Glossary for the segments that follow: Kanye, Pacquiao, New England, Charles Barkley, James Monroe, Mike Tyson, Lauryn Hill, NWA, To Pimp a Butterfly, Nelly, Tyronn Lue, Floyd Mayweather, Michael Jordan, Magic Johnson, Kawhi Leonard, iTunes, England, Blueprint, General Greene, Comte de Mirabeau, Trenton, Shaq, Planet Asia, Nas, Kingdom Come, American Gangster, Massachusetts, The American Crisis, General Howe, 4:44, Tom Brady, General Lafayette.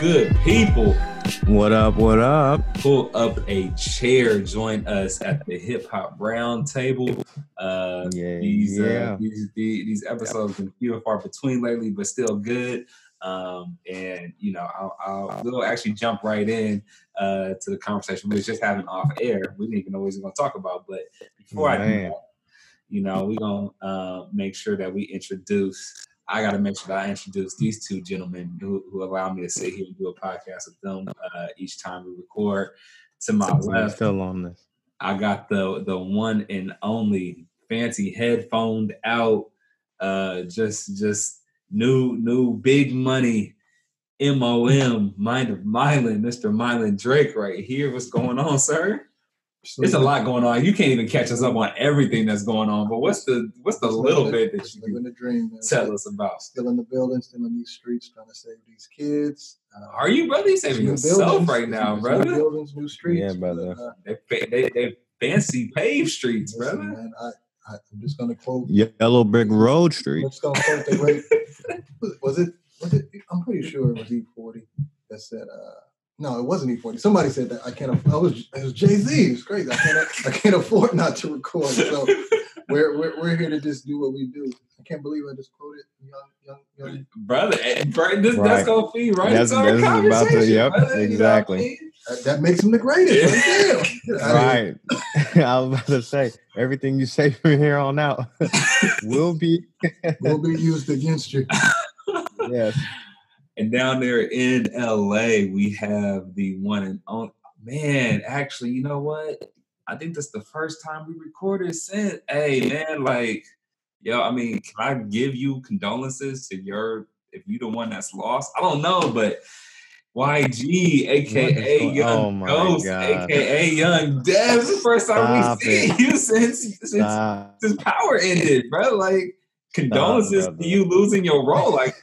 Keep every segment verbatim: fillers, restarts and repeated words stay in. good people. What up, what up? Pull up a chair. Join us at the Hip Hop Round Table. Uh, yeah, these, yeah. Uh, these, these, these episodes have been few and far between lately, but still good. Um, and, you know, I'll, I'll we'll actually jump right in uh, to the conversation. We were just having off air. We didn't even know what we were going to talk about. But before Man. I do that, you know, we're going to uh, make sure that we introduce... I got to make sure that I introduce these two gentlemen who, who allow me to sit here and do a podcast with them uh, each time we record. To my I'm left, still on this. I got the the one and only fancy headphoned out, uh, just just new new big money, M O M mind of Mylon, Mister Mylon Drake right here. What's going on, sir? It's a lot going on. You can't even catch us up on everything that's going on. But what's the what's the little bit that you living the dream, man. Tell us about? Still in the building, still in these streets, trying to save these kids. Uh, Are you, brother? You saving yourself right now, brother? New buildings, new streets. Yeah, brother. Uh, they, they, they fancy paved streets, listen, brother. Man, I, I, I'm just gonna quote Yellow Brick Road Street. I'm just gonna quote the great. Was it? Was it? I'm pretty sure it was E forty that said. Uh, No, it wasn't E forty. Somebody said that I can't afford. I was, it was Jay-Z. It's crazy. I can't. I can't afford not to record. So we're, we're we're here to just do what we do. I can't believe I just quoted young young young brother. brother this, right. That's gonna be right. That's this about to. Yep. Brother, exactly. You know what I mean? that, that makes him the greatest. Right. I was about to say everything you say from here on out will be will be used against you. Yes. And down there in L A, we have the one and only, man, actually, you know what? I think that's the first time we recorded since. Hey, man, like, yo, I mean, can I give you condolences to your, if you the one that's lost? I don't know, but Y G, a k a. Young Ghost, a k a. Young Dev, the first time we see you since, since, since Power ended, bro. Like, condolences to you losing your role. Like,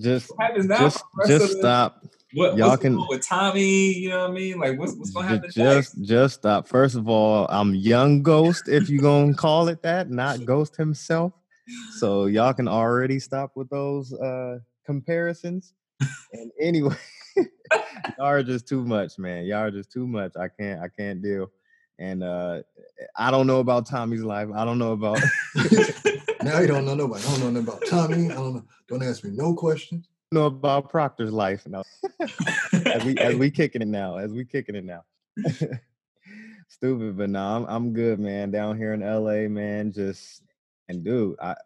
Just, just, just stop. What, Y'all what's can, going on with Tommy? You know what I mean? Like, what's, what's going to happen? Just, next? just stop. First of all, I'm Young Ghost, if you're going to call it that, not Ghost himself. So y'all can already stop with those uh, comparisons. And anyway, y'all are just too much, man. Y'all are just too much. I can't, I can't deal. And uh, I don't know about Tommy's life. I don't know about. Now you don't know nobody. I don't know nothing about Tommy. I don't know. Don't ask me no questions. Know about Proctor's life now. as we as we kicking it now. As we kicking it now. Stupid, but no, I'm I'm good, man. Down here in L A, man. Just and dude, I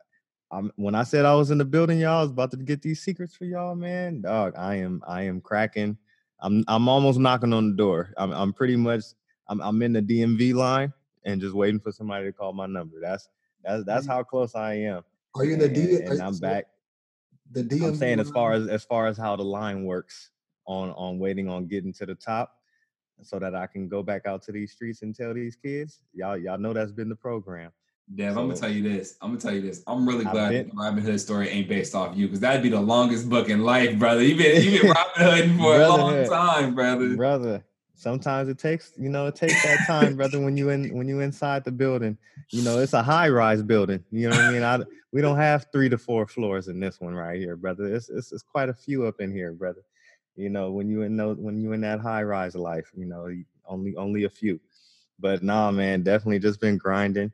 I'm when I said I was in the building, y'all, I was about to get these secrets for y'all, man. Dog, I am I am cracking. I'm I'm almost knocking on the door. I'm I'm pretty much I'm I'm in the D M V line and just waiting for somebody to call my number. That's That's that's how close I am. Are you in the D? And, and I'm back. The D M V. I'm saying as far as as far as how the line works on on waiting on getting to the top, so that I can go back out to these streets and tell these kids, y'all y'all know that's been the program. Dev, so, I'm gonna tell you this. I'm gonna tell you this. I'm really glad been, Robin Hood story ain't based off you, because that'd be the longest book in life, brother. You've been you've been Robin Hood for a long time, brother. Brother. Sometimes it takes, you know, it takes that time, brother. When you in, when you inside the building, you know, it's a high-rise building. You know what I mean? I, we don't have three to four floors in this one right here, brother. It's, it's it's quite a few up in here, brother. You know, when you in those, when you in that high-rise life, you know, only only a few. But nah, man, definitely just been grinding.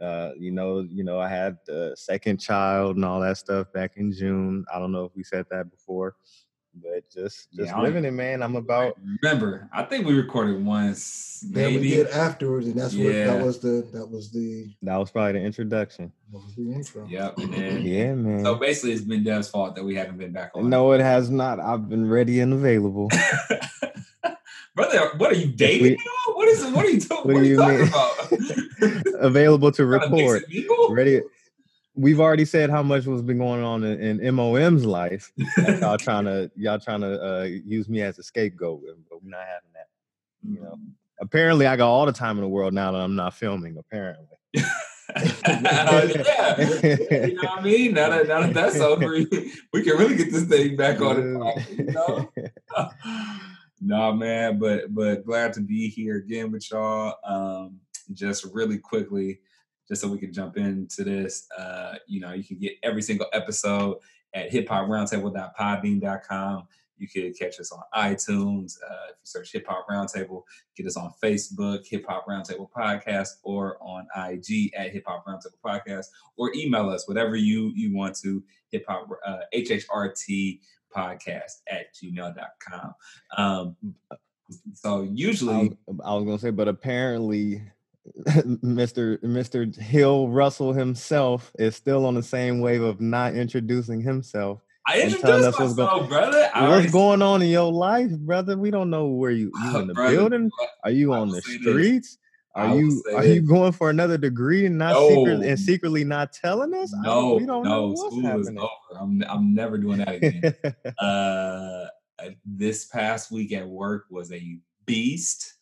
Uh, you know, you know, I had the second child and all that stuff back in June. I don't know if we said that before. But just, just yeah, living it, man. I'm about. Remember, I think we recorded once. Maybe yeah, we did afterwards, and that's yeah. what that was the that was the that was probably the introduction. That was the intro. Yep. And then, yeah, man. So basically, it's been Dev's fault that we haven't been back on. No, it has not. I've been ready and available. Brother, what are you dating? We, now? What is? What are you, talk, what what are you talking about? Available to record. Ready. We've already said how much was been going on in, in M O M's life. Like y'all trying to y'all trying to uh, use me as a scapegoat, but we're not having that. You know, apparently I got all the time in the world now that I'm not filming. Apparently, yeah. You know what I mean? Now that, now that that's over, we can really get this thing back on the clock. You know? Nah, man, but but glad to be here again with y'all. Um, just really quickly. Just so we can jump into this, uh, you know, you can get every single episode at hip hop roundtable dot podbean dot com. You could catch us on iTunes. Uh, if you search Hip Hop Roundtable, get us on Facebook, Hip Hop Roundtable Podcast, or on I G at Hip Hop Roundtable Podcast, or email us, whatever you, you want to, hip hop, uh, H H R T podcast at gmail dot com. Um, so usually... I was, was going to say, but apparently... Mister Mister Hill Russell himself is still on the same wave of not introducing himself. I introduced myself, what's going, brother. I what's always... going on in your life, brother? We don't know where you, you in the brother, building. Brother. Are you on the streets? This. Are you are this. you going for another degree and not no. secret, and secretly not telling us? No, I, we don't no, know what's school happening. Is over. I'm I'm never doing that again. uh, this past week at work was a beast.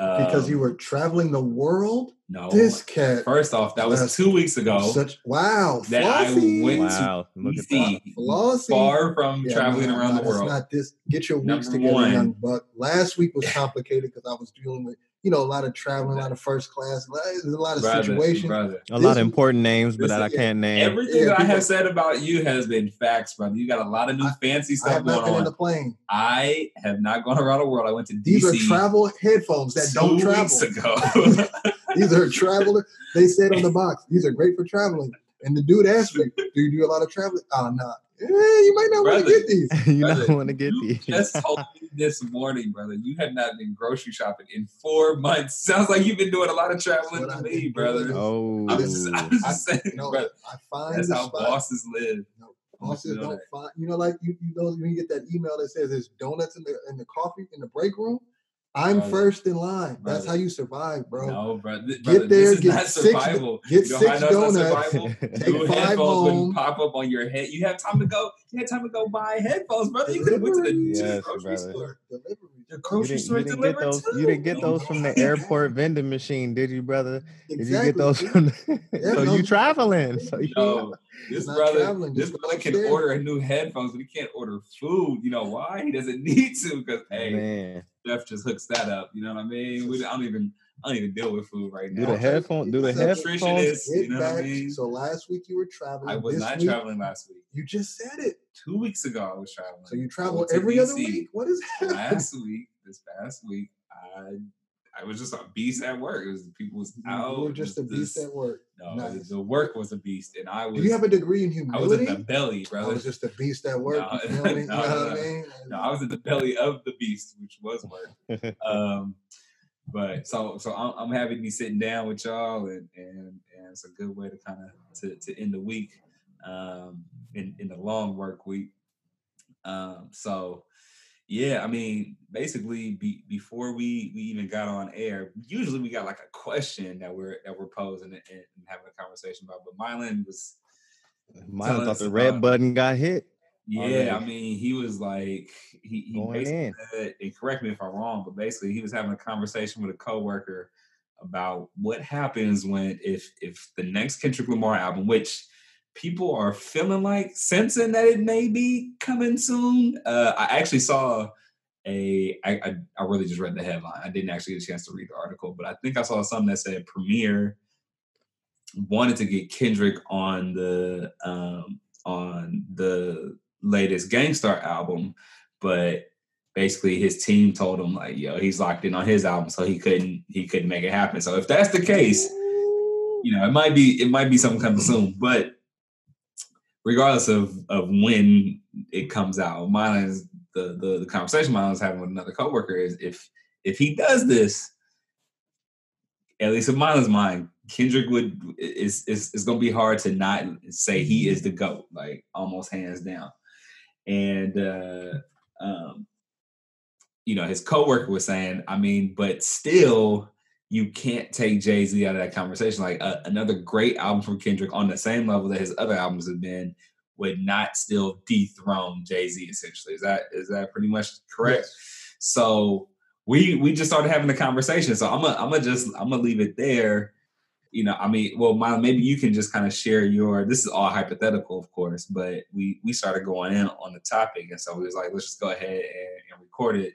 Because you were traveling the world? No. This cat. First off, that was two weeks ago. Such, wow. That Flossy. I went wow. to D C. Far from yeah, traveling no, around no, the world. Not this. Get your weeks Number together, one. young buck. Last week was complicated because I was dealing with, you know, a lot of traveling, a lot of first class, a lot of brother, situations. Brother. A lot of important names, but that I can't name. Everything yeah, that people, I have said about you has been facts, brother. You got a lot of new I, fancy stuff I have not going been on. In the plane. I have not gone around the world. I went to D C. These are travel headphones that two don't travel. Weeks ago. These are travelers. They said on the box, these are great for traveling. And the dude asked me, do you do a lot of traveling? Oh, no. Nah. Yeah, you might not want to get these. you brother, don't want to get you these. Just told me this morning, brother, you have not been grocery shopping in four months. Sounds like you've been doing a lot of traveling to me, brother. Oh, I'm just, I'm just I, saying, you know, brother. I find that's how spot. bosses live. No, bosses don't that. find. You know, like you, you know, when you get that email that says there's donuts in the in the coffee in the break room. I'm brother. first in line. Brother. That's how you survive, bro. No, brother. Get brother, there, this is get not six, survival. Get you know six donuts. Take five home. Pop up on your head. You have time to go. You had time to go buy headphones, brother. You could have went to the yes, grocery brother. store. The grocery store delivered those, too. You didn't get those from the airport vending machine, did you, brother? Exactly. Did you get those from? The, yeah, so no, you traveling? So you no, this brother, this brother can there. order a new headphones, but he can't order food. You know why? He doesn't need to because hey. Man. Jeff just hooks that up, you know what I mean? We, I don't even, I don't even deal with food right now. Do the headphones, do the headphones, you know back. what I mean? So last week you were traveling. I was this not week, traveling last week. You just said it. Two weeks ago I was traveling. So you travel every D C. Other week? What is that? Last week, this past week, I, I was just a beast at work. It was people was out. You were just a beast this, at work. No, nice. The work was a beast, and I was. Do you have a degree in humility? I was in the belly, brother. I was just a beast at work. No, you know what I mean? No, you know what I mean? No, I was in the belly of the beast, which was work. um, but so, so I'm, I'm happy to be sitting down with y'all, and and, and it's a good way to kind of to, to end the week, um, in in the long work week. Um, so. Yeah, I mean, basically, be, before we, we even got on air, usually we got like a question that we're that we're posing and, and having a conversation about. But Mylon was, Mylon thought the red button got hit. Yeah, already. I mean, he was like, he, he basically in. said, and correct me if I'm wrong, but basically, he was having a conversation with a coworker about what happens when if if the next Kendrick Lamar album, which people are feeling like sensing that it may be coming soon. Uh, I actually saw a, I, I, I really just read the headline. I didn't actually get a chance to read the article, but I think I saw something that said Premier wanted to get Kendrick on the um, on the latest Gangstar album, but basically his team told him like, yo, he's locked in on his album, so he couldn't he couldn't make it happen. So if that's the case, you know, it might be it might be something coming soon, but. Regardless of, of when it comes out, mine is the, the, the conversation mine was having with another coworker is if if he does this, at least in Milan's mind, Kendrick would is is it's gonna be hard to not say he is the GOAT, like almost hands down. And uh, um, you know, his coworker was saying, I mean, but still. You can't take Jay-Z out of that conversation. Like uh, another great album from Kendrick on the same level that his other albums have been would not still dethrone Jay-Z essentially. Is that, is that pretty much correct? Yes. So we, we just started having the conversation. So I'm gonna, I'm gonna just, I'm gonna leave it there. You know, I mean, well, Mylon, maybe you can just kind of share your, this is all hypothetical of course, but we, we started going in on the topic. And so we was like, let's just go ahead and, and record it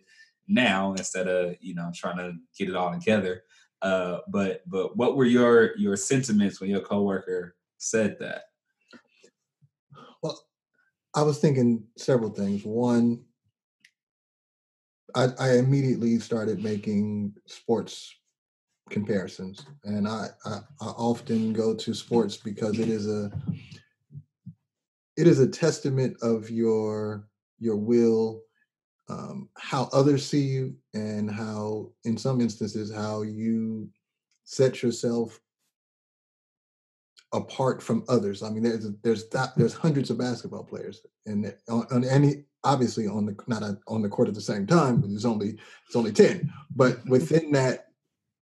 now instead of, you know, trying to get it all together. Uh, but but what were your, your sentiments when your coworker said that? Well, I was thinking several things. One, I, I immediately started making sports comparisons, and I, I, I often go to sports because it is a it is a testament of your your will, um, how others see you, and how, in some instances, how you set yourself apart from others. I mean, there's there's th- there's hundreds of basketball players, and on, on any obviously on the not a, on the court at the same time. But there's only it's only ten, but within that,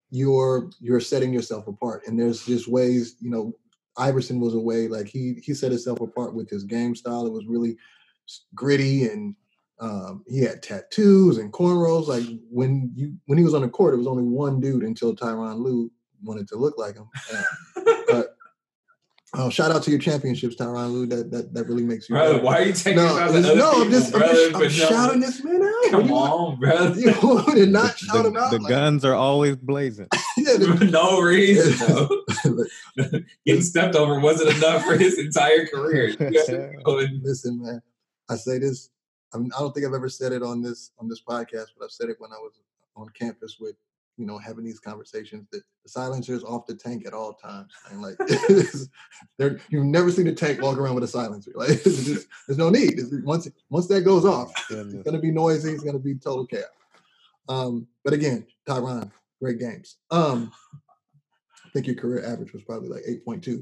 you're you're setting yourself apart. And there's just ways, you know. Iverson was a way, like he he set himself apart with his game style. It was really gritty, and um, he had tattoos and cornrows. Like when you when he was on the court, it was only one dude until Tyronn Lue wanted to look like him. Uh, Oh, shout out to your championships, Tyronn Lue. That that, that really makes you. Brother, why are you taking no, out no, no, I'm just, brother, I'm, just, I'm no. shouting this man out. Come on, brother. You did not shout the, him out. The like, guns are always blazing. Yeah, for no reason. Getting stepped over wasn't enough for his entire career. Listen, man, I say this. I, mean, I don't think I've ever said it on this on this podcast, but I've said it when I was on campus with. You know, having these conversations that the silencer is off the tank at all times. And like, you've never seen a tank walk around with a silencer. Like, just, there's no need. It's, once once that goes off, yeah, it's yeah. going to be noisy. It's going to be total chaos. Um, but again, Tyronn, great games. Um, I think your career average was probably like eight point two,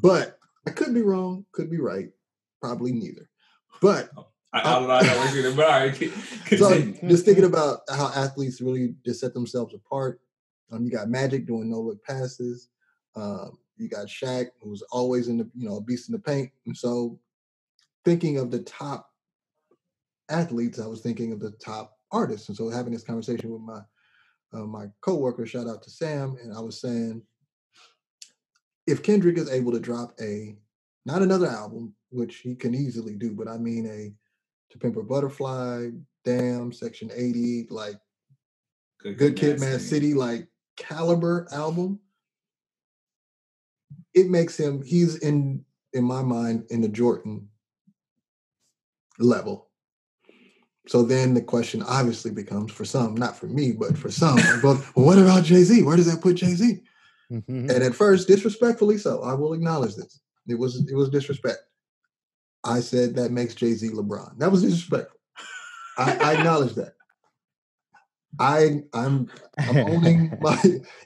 but I could be wrong, could be right, probably neither. But I, I don't know how we're going to buy. So just thinking about how athletes really just set themselves apart. Um, you got Magic doing no-look passes. Um, you got Shaq, who's always in the, you know, a beast in the paint. And so thinking of the top athletes, I was thinking of the top artists. And so having this conversation with my uh, my coworker, shout out to Sam, and I was saying, if Kendrick is able to drop a, not another album, which he can easily do, but I mean a To Pimp a Butterfly, Damn, Section eighty, like Good, Good Kid, M A A d City, like caliber album. It makes him, he's in, in my mind, in the Jordan level. So then the question obviously becomes, for some, not for me, but for some, like, well, what about Jay-Z? Where does that put Jay-Z? Mm-hmm. And at first, disrespectfully so, I will acknowledge this. It was, it was disrespect. I said that makes Jay-Z LeBron. That was disrespectful. I, I acknowledge that. I I'm I'm owning my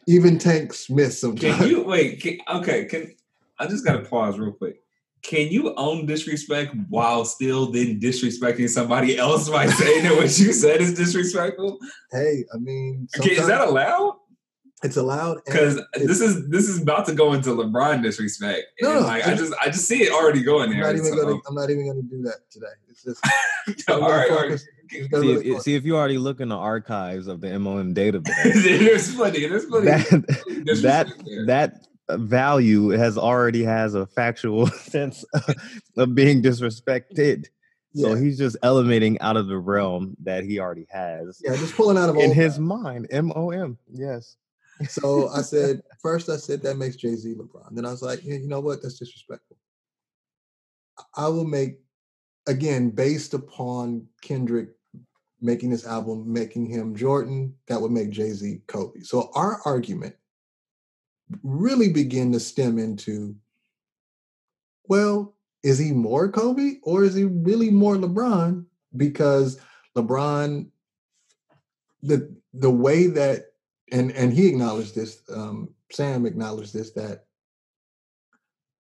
even Tank Smith sometimes. Can you wait? Can, okay, can I just gotta pause real quick? Can you own disrespect while still then disrespecting somebody else by saying that what you said is disrespectful? Hey, I mean, okay, is that allowed? It's allowed because this is this is about to go into LeBron disrespect. No, and like, I just I just see it already going there. I'm not even so. gonna, I'm not even going to do that today. It's just all right. All right. See, really see if you already look in the archives of the M O M database. There's plenty. There's plenty. That that, that value has already has a factual sense of, of being disrespected. Yeah. So he's just elevating out of the realm that he already has. Yeah, just pulling out of in his time. mind. M O M. Yes. So I said, first I said, that makes Jay-Z LeBron. Then I was like, yeah, you know what? That's disrespectful. I will make, again, based upon Kendrick making this album, making him Jordan, that would make Jay-Z Kobe. So our argument really began to stem into, well, is he more Kobe or is he really more LeBron? Because LeBron, the the way that And and he acknowledged this, um, Sam acknowledged this, that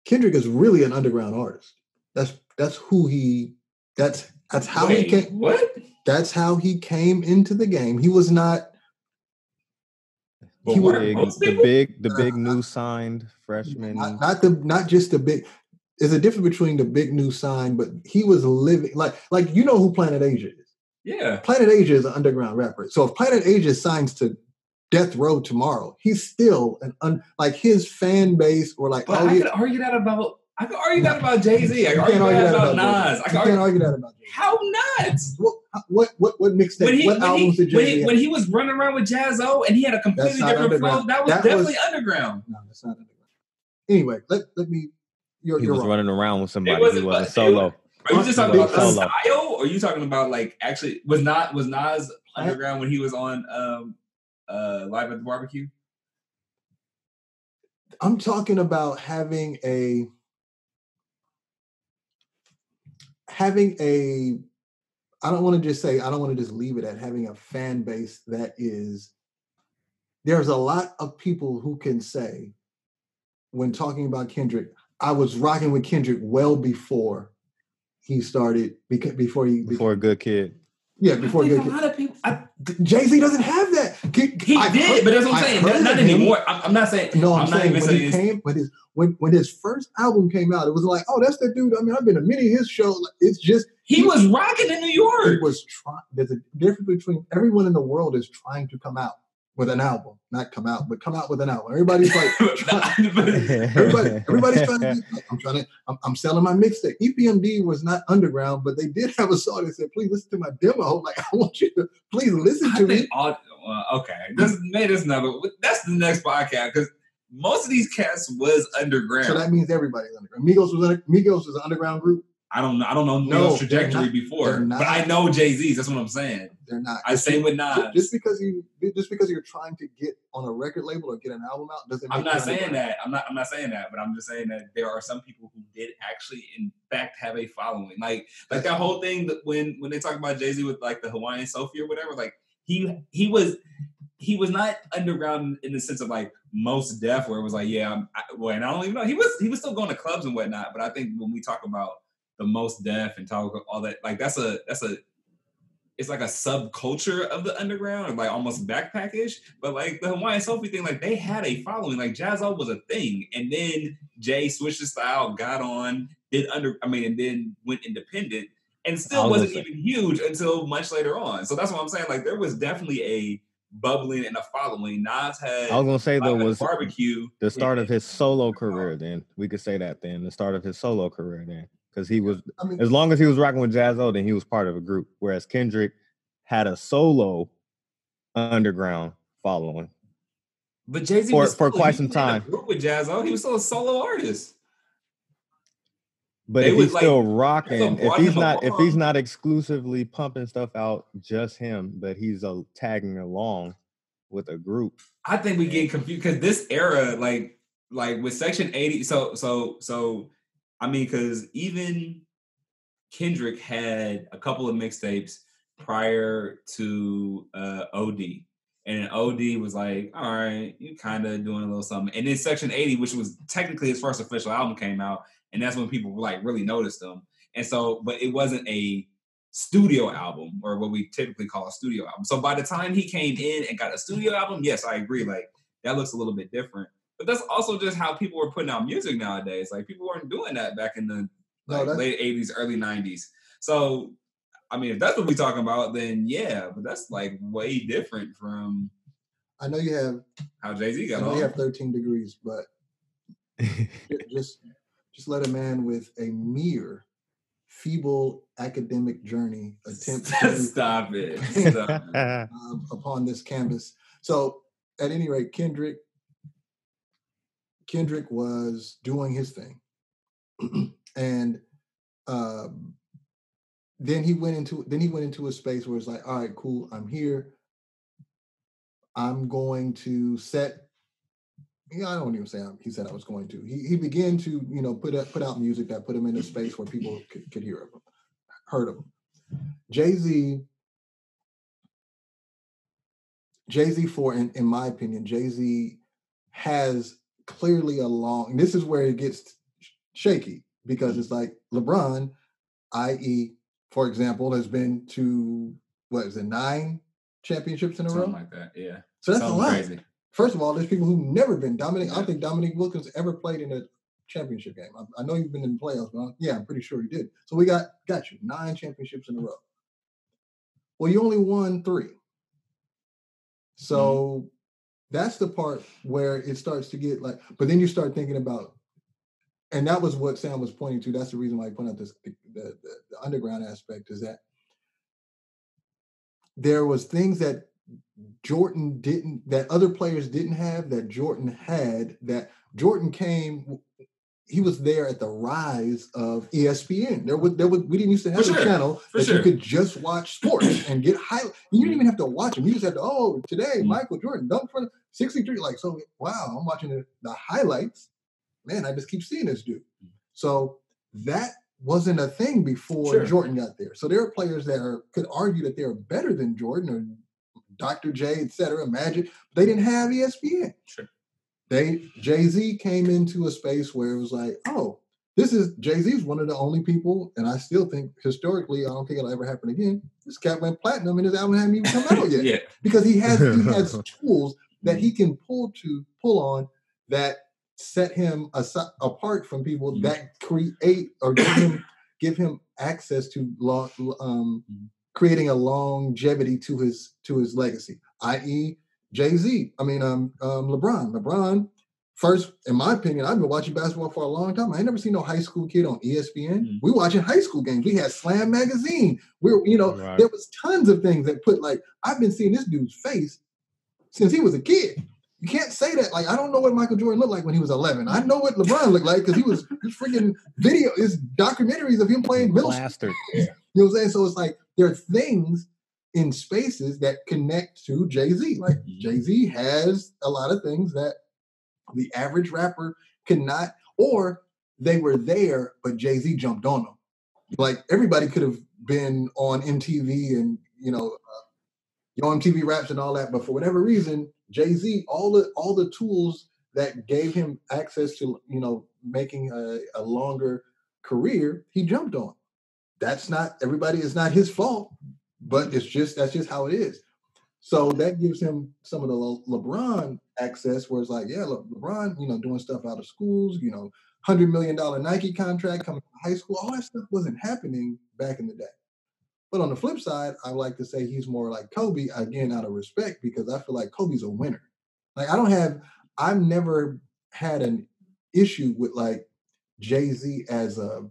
Kendrick is really an underground artist. That's that's who he, that's that's how Wait, he came. What? That's how he came into the game. He was not. But he was, big, the big, the big uh, new signed freshman. Not, not the not just the big. There's a difference between the big new sign, but he was living like like you know who Planet Asia is. Yeah, Planet Asia is an underground rapper. So if Planet Asia signs to Death Row tomorrow, he's still an un, like his fan base or like. But oh, I yeah. could argue that about I could argue that about Jay-Z. I could argue, argue that about Nas. Nas. I can't argue that about Jay-Z. How not? Well, what what what mixtape? What when albums he, did Jay-Z? When he, when he was running around with Jaz-O and he had a completely different flow, that was that definitely was, underground. No, that's not underground. Anyway, let let me. You're, he you're was wrong. running around with somebody. He wasn't, he wasn't solo. Are you just talking about the style, or are you talking about like actually was not was Nas underground when he was on um, uh, Live at the Barbecue? I'm talking about having a having a. I don't want to just say I don't want to just leave it at having a fan base that is. There's a lot of people who can say, when talking about Kendrick, I was rocking with Kendrick well before he started, because before he before became, Good Kid. Yeah, before Good Kid. A lot of people. Jay-Z doesn't have that. He I did, heard, but that's what I'm saying. Not, not anymore. I'm, I'm not saying. No, I'm, I'm saying, not even when saying. He came, but his when when his first album came out, it was like, oh, that's the dude. I mean, I've been to many of his shows. It's just he, he was rocking in New York. He was trying. There's a difference between everyone in the world is trying to come out with an album, not come out, but come out with an album. Everybody's like, trying, everybody, everybody's trying to. Be, I'm trying to. I'm, I'm selling my mixtape. E P M D was not underground, but they did have a song that said, "Please listen to my demo." Like, I want you to please listen I to me. All, uh, okay, this made us another. That's the next podcast because most of these cats was underground. So that means everybody's underground. Migos was under, Migos was an underground group. I don't know. I don't know no, Migos' trajectory not, before, but I know Jay-Z's. That's what I'm saying. They're not. I say with Nas. Just because you, just because you're trying to get on a record label or get an album out, doesn't. I'm not saying that. I'm not. I'm not saying that. But I'm just saying that there are some people who did actually, in fact, have a following. Like, like that whole thing that when when they talk about Jay-Z with like the Hawaiian Sophie or whatever. Like he he was he was not underground in the sense of like most Def, where it was like, yeah, I'm, I, well, and I don't even know. He was he was still going to clubs and whatnot. But I think when we talk about the most Def and talk all that, like that's a that's a. It's like a subculture of the underground, like almost backpackish. But like the Hawaiian Sophie thing, like they had a following. Like Jaz-O was a thing, and then Jay switched his style, got on, did under. I mean, and then went independent, and still wasn't even huge until much later on. So that's what I'm saying. Like there was definitely a bubbling and a following. Nas had. I was gonna say there was barbecue. The start of his solo career. Then we could say that. Then the start of his solo career. Then. Because he was, I mean, as long as he was rocking with Jaz-O, then he was part of a group. Whereas Kendrick had a solo underground following. But Jay-Z for, was for quite some time. A group with Jaz-O, he was still a solo artist. But they if he's like, still rocking, if he's not, if he's not exclusively pumping stuff out, just him, but he's a, tagging along with a group. I think we get confused because this era, like, like with Section eighty, so so so. I mean, because even Kendrick had a couple of mixtapes prior to uh, O D. And O D was like, all right, you're kind of doing a little something. And then Section eighty, which was technically his first official album, came out. And that's when people like really noticed him. And so, but it wasn't a studio album or what we typically call a studio album. So by the time he came in and got a studio album, yes, I agree. Like, that looks a little bit different. But that's also just how people were putting out music nowadays. Like, people weren't doing that back in the like, no, late eighties, early nineties. So, I mean, if that's what we're talking about, then yeah. But that's, like, way different from... I know you have... How Jay-Z got on. I know on. You have thirteen degrees, but... just, just let a man with a mere feeble academic journey attempt to... Stop it. Stop it. Um, upon this canvas. So, at any rate, Kendrick... Kendrick was doing his thing, and um, then he went into then he went into a space where it's like, all right, cool, I'm here. I'm going to set. You know, I don't even say I'm, he said I was going to. He he began to you know put up, put out music that put him in a space where people could, could hear of him, heard of him. Jay-Z. Jay-Z for in, in my opinion, Jay-Z has. Clearly along, this is where it gets shaky because it's like LeBron, that is, for example, has been to what is it, nine championships in a row? Something like that, yeah. So that's a lot. First of all, there's people who've never been. Dominic, yeah. I don't think Dominique Wilkins ever played in a championship game. I, I know you've been in the playoffs, but I'm, yeah, I'm pretty sure he did. So we got got you nine championships in a row. Well, you only won three. So. Mm-hmm. That's the part where it starts to get like, but then you start thinking about, and that was what Sam was pointing to. That's the reason why I pointed out this, the, the, the underground aspect is that there was things that Jordan didn't, that other players didn't have, that Jordan had, that Jordan came he was there at the rise of E S P N. There was, there was, we didn't used to have for a sure. channel for that sure. you could just watch sports and get high. You didn't even have to watch them. You just had to, oh, today, Michael Jordan dunked for sixty-three. Like, so, wow, I'm watching the, the highlights. Man, I just keep seeing this dude. So that wasn't a thing before sure. Jordan got there. So there are players that are, could argue that they're better than Jordan or Doctor J, et cetera, Magic. But they didn't have E S P N. Sure. They Jay-Z came into a space where it was like, oh, this is Jay-Z's one of the only people, and I still think historically, I don't think it'll ever happen again. This cat went platinum and his album hadn't even come out yet. yeah. Because he has he has tools that he can pull to pull on that set him aside, apart from people mm-hmm. that create or give him give him access to long, um, creating a longevity to his to his legacy, that is. Jay-Z, I mean, um, um, LeBron. LeBron, first, in my opinion, I've been watching basketball for a long time. I ain't never seen no high school kid on E S P N. Mm. We watching high school games. We had Slam Magazine. We're, you know, right. there was tons of things that put, like, I've been seeing this dude's face since he was a kid. You can't say that. Like, I don't know what Michael Jordan looked like when he was eleven. I know what LeBron looked like because he was freaking video, his documentaries of him playing middle school. Yeah. You know what I'm saying? So it's like, there are things in spaces that connect to Jay-Z. Like Jay-Z has a lot of things that the average rapper cannot, or they were there, but Jay-Z jumped on them. Like everybody could have been on M T V and, you know, uh, your M T V Raps and all that. But for whatever reason, Jay-Z, all the, all the tools that gave him access to, you know, making a, a longer career, he jumped on. That's not, everybody, it's not his fault. But it's just, that's just how it is. So that gives him some of the Le- LeBron access where it's like, yeah, Le- LeBron, you know, doing stuff out of schools, you know, one hundred million dollars Nike contract coming from high school. All that stuff wasn't happening back in the day. But on the flip side, I like to say he's more like Kobe, again, out of respect, because I feel like Kobe's a winner. Like I don't have, I've never had an issue with like Jay-Z as a,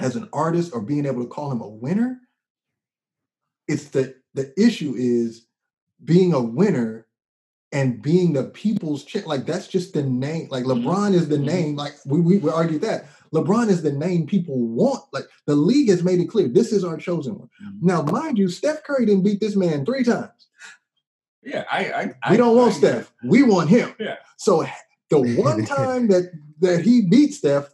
as an artist or being able to call him a winner. It's the, the issue is being a winner and being the people's champ. Like, that's just the name. Like, LeBron is the name. Like, we, we, we argued that. LeBron is the name people want. Like, the league has made it clear. This is our chosen one. Now, mind you, Steph Curry didn't beat this man three times. Yeah, I... I we don't I, want I, Steph. I, we want him. Yeah. So, the one time that, that he beat Steph,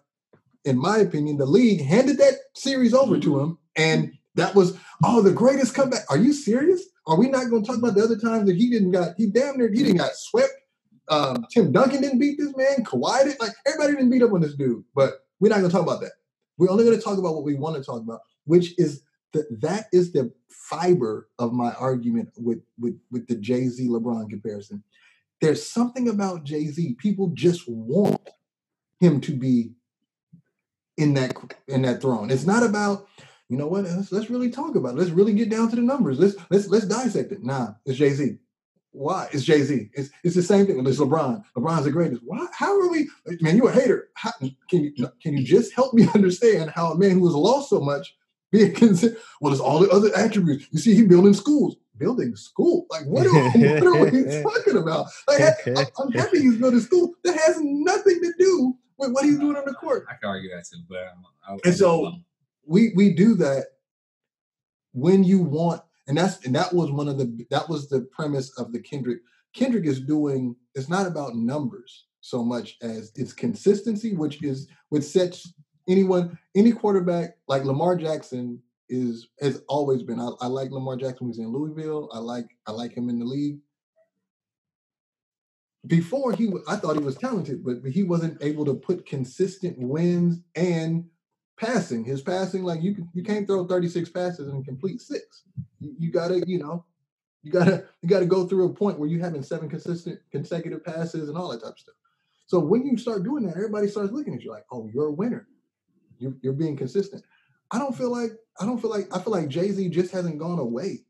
in my opinion, the league handed that series over to him, and that was, oh, the greatest comeback. Are you serious? Are we not going to talk about the other times that he didn't got, he damn near, he didn't got swept. Um, Tim Duncan didn't beat this man. Kawhi didn't, like, everybody didn't beat up on this dude. But we're not going to talk about that. We're only going to talk about what we want to talk about, which is, the, that is the fiber of my argument with, with, with the Jay-Z LeBron comparison. There's something about Jay-Z. People just want him to be in that, in that throne. It's not about... You know what? Let's, let's really talk about it. Let's really get down to the numbers. Let's let's let's dissect it. Nah, it's Jay-Z. Why? It's Jay-Z. It's it's the same thing. It's LeBron. LeBron's the greatest. Why? How are we? Man, you're a hater. How, can you can you just help me understand how a man who has lost so much being considered? Well, it's all the other attributes. You see, he's building schools. Building school? Like what are, what are we talking about? Like I'm happy he's building school. That has nothing to do with what he's doing on the court. I can argue that too, but I, I, and so. We we do that when you want, and that's and that was one of the that was the premise of the Kendrick. Kendrick is doing. It's not about numbers so much as it's consistency, which is which sets anyone any quarterback like Lamar Jackson is has always been. I, I like Lamar Jackson when he's in Louisville. I like I like him in the league. Before he, I thought he was talented, but, but he wasn't able to put consistent wins and. Passing, his passing, like you, you can't throw thirty-six passes and complete six. You, you gotta, you know, you gotta, you gotta go through a point where you're having seven consistent consecutive passes and all that type of stuff. So when you start doing that, everybody starts looking at you like, oh, you're a winner. You're, you're being consistent. I don't feel like, I don't feel like, I feel like Jay-Z just hasn't gone away.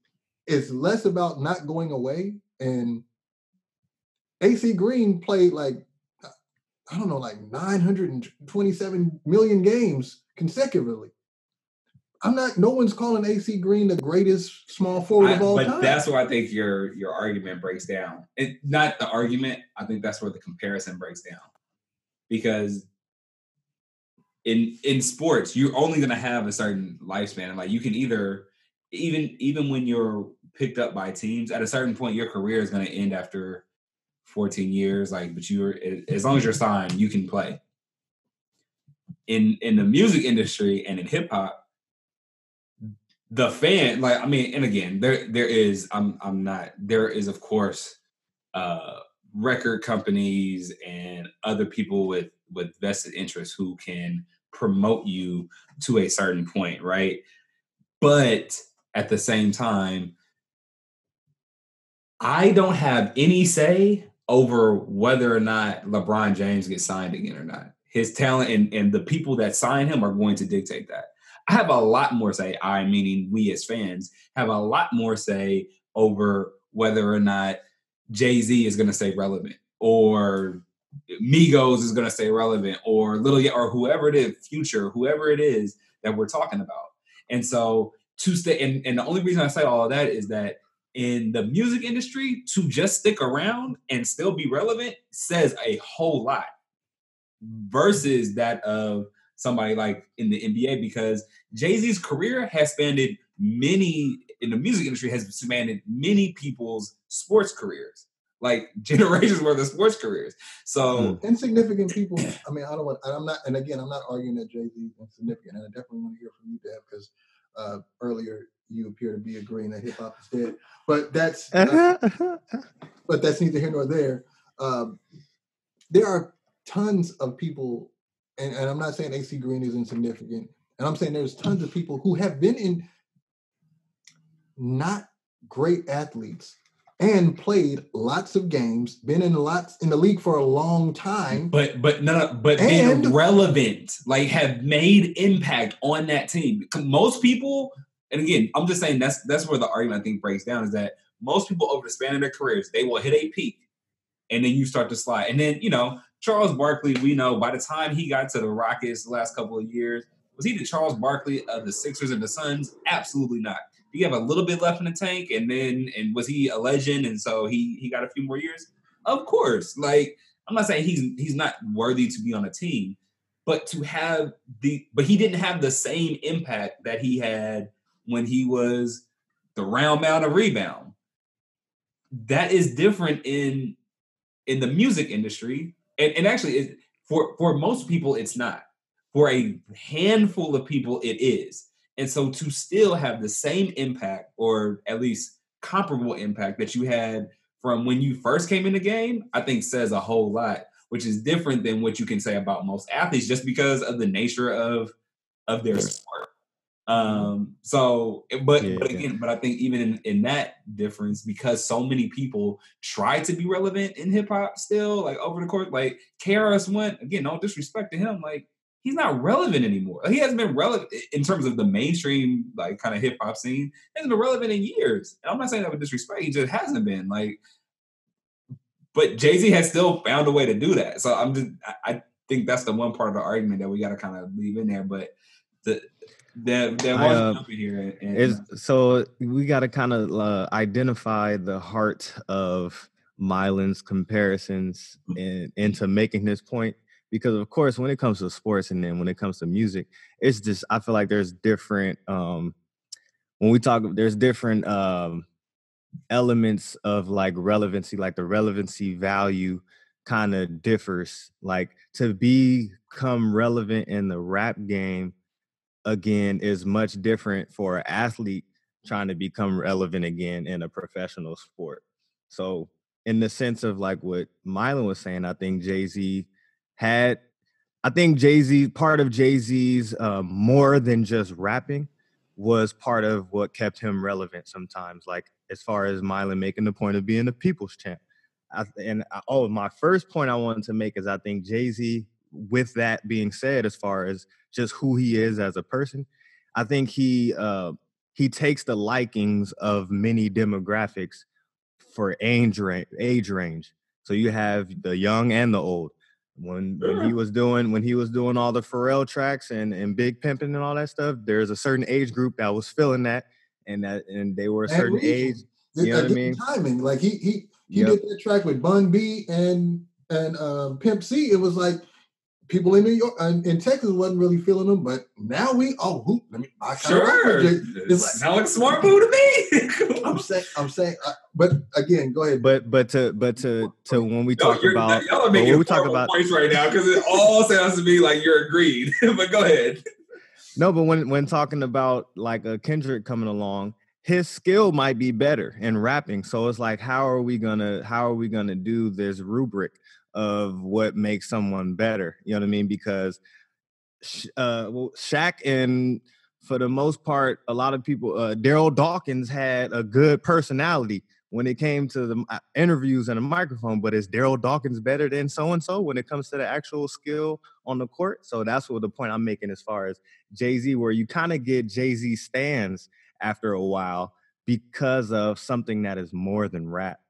It's less about not going away. And A C Green played like, I don't know, like nine hundred twenty-seven million games consecutively. I'm not, no one's calling A C Green the greatest small forward I, of all but time. But that's where I think your your argument breaks down. It, not the argument. I think that's where the comparison breaks down. Because in in sports, you're only going to have a certain lifespan. Like, you can either, even even when you're picked up by teams, at a certain point, your career is going to end after fourteen years. Like, but you're, as long as you're signed, you can play. In in the music industry and in hip hop, the fan, like, I mean, and again, there there is, I'm I'm not, there is, of course, uh, record companies and other people with, with vested interests who can promote you to a certain point, right? But at the same time, I don't have any say over whether or not LeBron James gets signed again or not. His talent and, and the people that sign him are going to dictate that. I have a lot more say, I, meaning we as fans, have a lot more say over whether or not Jay-Z is going to stay relevant, or Migos is going to stay relevant, or Little, or whoever it is, Future, whoever it is that we're talking about. And so to stay, and, and the only reason I say all of that is that in the music industry, to just stick around and still be relevant says a whole lot versus that of somebody like in the N B A, because Jay-Z's career has spanned many, in the music industry, has spanned many people's sports careers, like generations worth of sports careers. So insignificant people. I mean, I don't want, and I'm not, and again, I'm not arguing that Jay-Z is insignificant, and I definitely want to hear from you, Dev, because uh, earlier you appear to be agreeing that hip hop is dead, but that's, uh, but that's neither here nor there. Um, there are tons of people, and, and I'm not saying A C Green is insignificant, and I'm saying there's tons of people who have been in not great athletes and played lots of games, been in lots in the league for a long time, but but no, but and, been relevant, like have made impact on that team. Most people, and again, I'm just saying that's that's where the argument I think breaks down, is that most people over the span of their careers, they will hit a peak, and then you start to slide, and then you know. Charles Barkley, we know by the time he got to the Rockets the last couple of years, was he the Charles Barkley of the Sixers and the Suns? Absolutely not. Did he have a little bit left in the tank? And then, and was he a legend? And so he he got a few more years? Of course. Like, I'm not saying he's he's not worthy to be on a team, but to have the, but he didn't have the same impact that he had when he was the round mound of rebound. That is different in in the music industry. And, and actually, it, for, for most people, it's not. For a handful of people, it is. And so to still have the same impact, or at least comparable impact that you had from when you first came in the game, I think says a whole lot, which is different than what you can say about most athletes just because of the nature of of their sport. Um, so, but, yeah, but again, yeah. but I think even in, in that difference, because so many people try to be relevant in hip hop still, like over the course, like K R S One, again, no disrespect to him, like he's not relevant anymore. He hasn't been relevant in terms of the mainstream, like kind of hip hop scene. He hasn't been relevant in years. And I'm not saying that with disrespect, he just hasn't been like, but Jay-Z has still found a way to do that. So I'm just, I, I think that's the one part of the argument that we got to kind of leave in there, but the, That that I, uh, here. And, is, so we got to kind of uh, identify the heart of Mylon's comparisons in, into making this point, because of course, when it comes to sports and then when it comes to music, it's just I feel like there's different um, when we talk, there's different um, elements of like relevancy, like the relevancy value kind of differs. Like to become relevant in the rap game, again, is much different for an athlete trying to become relevant again in a professional sport. So in the sense of like what Mylon was saying, I think Jay-Z had, I think Jay-Z, part of Jay-Z's uh, more than just rapping was part of what kept him relevant sometimes. Like as far as Mylon making the point of being a people's champ. I, and I, oh, my first point I wanted to make is I think Jay-Z, with that being said, as far as just who he is as a person, I think he uh, he takes the likings of many demographics for age range, age range. So you have the young and the old. When, when he was doing when he was doing all the Pharrell tracks and, and Big Pimpin' and all that stuff, there's a certain age group that was feeling that, and that and they were a certain we, age. You know what I mean? Timing, like he he he yep. did that track with Bun B and and um, Pimp C. It was like. people in New York and in Texas wasn't really feeling them, but now we oh who let me I sure it's like, now it's smart boo to me. I'm saying I'm saying, uh, but again, go ahead. But but to but to to when we talk no, about y'all are making when we talk about points right now because it all sounds to me like you're agreed. But go ahead. No, but when when talking about like a Kendrick coming along, his skill might be better in rapping. So it's like, how are we gonna how are we gonna do this rubric of what makes someone better? You know what I mean? Because uh, well, Shaq and, for the most part, a lot of people, uh, Daryl Dawkins had a good personality when it came to the interviews and the microphone, but is Daryl Dawkins better than so-and-so when it comes to the actual skill on the court? So that's what the point I'm making as far as Jay-Z, where you kind of get Jay-Z stands after a while because of something that is more than rap.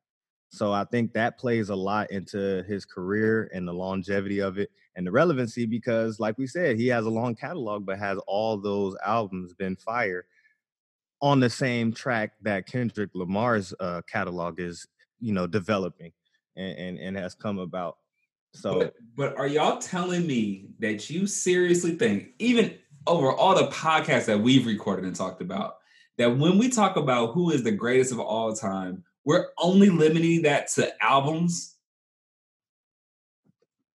So I think that plays a lot into his career and the longevity of it and the relevancy because, like we said, he has a long catalog, but has all those albums been fire on the same track that Kendrick Lamar's uh, catalog is, you know, developing and, and, and has come about. So, but, but are y'all telling me that you seriously think, even over all the podcasts that we've recorded and talked about, that when we talk about who is the greatest of all time, we're only limiting that to albums?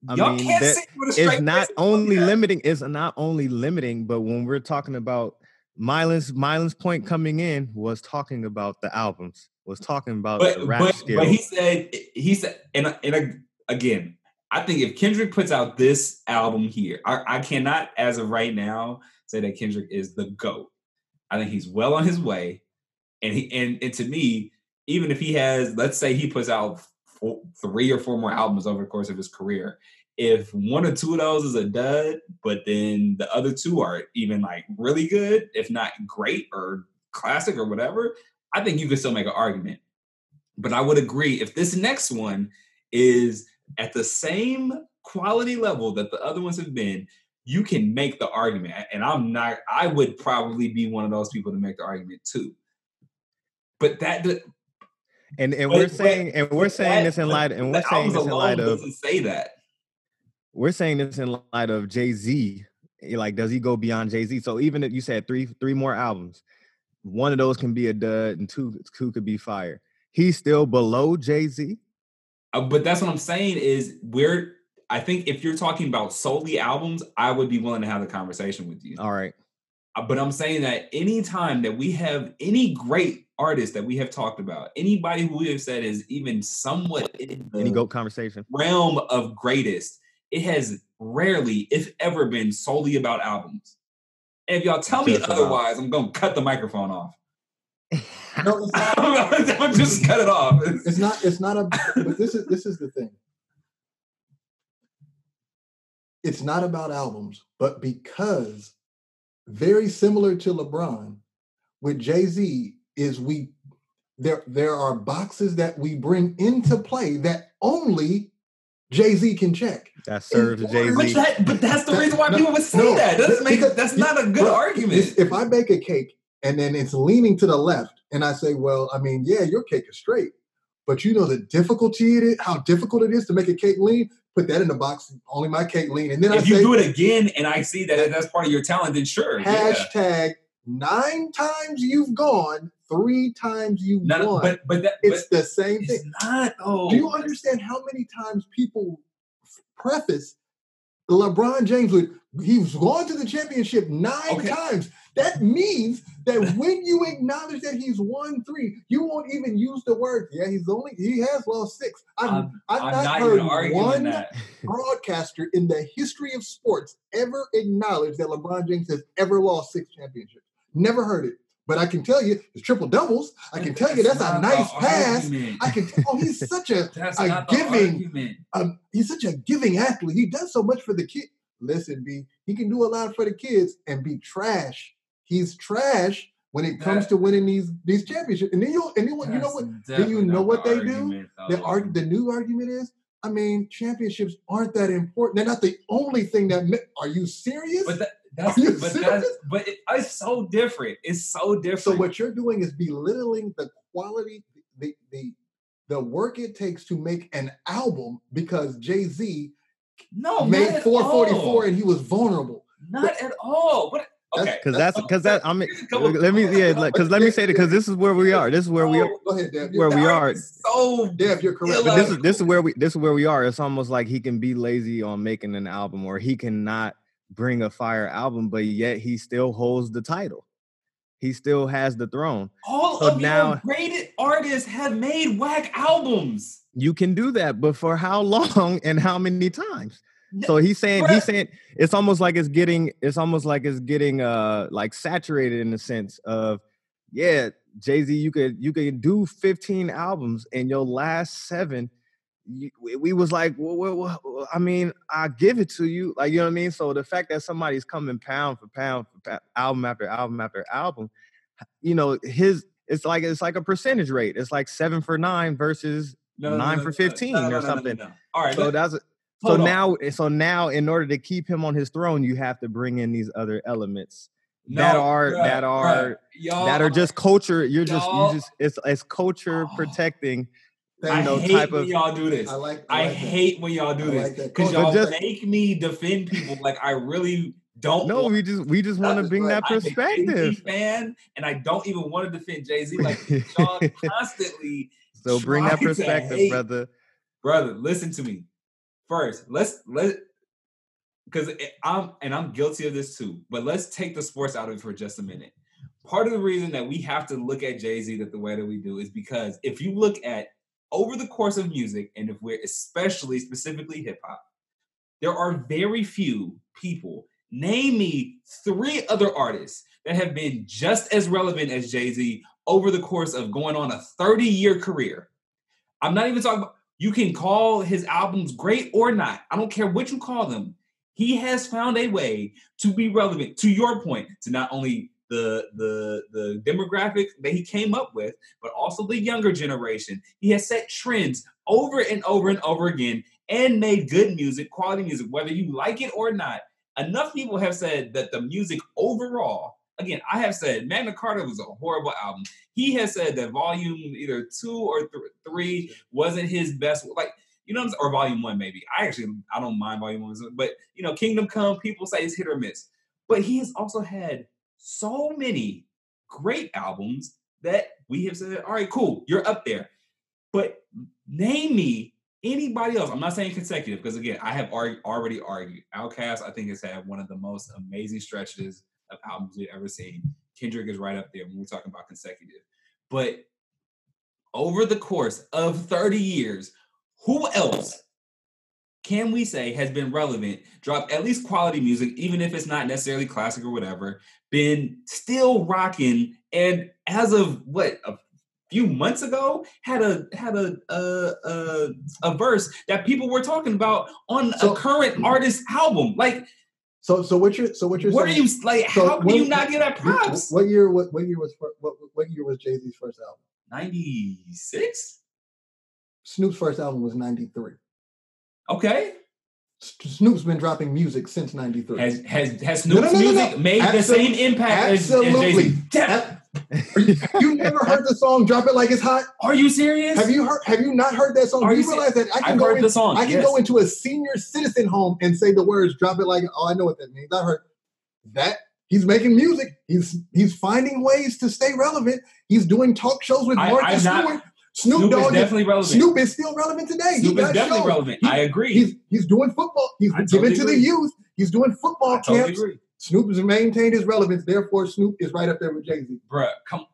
I Y'all mean, can't say what a straight it's not only that. limiting, it's not only limiting, but when we're talking about Mylon's, Mylon's point coming in was talking about the albums, was talking about but, the rap but, skills. But he said, he said, and, and again, I think if Kendrick puts out this album here, I, I cannot, as of right now, say that Kendrick is the GOAT. I think he's well on his way. And he, and, and to me, even if he has, let's say he puts out four, three or four more albums over the course of his career, if one or two of those is a dud, but then the other two are even like really good, if not great or classic or whatever, I think you could still make an argument. But I would agree if this next one is at the same quality level that the other ones have been, you can make the argument. And I'm not, I would probably be one of those people to make the argument too. But that... And and but, we're saying and we're saying that, this in light and we're saying this in light of say that. We're saying this in light of Jay-Z. Like, does he go beyond Jay-Z? So even if you said three three more albums, one of those can be a dud and two two could be fire. He's still below Jay-Z. Uh, but that's what I'm saying is we're I think if you're talking about solely albums, I would be willing to have the conversation with you. All right. Uh, but I'm saying that any time that we have any great artists that we have talked about, anybody who we have said is even somewhat in the Any goat conversation. realm of greatest, it has rarely, if ever, been solely about albums. And if y'all tell just me otherwise, I'm gonna cut the microphone off. No, I'm just cut it off. It's not. It's not a. But this is this is the thing. It's not about albums, but because very similar to LeBron with Jay-Z. Is we there? There are boxes that we bring into play that only Jay-Z can check. That serves Jay-Z. But, that, but that's the that, reason why no, people would say no, that. That's, make, that's not a good bro, argument. If I bake a cake and then it's leaning to the left, and I say, "Well, I mean, yeah, your cake is straight, but you know the difficulty it is, how difficult it is to make a cake lean." Put that in the box. Only my cake lean, and then if I you say, do it again, and I see that that's part of your talent. Then sure, hashtag. Yeah. Nine times you've gone, three times you've None, won. But, but that, it's but the same it's thing. Not, oh. Do you understand how many times people preface LeBron James with, he's gone to the championship nine okay. times. That means that when you acknowledge that he's won three, you won't even use the word, yeah, he's only, he has lost six. I've, I'm, I've I'm not, not heard one that. broadcaster in the history of sports ever acknowledge that LeBron James has ever lost six championships. Never heard it, but I can tell you it's triple doubles. I can tell you that's, that's a nice pass. Argument. I can. T- oh, he's such a, a giving. Um, he's such a giving athlete. He does so much for the kid. Listen, B, he can do a lot for the kids and be trash. He's trash when it that, comes to winning these these championships. And then you and then you know what? Then you know what the they do. The arg- the new argument is. I mean, championships aren't that important. They're not the only thing that. Me- Are you serious? But that, that's, Are you but serious? That's, but it, it's so different. It's so different. So what you're doing is belittling the quality, the the the work it takes to make an album because Jay-Z No, made four forty-four and he was vulnerable. Not but, at all. What? Okay, because that's because that I mean, let me yeah, because let me say that because this is where we are. This is where we are. Go ahead, Dev. Where we are. So Dev, you're correct. But this is this is where we this is where we are. It's almost like he can be lazy on making an album, or he cannot bring a fire album, but yet he still holds the title. He still has the throne. All so of now, your greatest artists have made whack albums. You can do that, but for how long and how many times? So he's saying he's saying it's almost like it's getting it's almost like it's getting uh like saturated in the sense of, yeah, Jay-Z, you could you could do fifteen albums and your last seven you, we was like, well, well, well, I mean, I give it to you, like, you know what I mean? So the fact that somebody's coming pound for pound for pound, album after album after album, you know, his it's like it's like a percentage rate. It's like seven for nine versus no, nine no, for no, fifteen no, no, or something. No, no, no, no. All right. So but, that's a So Hold now, on. so now, in order to keep him on his throne, you have to bring in these other elements no, that are bruh, that are bruh, that are just culture. You're just you just it's it's culture oh, protecting. I know, hate type when of, y'all do this. I, like, I, I like hate that. when y'all do I this because like y'all just, make me defend people like I really don't. No, want. we just we just want to bring like, that perspective. I'm a fan, and I don't even want to defend Jay-Z. Like y'all constantly. So bring that perspective, brother. Brother, listen to me. First, let's let because I'm and I'm guilty of this too, but let's take the sports out of it for just a minute. Part of the reason that we have to look at Jay-Z that the way that we do is because if you look at over the course of music, and if we're especially specifically hip hop, there are very few people. Name me three other artists that have been just as relevant as Jay-Z over the course of going on a thirty-year career. I'm not even talking about. You can call his albums great or not. I don't care what you call them. He has found a way to be relevant, to your point, to not only the, the, the demographic that he came up with, but also the younger generation. He has set trends over and over and over again and made good music, quality music, whether you like it or not. Enough people have said that the music overall, again, I have said Magna Carta was a horrible album. He has said that volume either two or th- three wasn't his best, like, you know what I'm saying? Or volume one, maybe. I actually, I don't mind volume one, but, you know, Kingdom Come, people say it's hit or miss. But he has also had so many great albums that we have said, all right, cool, you're up there. But name me anybody else. I'm not saying consecutive, because, again, I have ar- already argued. Outkast, I think, has had one of the most amazing stretches of albums we've ever seen. Kendrick is right up there when we're talking about consecutive. But over the course of thirty years, who else can we say has been relevant, dropped at least quality music, even if it's not necessarily classic or whatever, been still rocking, and as of what, a few months ago, had a had a a, a, a verse that people were talking about on so, a current artist album, like. So so what you're so what you're what saying, are you like so how can you not get that props? What year what what year was what what year was Jay-Z's first album? ninety-six Snoop's first album was ninety-three Okay. Snoop's been dropping music since ninety-three Has has has Snoop's no, no, no, no, music no. made Absol- the same impact absolutely. as, as Jay-Z? You never heard the song "Drop It Like It's Hot"? Are you serious? Have you heard? Have you not heard that song? Are Do you, you realize that I can I've go in, I can yes. go into a senior citizen home and say the words "Drop It Like"? Oh, I know what that means. I heard that. He's making music. He's he's finding ways to stay relevant. He's doing talk shows with Martha Stewart. Snoop, Snoop Dogg is definitely is, relevant. Snoop is still relevant today. Snoop is definitely shows. relevant. He, I agree. He's, he's doing football. He's I giving totally to agree. the youth. He's doing football I camps. Totally agree. Snoop has maintained his relevance. Therefore, Snoop is right up there with Jay-Z. Bruh, come on.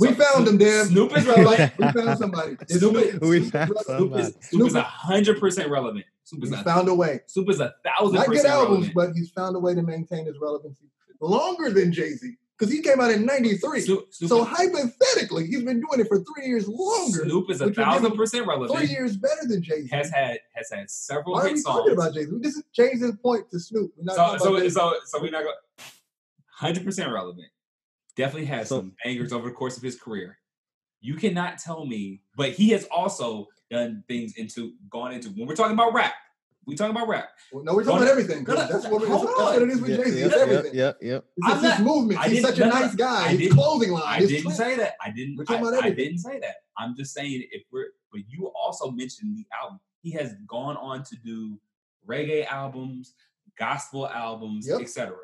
We so, found Snoop, him, Dev. Snoop is relevant. We found somebody. Snoop, Snoop, we Snoop, found Snoop, somebody. Is, Snoop is one hundred percent relevant. Snoop is he found a way. Snoop is one thousand percent relevant. Not good albums, relevant. but he's found a way to maintain his relevancy longer than Jay-Z. Because he came out in ninety-three Snoop, Snoop, so hypothetically, he's been doing it for three years longer. Snoop is a thousand percent relevant. Three years better than Jay-Z. Has had has had several Why hit songs. Why are we talking about Jay-Z? This is Jay-Z's point to Snoop. We're not so, so, so, so we're not going hundred percent relevant. Definitely had so, some bangers over the course of his career. You cannot tell me, but he has also done things into gone into when we're talking about rap. We talking about rap. Well, no, we're talking Don't, about everything. No, no, that's what, we, that's what it is with yeah, Jay-Z. Yeah, it's everything. Yeah, yeah. It's his movement. I He's such a nice guy. I His clothing line. I didn't trend. say that. I didn't. We're talking I, about I didn't say that. I'm just saying if we're. But you also mentioned the album. He has gone on to do reggae albums, gospel albums, yep. et cetera.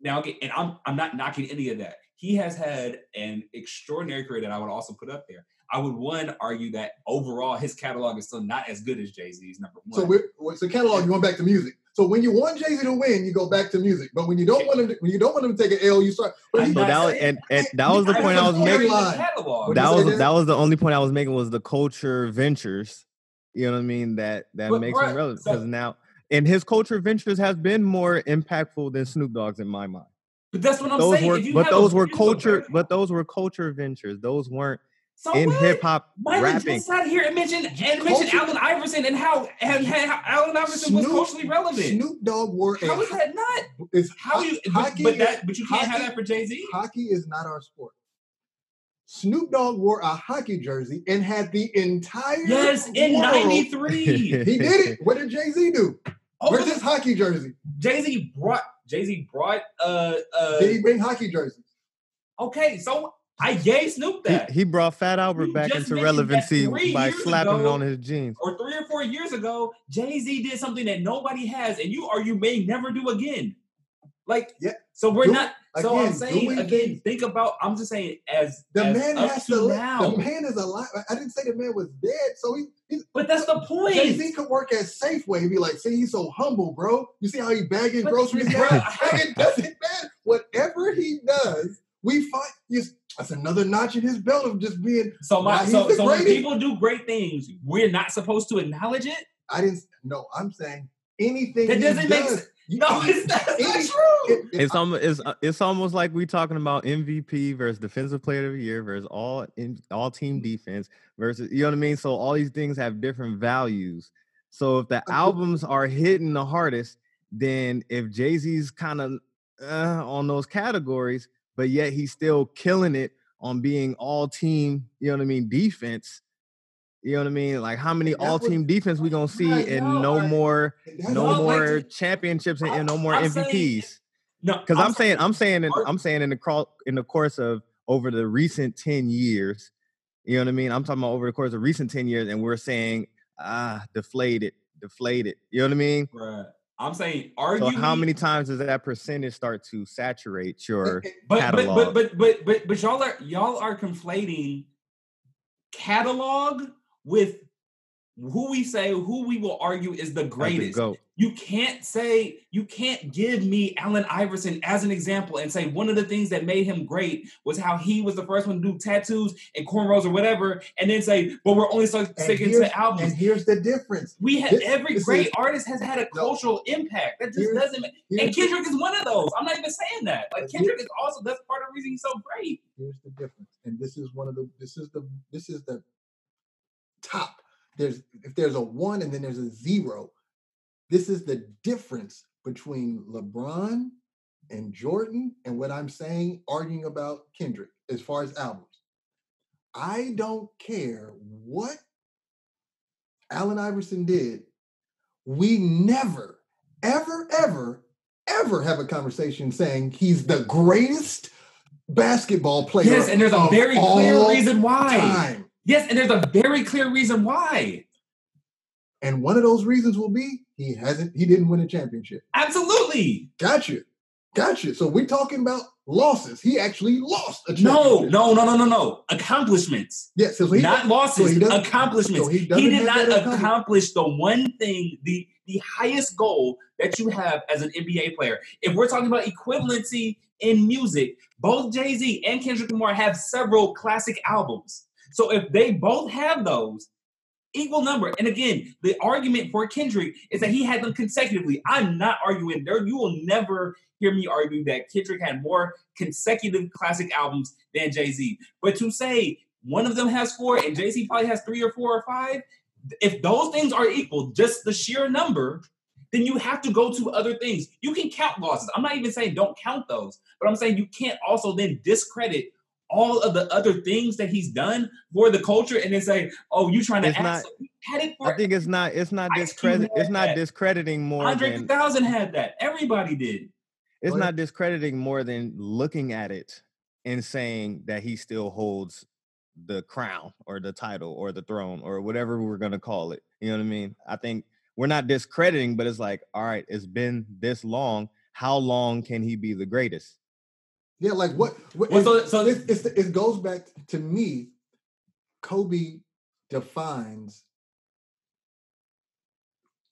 Now, okay, and I'm I'm not knocking any of that. He has had an extraordinary career that I would also put up there. I would, one, argue that overall his catalog is still not as good as Jay-Z's, number one. So we're, so catalog, you went back to music. So when you want Jay-Z to win, you go back to music. But when you don't want him to, when you don't want him to take an L, you start. But so that was, and, and that was the point I was making. That was that was the only point I was making was the culture ventures. You know what I mean? That that but, makes right, him relevant because so, now and his culture ventures has been more impactful than Snoop Dogg's in my mind. But that's what I'm those saying. Were, if you but those were culture. But those were culture ventures. Those weren't. So in hip hop rapping, just sat here and mentioned and mentioned Allen Iverson and how and, and how Allen Iverson Snoop, was culturally relevant. Snoop Dogg wore. How is that not? It's how you. But, but that. But you can't hockey, have that for Jay-Z. Hockey is not our sport. Snoop Dogg wore a hockey jersey and had the entire yes world. In ninety-three. He did it. What did Jay-Z do? Oh, where's his hockey jersey? Jay-Z brought. Jay-Z brought. Uh, uh, did he bring hockey jerseys? Okay, so. I gave Snoop that. He, he brought Fat Albert he back into relevancy by slapping ago, on his jeans. Or three or four years ago, Jay-Z did something that nobody has, and you or you may never do again. Like, yeah. so we're do, not. So again, I'm saying again, things. think about. I'm just saying as the as man has to. to now. The man is alive. I didn't say the man was dead. So he. he but that's the point. Jay-Z could work at Safeway. He'd be like, "See, he's so humble, bro. You see how he bagging but, groceries now? It doesn't matter. Whatever he does." We find yes, that's another notch in his belt of just being. So my so, so when people do great things, we're not supposed to acknowledge it. I didn't. No, I'm saying anything that doesn't make sense. No, it's not, it's not true. It, it, it's almost it's, it's almost like we talking about M V P versus Defensive Player of the Year versus all in, all team defense versus you know what I mean. So all these things have different values. So if the albums are hitting the hardest, then if Jay-Z's kind of uh, on those categories. But yet he's still killing it on being all team, you know what I mean, defense. You know what I mean? Like how many all team defense we gonna see and no more no more championships and no more M V Ps. No, because I'm saying I'm saying in, I'm saying in the crawl in the course of over the recent ten years, you know what I mean? I'm talking about over the course of recent ten years, and we're saying, ah, deflated, deflated. You know what I mean? Right. I'm saying, argue. So how many times does that percentage start to saturate your but, catalog? But but but but but y'all are y'all are conflating catalog with who we say who we will argue is the greatest. You can't say you can't give me Allen Iverson as an example and say one of the things that made him great was how he was the first one to do tattoos and cornrows or whatever, and then say, "But we're only sticking to albums." And here's the difference: we have this, every this great is, artist has had a cultural no, impact. That just doesn't. And Kendrick is one of those. I'm not even saying that. Like Kendrick is also that's part of the reason he's so great. Here's the difference, and this is one of the. This is the. This is the top. There's if there's a one and then there's a zero. This is the difference between LeBron and Jordan and what I'm saying, arguing about Kendrick as far as albums. I don't care what Allen Iverson did. We never, ever, ever, ever have a conversation saying he's the greatest basketball player. Yes, and there's a very clear reason why. Time. Yes, and there's a very clear reason why. And one of those reasons will be he hasn't, he didn't win a championship. Absolutely. Gotcha. Gotcha. So we're talking about losses. He actually lost a championship. No, no, no, no, no, no. Accomplishments. Yes. Yeah, so not losses, so he accomplishments. So he, he did not accomplish the one thing, the, the highest goal that you have as an N B A player. If we're talking about equivalency in music, both Jay-Z and Kendrick Lamar have several classic albums. So if they both have those, equal number. And again, the argument for Kendrick is that he had them consecutively. I'm not arguing there. You will never hear me argue that Kendrick had more consecutive classic albums than Jay-Z. But to say one of them has four and Jay-Z probably has three or four or five, if those things are equal, just the sheer number, then you have to go to other things. You can count losses. I'm not even saying don't count those, but I'm saying you can't also then discredit all of the other things that he's done for the culture, and then say, "Oh, you trying to ask?" I think it's not. It's not discredit. It's not discrediting more. one hundred thousand had that. Everybody did. It's not discrediting more than looking at it and saying that he still holds the crown or the title or the throne or whatever we're gonna call it. You know what I mean? I think we're not discrediting, but it's like, all right, it's been this long. How long can he be the greatest? Yeah, like what? what well, so so it's, it's, it goes back to me. Kobe defines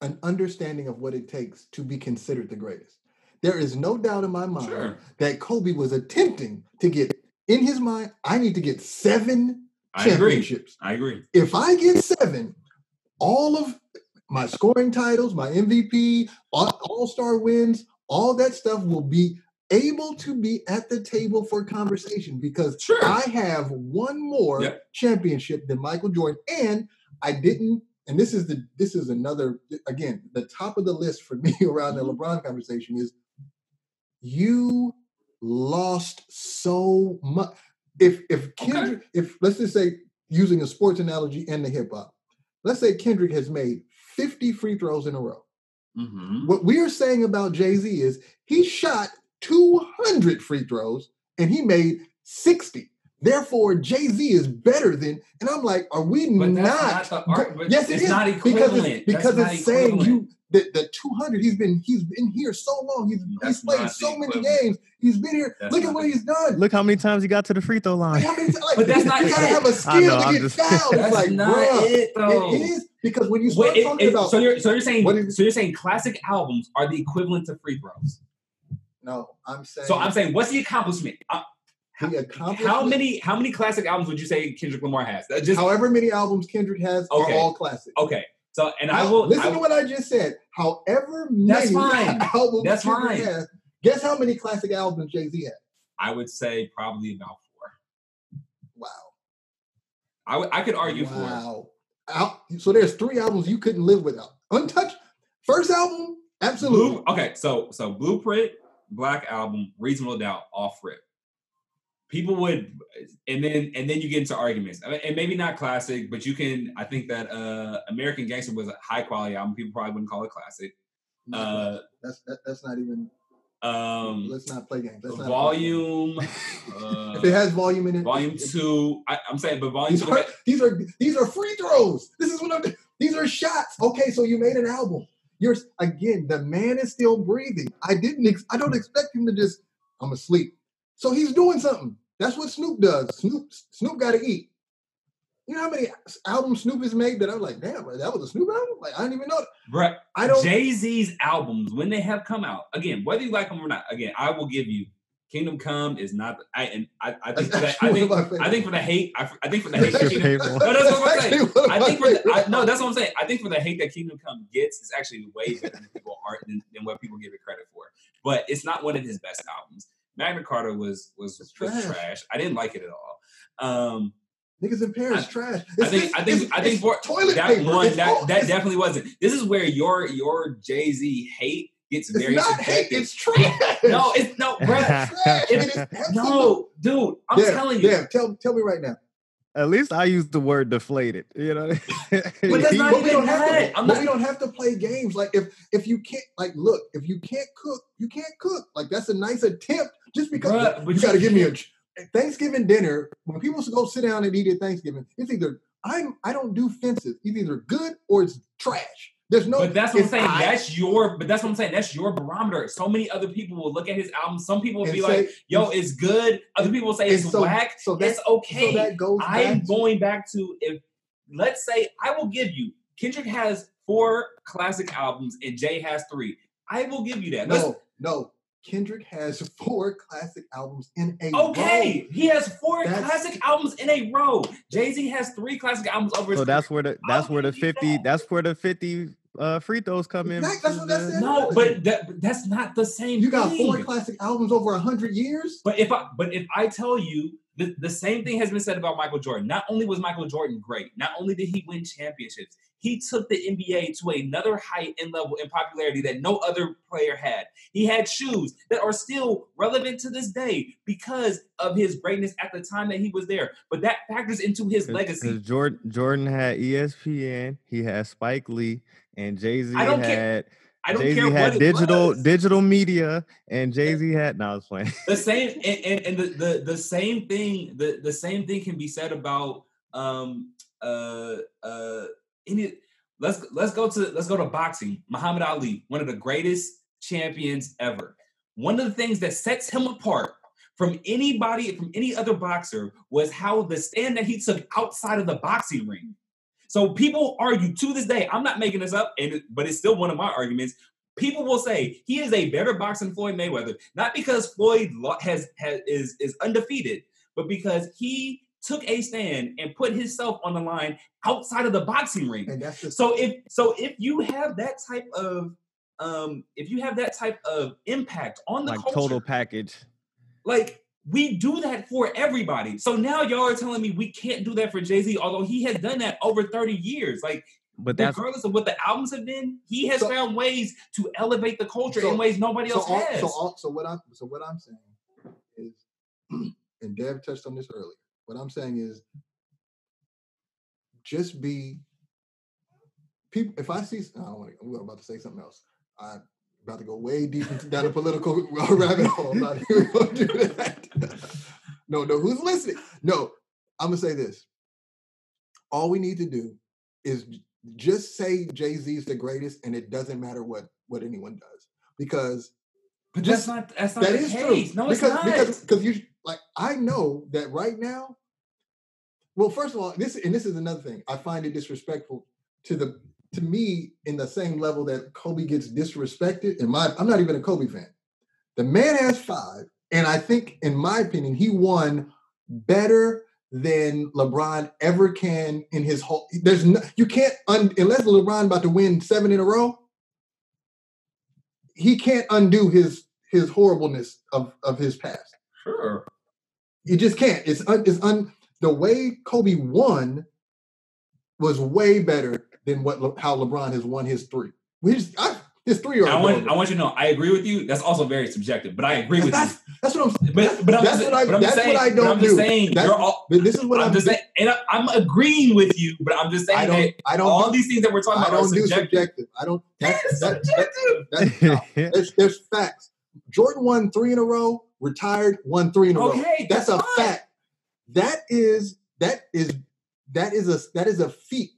an understanding of what it takes to be considered the greatest. There is no doubt in my mind sure. that Kobe was attempting to get, in his mind, I need to get seven I championships. Agree. I agree. If I get seven, all of my scoring titles, my M V P, all, all-star wins, all that stuff will be able to be at the table for conversation because sure. I have one more yep. championship than Michael Jordan, and I didn't. And this is the this is another again the top of the list for me around the LeBron conversation is you lost so much. If if Kendrick, okay. if let's just say using a sports analogy and the hip hop, let's say Kendrick has made fifty free throws in a row. Mm-hmm. What we are saying about Jay-Z is he shot two hundred free throws and he made sixty. Therefore, Jay-Z is better than, and I'm like, are we but that's not? Not the art, but yes, it it's is not equivalent. because it's, because that's it's saying equivalent. you that the two hundred. He's been he's been here so long. He's that's he's played so equivalent. many games. He's been here. That's Look at what he's done. Look how many times he got to the free throw line. Like, many, like, but that's you, not. You gotta have a skill know, to I'm get just, fouled. That's like, not bro, it though. It is because when you start Wait, talking it, it, about so you're so you're saying is, so you're saying classic albums are the equivalent to free throws. No, I'm saying. So I'm saying, what's the accomplishment? I, How many how many classic albums would you say Kendrick Lamar has? Just, however many albums Kendrick has okay. are all classic. Okay. So and now, I will listen I, to what I just said. However many that's fine. albums that's Kendrick fine. has, guess how many classic albums Jay-Z has? I would say probably about four. Wow. I would I could argue wow. four. Wow. So there's three albums you couldn't live without. Untouched. First album, absolutely. Blue, okay, so so Blueprint, Black Album, Reasonable Doubt, off rip. People would, and then and then you get into arguments. I mean, and maybe not classic, but you can, I think that uh, American Gangster was a high-quality album. People probably wouldn't call it classic. Uh, that's that, that's not even, um, let's not play games. That's not volume. Uh, if it has volume in it. Volume two. I, I'm saying, but volume these two. Are, these, are, these are free throws. This is what I'm doing. These are shots. Okay, so you made an album. You're Again, the man is still breathing. I didn't, ex- I don't expect him to just, I'm asleep. So he's doing something. That's what Snoop does. Snoop Snoop got to eat. You know how many albums Snoop has made that I'm like, damn, that was a Snoop album? Like, I didn't even know. Bruh, I don't. Jay-Z's albums, when they have come out, again, whether you like them or not, again, I will give you Kingdom Come is not. I and I, I think for that, I think I think for the hate. I, I think for the hate. That Kingdom, no, that's what I'm saying. I think for the, I, no, that's what I'm saying. I think for the hate that Kingdom Come gets is actually way better than people are than, than what people give it credit for. But it's not one of his best albums. Magna Carta was was, was trash. trash. I didn't like it at all. Um, Niggas in Paris, I, trash. It's, I think I think I think for toilet that paper. one it's that, all, that definitely wasn't. This is where your your Jay-Z hate gets very. It's not hate. It's trash. No, it's no, bro. It's trash. No, dude. I'm yeah, telling you. Yeah, tell tell me right now. At least I use the word deflated. You know, but that's not but even we don't that. Have to, I'm but not, we don't have to play games. Like if if you can't like look, if you can't cook, you can't cook. Like that's a nice attempt. Just because Bruh, you, you got to give me a Thanksgiving dinner, when people go sit down and eat at Thanksgiving, it's either I'm I don't do fences. It's either good or it's trash. There's no. But that's what I'm saying. I, that's your. But that's what I'm saying. That's your barometer. So many other people will look at his album. Some people will be say, like, "Yo, it's good." Other people will say it's so, whack. So that's okay. So that goes I'm back going back to if let's say I will give you Kendrick has four classic albums and Jay has three. I will give you that. No, let's, no. Kendrick has four classic albums in a okay. row. Okay, he has four that's, classic albums in a row. Jay-Z has three classic albums over. So his that's where the that's where the fifty that. that's where the fifty uh, free throws come in. Exactly. That's what that's uh, no, but that, that's not the same. You got thing. four classic albums over a hundred years. But if I but if I tell you the, the same thing has been said about Michael Jordan. Not only was Michael Jordan great, not only did he win championships, he took the N B A to another height and level in popularity that no other player had. He had shoes that are still relevant to this day because of his greatness at the time that he was there. But that factors into his legacy. Jordan, Jordan had E S P N. He had Spike Lee and Jay-Z I don't had... Care. I don't Jay-Z care had what digital was. digital media, and Jay-Z had. No, I was playing. The same and, and, and the, the the same thing. The, the same thing can be said about um uh uh. Any Let's let's go to let's go to boxing. Muhammad Ali, one of the greatest champions ever. One of the things that sets him apart from anybody, from any other boxer, was how the stand that he took outside of the boxing ring. So people argue to this day, I'm not making this up, and but it's still one of my arguments. People will say he is a better boxer than Floyd Mayweather, not because Floyd has, has is is undefeated, but because he took a stand and put himself on the line outside of the boxing ring. And that's just- so if so if you have that type of um, if you have that type of impact on the like culture, total package, like we do that for everybody. So now y'all are telling me we can't do that for Jay-Z, although he has done that over thirty years. Like, but that's, regardless of what the albums have been, he has so, found ways to elevate the culture so, in ways nobody so else all, has. So, all, so what I'm so what I'm saying is, and Dev touched on this earlier. What I'm saying is, just be people. If I see, I don't want to. I'm about to say something else. I'm about to go way deep into, down a political rabbit hole. I'm not even going to do that. no, no. Who's listening? No, I'm gonna say this. All we need to do is. Just say Jay-Z is the greatest, and it doesn't matter what, what anyone does, because but just that's not, that's not that the is case. True. No, because, it's not because because you like I know that right now. Well, first of all, this and this is another thing I find it disrespectful to the to me in the same level that Kobe gets disrespected. In my, I'm not even a Kobe fan. The man has five, and I think, in my opinion, he won better than LeBron ever can in his whole. There's no, you can't un, unless LeBron about to win seven in a row. He can't undo his his horribleness of, of his past. Sure, you just can't. It's un, it's un, the way Kobe won was way better than what Le, how LeBron has won his three. We just I, his three are. I want I want you to know I agree with you. That's also very subjective, but I agree with that's, you. That's what I'm saying. But, but I'm that's just, what I but I'm that's saying, what I don't but I'm just do. Saying that's, you're all, but this is what I'm, I'm just saying, and I, I'm agreeing with you. But I'm just saying I don't, that I don't, all these things that we're talking about I don't are subjective. Do subjective. I don't. That's, that, subjective. That, that's, no, there's, there's facts. Jordan won three in a row. Retired, won three in a okay, row. Okay, that's, that's a fine. fact. That is that is that is a that is a feat.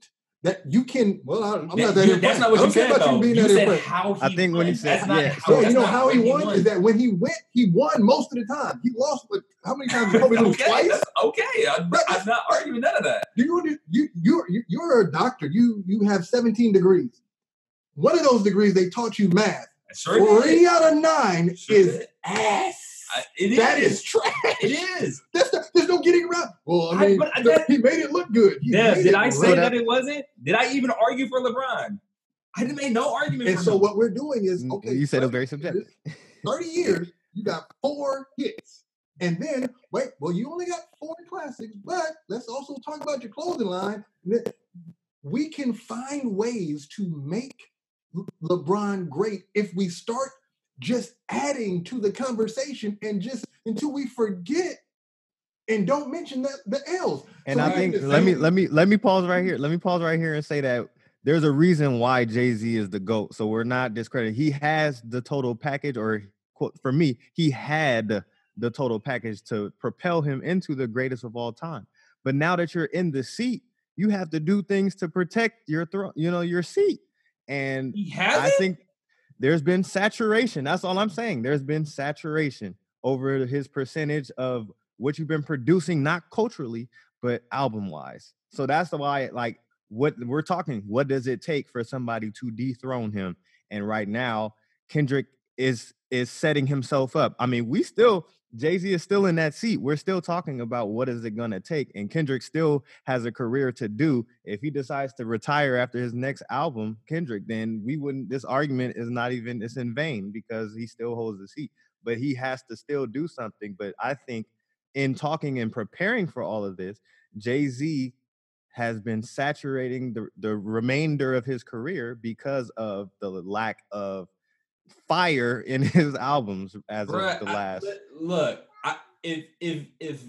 That you can, well, I'm that, not that you, That's not what you said, though. You, you said impressed. How he I think won. When he said, yeah. How, so, you know, how he won, he won is that when he went, he won most of the time. He lost, but how many times did Kobe lose? Okay, twice? Okay, I'm, I'm not arguing none of that. You, you, you're, you're a doctor. You you have seventeen degrees. One of those degrees, they taught you math. Sure Three did. out of nine sure is did. ass. I, it that is. is trash. It is. That's not, there's no getting around. Well, I mean, I, that, he made it look good. Yeah, did I say that it wasn't? Did I even argue for LeBron? I made no argument. And for so him. What we're doing is okay. You said it was very subjective. Thirty years, you got four hits, and then wait. Well, you only got four classics, but let's also talk about your clothing line. We can find ways to make LeBron great if we start. Just adding to the conversation, and just until we forget and don't mention the, the L's. And so I think let me let me let me pause right here. Let me pause right here and say that there's a reason why Jay-Z is the GOAT. So we're not discrediting. He has the total package, or quote for me, he had the total package to propel him into the greatest of all time. But now that you're in the seat, you have to do things to protect your throne, you know, your seat. And he I think. There's been saturation. That's all I'm saying. There's been saturation over his percentage of what you've been producing, not culturally, but album-wise. So that's why, like, what we're talking, what does it take for somebody to dethrone him? And right now, Kendrick is is setting himself up. I mean, we still, Jay-Z is still in that seat. We're still talking about what is it going to take. And Kendrick still has a career to do. If he decides to retire after his next album, Kendrick, then we wouldn't, this argument is not even, it's in vain because he still holds the seat. But he has to still do something. But I think in talking and preparing for all of this, Jay-Z has been saturating the, the remainder of his career because of the lack of fire in his albums as Bruh, of the last. I, look, I, if if if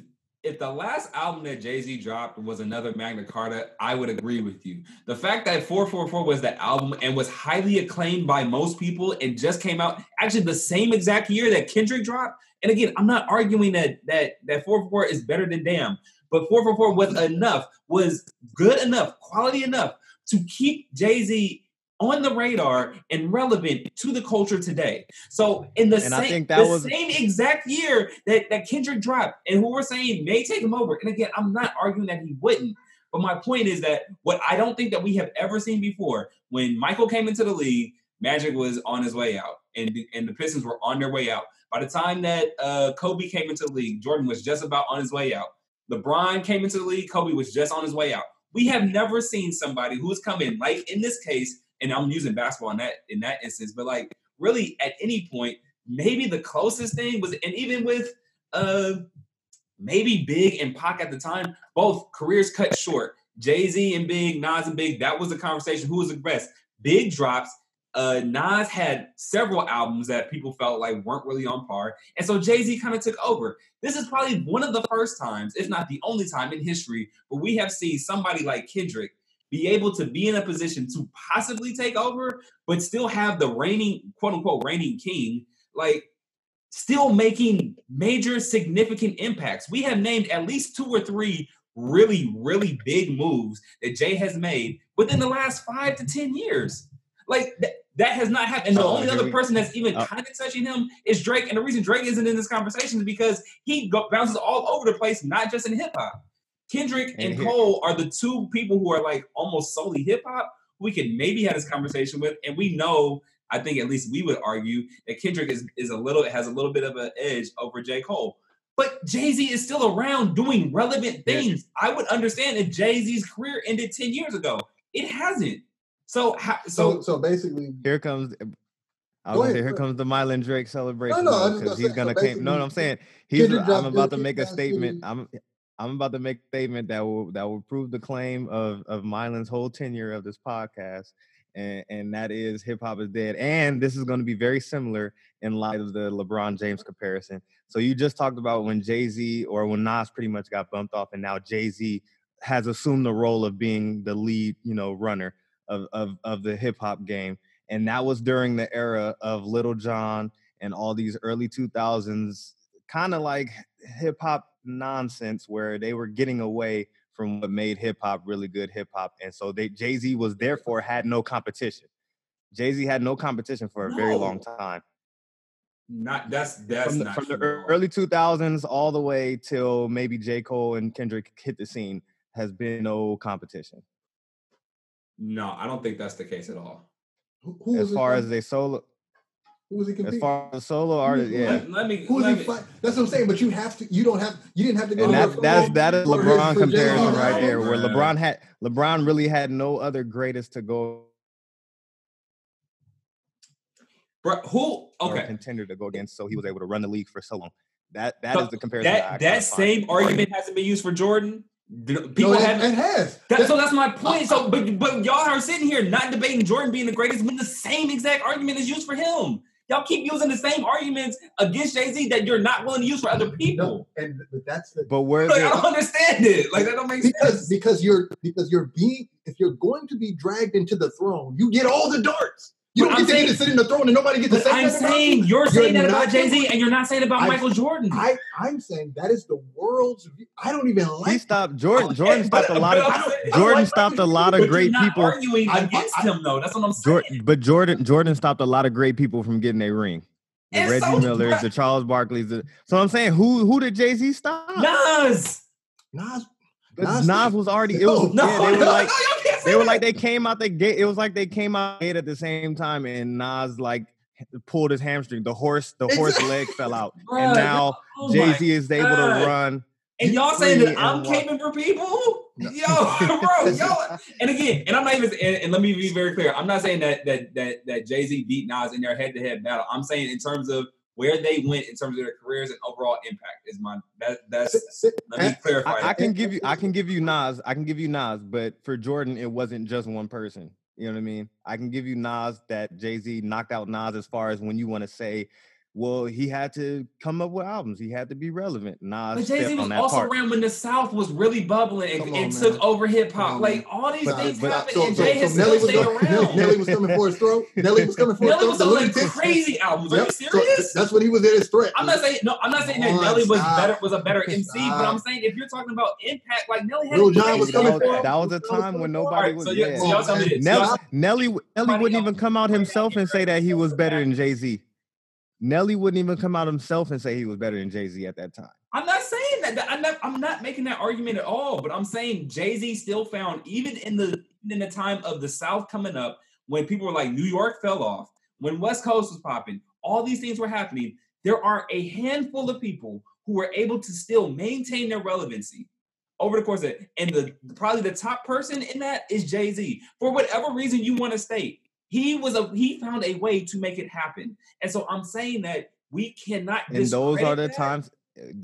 if the last album that Jay-Z dropped was another Magna Carta, I would agree with you. The fact that four forty-four was the album and was highly acclaimed by most people and just came out actually the same exact year that Kendrick dropped. And again, I'm not arguing that that that four forty-four is better than Damn, but four forty-four was enough, was good enough, quality enough to keep Jay-Z on the radar and relevant to the culture today. So in the, same, I think that the was... same exact year that, that Kendrick dropped and who we're saying may take him over. And again, I'm not arguing that he wouldn't. But my point is that what I don't think that we have ever seen before, when Michael came into the league, Magic was on his way out and, and the Pistons were on their way out. By the time that uh, Kobe came into the league, Jordan was just about on his way out. LeBron came into the league, Kobe was just on his way out. We have never seen somebody who's come in, like in this case, and I'm using basketball in that in that instance, but like really at any point, maybe the closest thing was, and even with uh, maybe Big and Pac at the time, both careers cut short. Jay-Z and Big, Nas and Big, that was the conversation. Who was the best? Big drops. Uh, Nas had several albums that people felt like weren't really on par. And so Jay-Z kind of took over. This is probably one of the first times, if not the only time in history, where we have seen somebody like Kendrick be able to be in a position to possibly take over, but still have the reigning, quote unquote, reigning king, like still making major significant impacts. We have named at least two or three really, really big moves that Jay has made within the last five to ten years. Like, th- that has not happened. And the oh, only other we... person that's even oh. kind of touching him is Drake. And the reason Drake isn't in this conversation is because he go- bounces all over the place, not just in hip-hop. Kendrick and, and Cole are the two people who are, like, almost solely hip-hop we could maybe have this conversation with. And we know, I think at least we would argue, that Kendrick is, is a little has a little bit of an edge over J. Cole. But Jay-Z is still around doing relevant things. Yeah. I would understand if Jay-Z's career ended ten years ago. It hasn't. So, how, so, so, so basically, here comes. I was ahead, say, here comes the Mylon Drake celebration. No, no, because he's gonna. So came, no, no, I'm saying he's. I'm drop, about to make a statement. I'm. I'm about to make a statement that will that will prove the claim of of Mylon's whole tenure of this podcast, and and that is hip hop is dead. And this is going to be very similar in light of the LeBron James comparison. So you just talked about when Jay-Z or when Nas pretty much got bumped off, and now Jay-Z has assumed the role of being the lead, you know, runner. Of, of of the hip hop game, and that was during the era of Little John and all these early two thousands kind of like hip hop nonsense where they were getting away from what made hip hop really good hip hop, and so they Jay-Z was therefore had no competition. Jay-Z had no competition for a no. very long time. Not that's that's from the, not from the early two thousands all the way till maybe J. Cole and Kendrick hit the scene has been no competition. No, I don't think that's the case at all. Who, who as far as they solo, who was he competing? As far as solo artist, yeah. Let, let me. Who's let he me. Fight? That's what I'm saying. But you have to. You don't have. You didn't have to go. And that's that's that is LeBron comparison right there, where LeBron had LeBron really had no other greatest to go. Bro, who okay or contender to go against, so he was able to run the league for so long. That that so is the comparison. That, I that same argument hasn't been used for Jordan. People no, it, have it has. That, that, so that's my point. So, but but y'all are sitting here not debating Jordan being the greatest when the same exact argument is used for him. Y'all keep using the same arguments against Jay-Z that you're not willing to use for other people. No, and but that's the. But where like, I don't understand it. Like that don't make because, sense because you're because you're being if you're going to be dragged into the throne, you get all the darts. You but don't I'm get saying, to sit in the throne and nobody gets to say that. I'm saying you're saying that about Jay-Z and you're not saying about I, Michael Jordan. I, I'm saying that is the world's view. I don't even like He stopped Jordan Jordan stopped a lot of Jordan stopped a lot of great people. You're not arguing against him though. That's what I'm saying. Jordan, but Jordan Jordan stopped a lot of great people from getting their ring. The it's Reggie so Millers, the Charles Barkley's. The, so I'm saying who who did Jay-Z stop? Nas. Nas Nas, Nas was already it was no, yeah, they were no, like no, They were like they came out the gate. It was like they came out the gate at the same time, and Nas like pulled his hamstring. The horse, the horse leg fell out, Bruh, and now oh Jay-Z is able God. to run. And y'all saying that I'm caping for people, no. yo, bro, yo. And again, and I'm not even. And, and let me be very clear. I'm not saying that that that that Jay-Z beat Nas in their head-to-head battle. I'm saying in terms of where they went in terms of their careers and overall impact is my that that's let me clarify. I, I can give you I can give you Nas I can give you Nas, but for Jordan it wasn't just one person. You know what I mean? I can give you Nas that Jay-Z knocked out Nas as far as when you want to say Well, he had to come up with albums. He had to be relevant. Nah, but Jay-Z was also part. around when the South was really bubbling and, on, and took over hip hop. Like all these but, things but, happened, so, and Jay so, has so Nelly still was, stayed around. Nelly was coming for his throat. Nelly was coming for his throat. Nelly was doing like crazy albums. Are yep. you serious? So, that's what he was at his threat. I'm not saying no. I'm not saying that oh, Nelly was stop. better was a better M C, stop. but I'm saying if you're talking about impact, like Nelly had. Lil Jon was coming for him. That was a time when nobody was. Nelly Nelly wouldn't even come out himself and say that he was better than Jay-Z. Nelly wouldn't even come out himself and say he was better than Jay-Z at that time. I'm not saying that. I'm not, I'm not making that argument at all, but I'm saying Jay-Z still found, even in the in the time of the South coming up, when people were like, New York fell off, when West Coast was popping, all these things were happening, there are a handful of people who were able to still maintain their relevancy over the course of it. And the, probably the top person in that is Jay-Z. For whatever reason you want to state, He was a he found a way to make it happen. And so I'm saying that we cannot discredit that. And those are the times,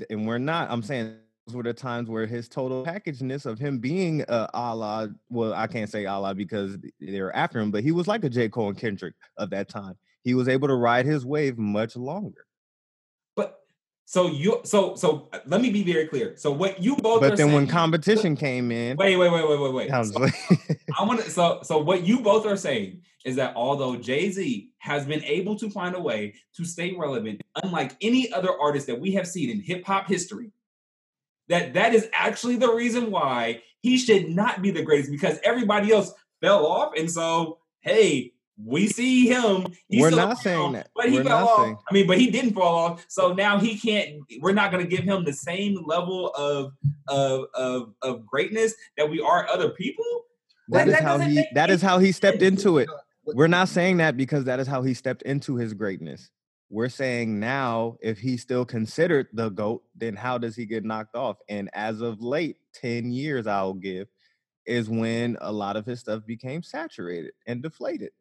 and we're not, I'm saying those were the times where his total packageness of him being uh, a la, well, I can't say a la because they were after him, but he was like a J. Cole and Kendrick of that time. He was able to ride his wave much longer. But so you, so, so let me be very clear. So what you both But are then saying, when competition but, came in. Wait, wait, wait, wait, wait, wait. I, so, I want to, so, so what you both are saying is that although Jay-Z has been able to find a way to stay relevant, unlike any other artist that we have seen in hip-hop history, that that is actually the reason why he should not be the greatest, because everybody else fell off, and so, hey, we see him. He's we're not saying off, that. But he we're fell off. Saying. I mean, but he didn't fall off, so now he can't, we're not going to give him the same level of, of, of, of greatness that we are other people? That, that, is, that, how he, that is how he stepped into it. We're not saying that because that is how he stepped into his greatness. We're saying now, if he's still considered the GOAT, then how does he get knocked off? And as of late, ten years I'll give, is when a lot of his stuff became saturated and deflated.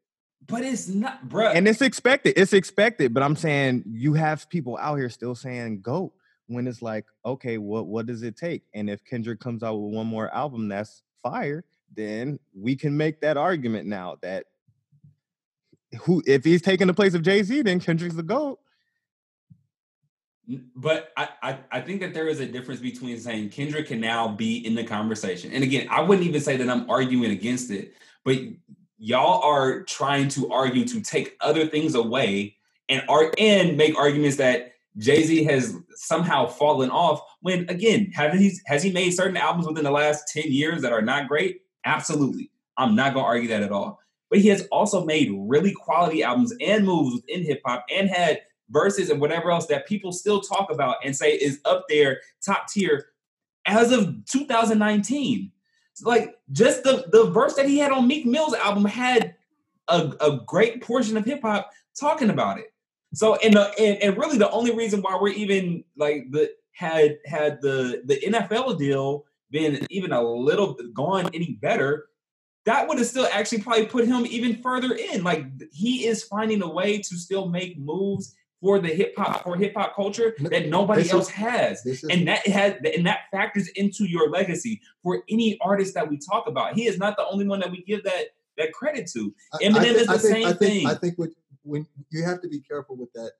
But it's not, bruh. And it's expected. It's expected. But I'm saying you have people out here still saying GOAT when it's like, okay, what what does it take? And if Kendrick comes out with one more album that's fire, then we can make that argument now that who, if he's taking the place of Jay-Z, then Kendrick's the GOAT. But I, I, I think that there is a difference between saying Kendrick can now be in the conversation. And again, I wouldn't even say that I'm arguing against it, but y'all are trying to argue to take other things away and are, and make arguments that Jay-Z has somehow fallen off when, again, haven't he, has he made certain albums within the last ten years that are not great? Absolutely. I'm not going to argue that at all. But he has also made really quality albums and moves within hip-hop and had verses and whatever else that people still talk about and say is up there, top tier, as of two thousand nineteen. So like, just the, the verse that he had on Meek Mill's album had a, a great portion of hip-hop talking about it. So, and, the, and and really the only reason why we're even, like, the had had the, the N F L deal been even a little gone any better, that would have still actually probably put him even further in. Like, he is finding a way to still make moves for the hip hop, for hip hop culture that nobody this else is, has. Is, and that has, and that factors into your legacy for any artist that we talk about. He is not the only one that we give that, that credit to. Eminem I, I think, is the I think, same I think, thing. I think when, when you have to be careful with that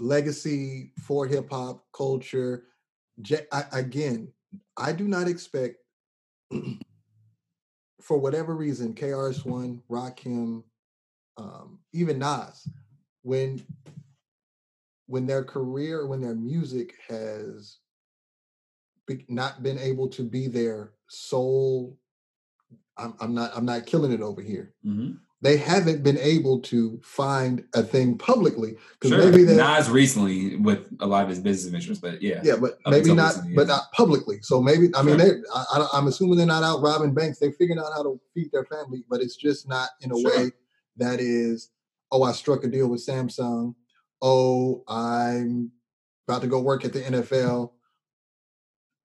legacy for hip hop culture. J- I, again, I do not expect for whatever reason, K R S One, Rakim, um, even Nas, when when their career, when their music has be, not been able to be their sole, I'm, I'm not I'm not killing it over here. Mm-hmm. They haven't been able to find a thing publicly. Sure, maybe Nas recently with a lot of his business ventures, but yeah. Yeah, but maybe not, recently, but yeah. not publicly. So maybe, I mean, sure. I, I, I'm assuming they're not out robbing banks. They're figuring out how to feed their family, but it's just not in a sure. way that is, oh, I struck a deal with Samsung. Oh, I'm about to go work at the N F L.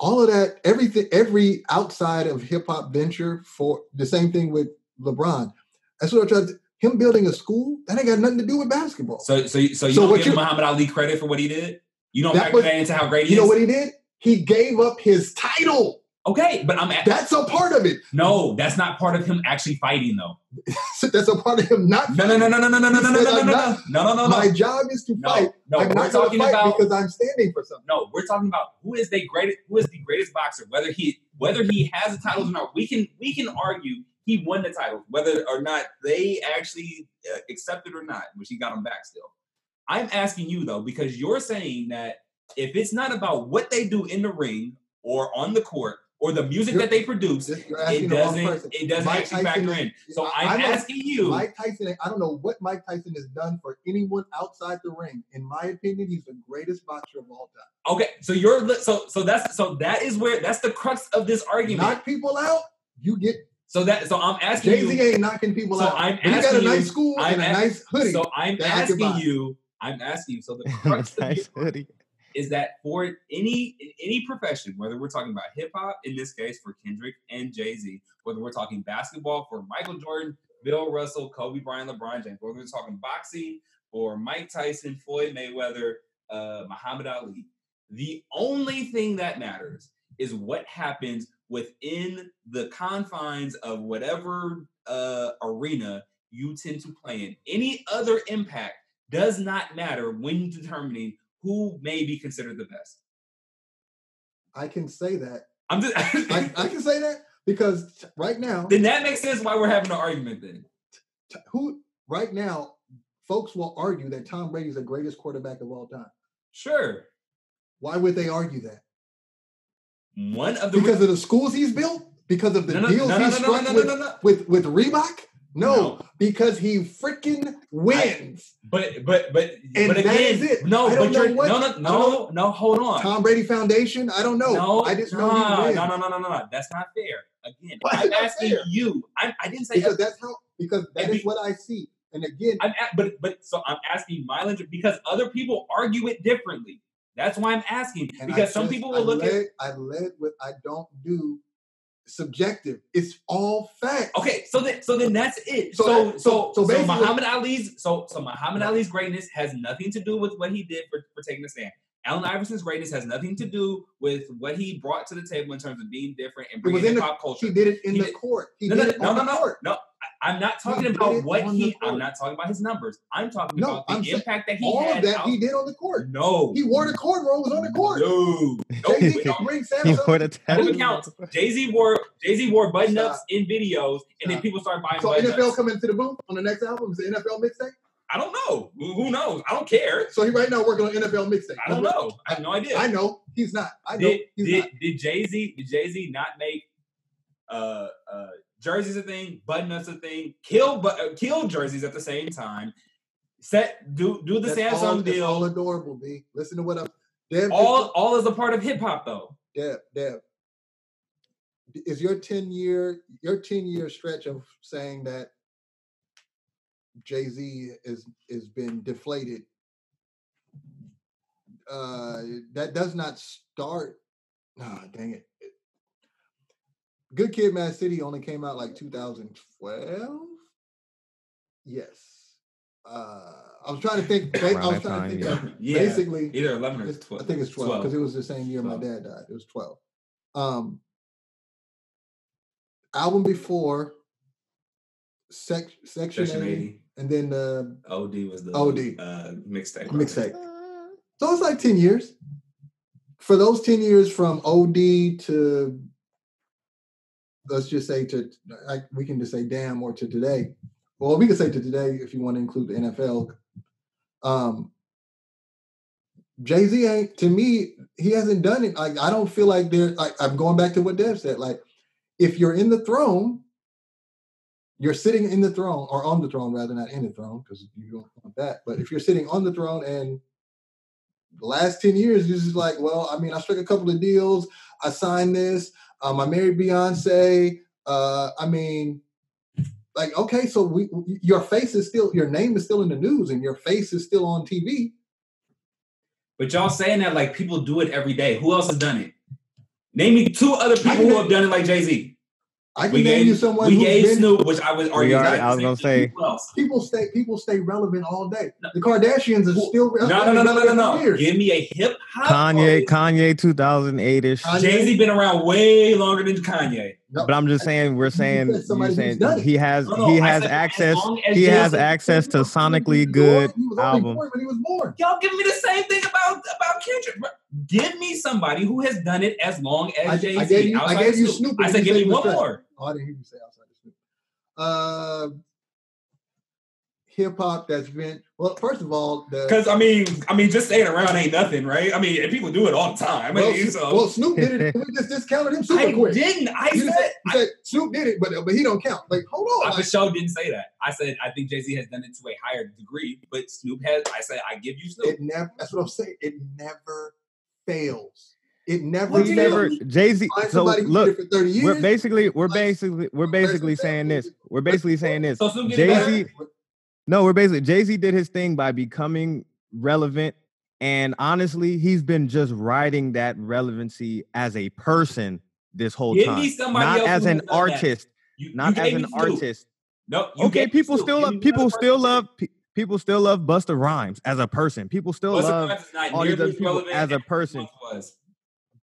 All of that, everything, every outside of hip hop venture for the same thing with LeBron. That's what I tried to, him building a school, that ain't got nothing to do with basketball. So so, so you so don't give you, Muhammad Ali credit for what he did? You don't factor that into how great he is? You know what he did? He gave up his title. Okay, but I'm... At- that's a part of it. No, that's not part of him actually fighting, though. That's a part of him not fighting. No, no, no, no, no, no, no, no, no, no, no, no, no, no. My job is to fight. No, no, we're talking about... because I'm standing for something. No, we're talking about who is the greatest, who is the greatest boxer, whether he whether he has the titles or not. We can we can argue he won the titles, whether or not they actually uh, accepted or not, which he got them back still. I'm asking you, though, because you're saying that if it's not about what they do in the ring or on the court, or the music you're, that they produce, it doesn't it doesn't Mike actually Tyson factor in. So I'm, I'm asking you. Mike Tyson, I don't know what Mike Tyson has done for anyone outside the ring. In my opinion, he's the greatest boxer of all time. Okay, so you're so so that's so that is where that's the crux of this argument. Knock people out, you get so that so I'm asking Jay-Z you. Jay-Z ain't knocking people so out. I'm asking you got a you, nice school I'm and a ask, nice hoodie. So I'm asking you, I'm asking you. So the crux nice of the hoodie. Is that for any in any profession, whether we're talking about hip-hop, in this case for Kendrick and Jay-Z, whether we're talking basketball for Michael Jordan, Bill Russell, Kobe Bryant, LeBron James, whether we're talking boxing for Mike Tyson, Floyd Mayweather, uh, Muhammad Ali, the only thing that matters is what happens within the confines of whatever uh, arena you tend to play in. Any other impact does not matter when determining who may be considered the best. I can say that. I'm just, I, I can say that because right now... Then that makes sense why we're having an argument then. T- who right now, folks will argue that Tom Brady is the greatest quarterback of all time. Sure. Why would they argue that? One of the... Because re- of the schools he's built? Because of the no, no, deals no, no, he's no, no, struck no, no, with, no, no, no. with with Reebok? No, no, because he freaking wins. I, but but but and but again, that is it. No, I don't but know you're, what, no no no no. Hold on, Tom Brady Foundation. I don't know. No, I just no, know he wins. No no no no no. That's not fair. Again, what? I'm asking fair. you. I, I didn't say because that. that's how because that and is be, what I see. And again, I'm at, but but so I'm asking Mylon because other people argue it differently. That's why I'm asking because just, some people will I look led, at. I led with I don't do. Subjective. It's all fact. Okay, so then, so then that's it. So, so, that, so, so, so Muhammad Ali's, so, so Muhammad Ali's greatness has nothing to do with what he did for, for taking a stand. Allen Iverson's greatness has nothing to do with what he brought to the table in terms of being different and bringing in the, pop culture. He did it in he the did, court. He no, no, did no, no, no, no, no, no. I'm not talking he about what he. I'm not talking about his numbers. I'm talking no, about the I'm impact that he all had. All that out. He did on the court. No, he wore the corduroy. Was on the court. No, no, Jay-Z bring Sam up. It counts. Jay Z wore Jay Z wore button ups in videos, and Stop. then people started buying. So button-ups. N F L coming to the booth on the next album is the N F L mixtape. I don't know. Who knows? I don't care. So he right now working on N F L mixtape. I don't know. I have no idea. I know he's not. I know did, he's did, not. Did Jay Z? Did Jay Z not make? Uh. uh Jerseys a thing, button ups a thing, kill but uh, kill jerseys at the same time. Set do do the that's Samsung all, that's deal. All adorable, B. Listen to what I'm. Dev, all all is a part of hip hop though. Dev, Dev, is your ten year your ten year stretch of saying that Jay-Z is is been deflated? Uh, that does not start. Nah, oh, dang it. Good Kid, M A A d City only came out like two thousand twelve. Yes, uh, I was trying to think. I was trying time, to think. Yeah. Of, yeah. Basically, either eleven or twelve. I think it's twelve because it was the same year twelve my dad died. It was twelve. Um, album before sec, section, section eighty, eighty, and then the uh, O D was the O D uh, mixtape. Mixtape. So it's like ten years. For those ten years, from O D to let's just say to, like, we can just say damn or to today. Well, we can say to today if you want to include the N F L. Um, Jay-Z ain't, to me, he hasn't done it. Like, I don't feel like there, like, I'm going back to what Dev said. Like, if you're in the throne, you're sitting in the throne or on the throne rather, not in the throne because you don't want that. But if you're sitting on the throne and the last ten years, you're just like, well, I mean, I struck a couple of deals. I signed this. Um, I married Beyonce. Uh, I mean, like, okay, so we, we, your face is still, your name is still in the news and your face is still on T V. But y'all saying that like people do it every day. Who else has done it? Name me two other people who have done it like Jay-Z. I can we name gave, you someone we who's gave been, Snoop, which I was arguing. Already, I was gonna say people stay people stay relevant all day. The Kardashians are still relevant. No, no, no, no, no, no. no. Give me a hip hop. Kanye, Kanye, two thousand eight ish. Jay-Z been around way longer than Kanye. But I'm just saying, we're saying, you're saying he has no, no, he has access as as he has access to sonically good albums. Y'all giving me the same thing about about Kendrick. Give me somebody who has done it as long as Jay-Z. I gave you, I gave you Snoop. I said, give me one more. Oh, I didn't hear you say outside of Snoop. Uh, hip hop that's been well. First of all, because I mean, I mean, just staying around ain't nothing, right? I mean, and people do it all the time. Well, I mean, so. well Snoop did it. We just discounted him super I quick. Didn't. I you said, said, I, said Snoop did it, but but he don't count. Like, hold on. I for sure didn't say that. I said I think Jay-Z has done it to a higher degree, but Snoop has. I said I give you Snoop. It never. That's what I'm saying. It never fails. It never, well, never. Jay-Z. So look, years, we're basically, we're like, basically, we're basically saying this. We're basically saying this. So Jay-Z. No, we're basically Jay-Z did his thing by becoming relevant, and honestly, he's been just riding that relevancy as a person this whole give time, not as an artist, you, not you as an artist. No, okay, people still love, people still love, pe- people still love Busta Rhymes as a person. People still Busta love all these other people as a person.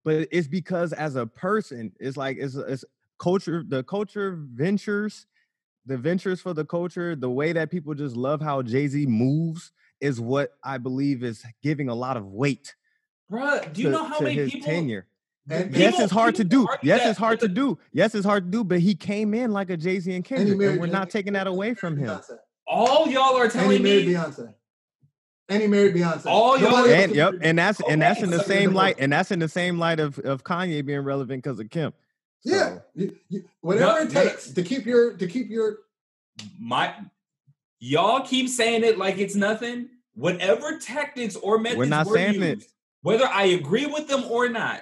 But it's because as a person, it's like it's it's culture. The culture ventures. The ventures for the culture, the way that people just love how Jay-Z moves is what I believe is giving a lot of weight. Bruh, do you to, know how many people... Tenure. And yes, people, it's hard to do. Yes, it's hard to do. Yes, it's hard to do, but he came in like a Jay-Z and Kendrick, and, and we're Jay-Z. Not taking that away from him. Beyonce. All y'all are telling and he me... Beyonce. And he married Beyonce. All y'all and, yep, and that's and that's in the same light, and that's in the same light of, of Kanye being relevant because of Kim. So, yeah, you, you, whatever no, it takes no, to keep your to keep your my y'all keep saying it like it's nothing. Whatever tactics or methods we're not were saying used, it. Whether I agree with them or not,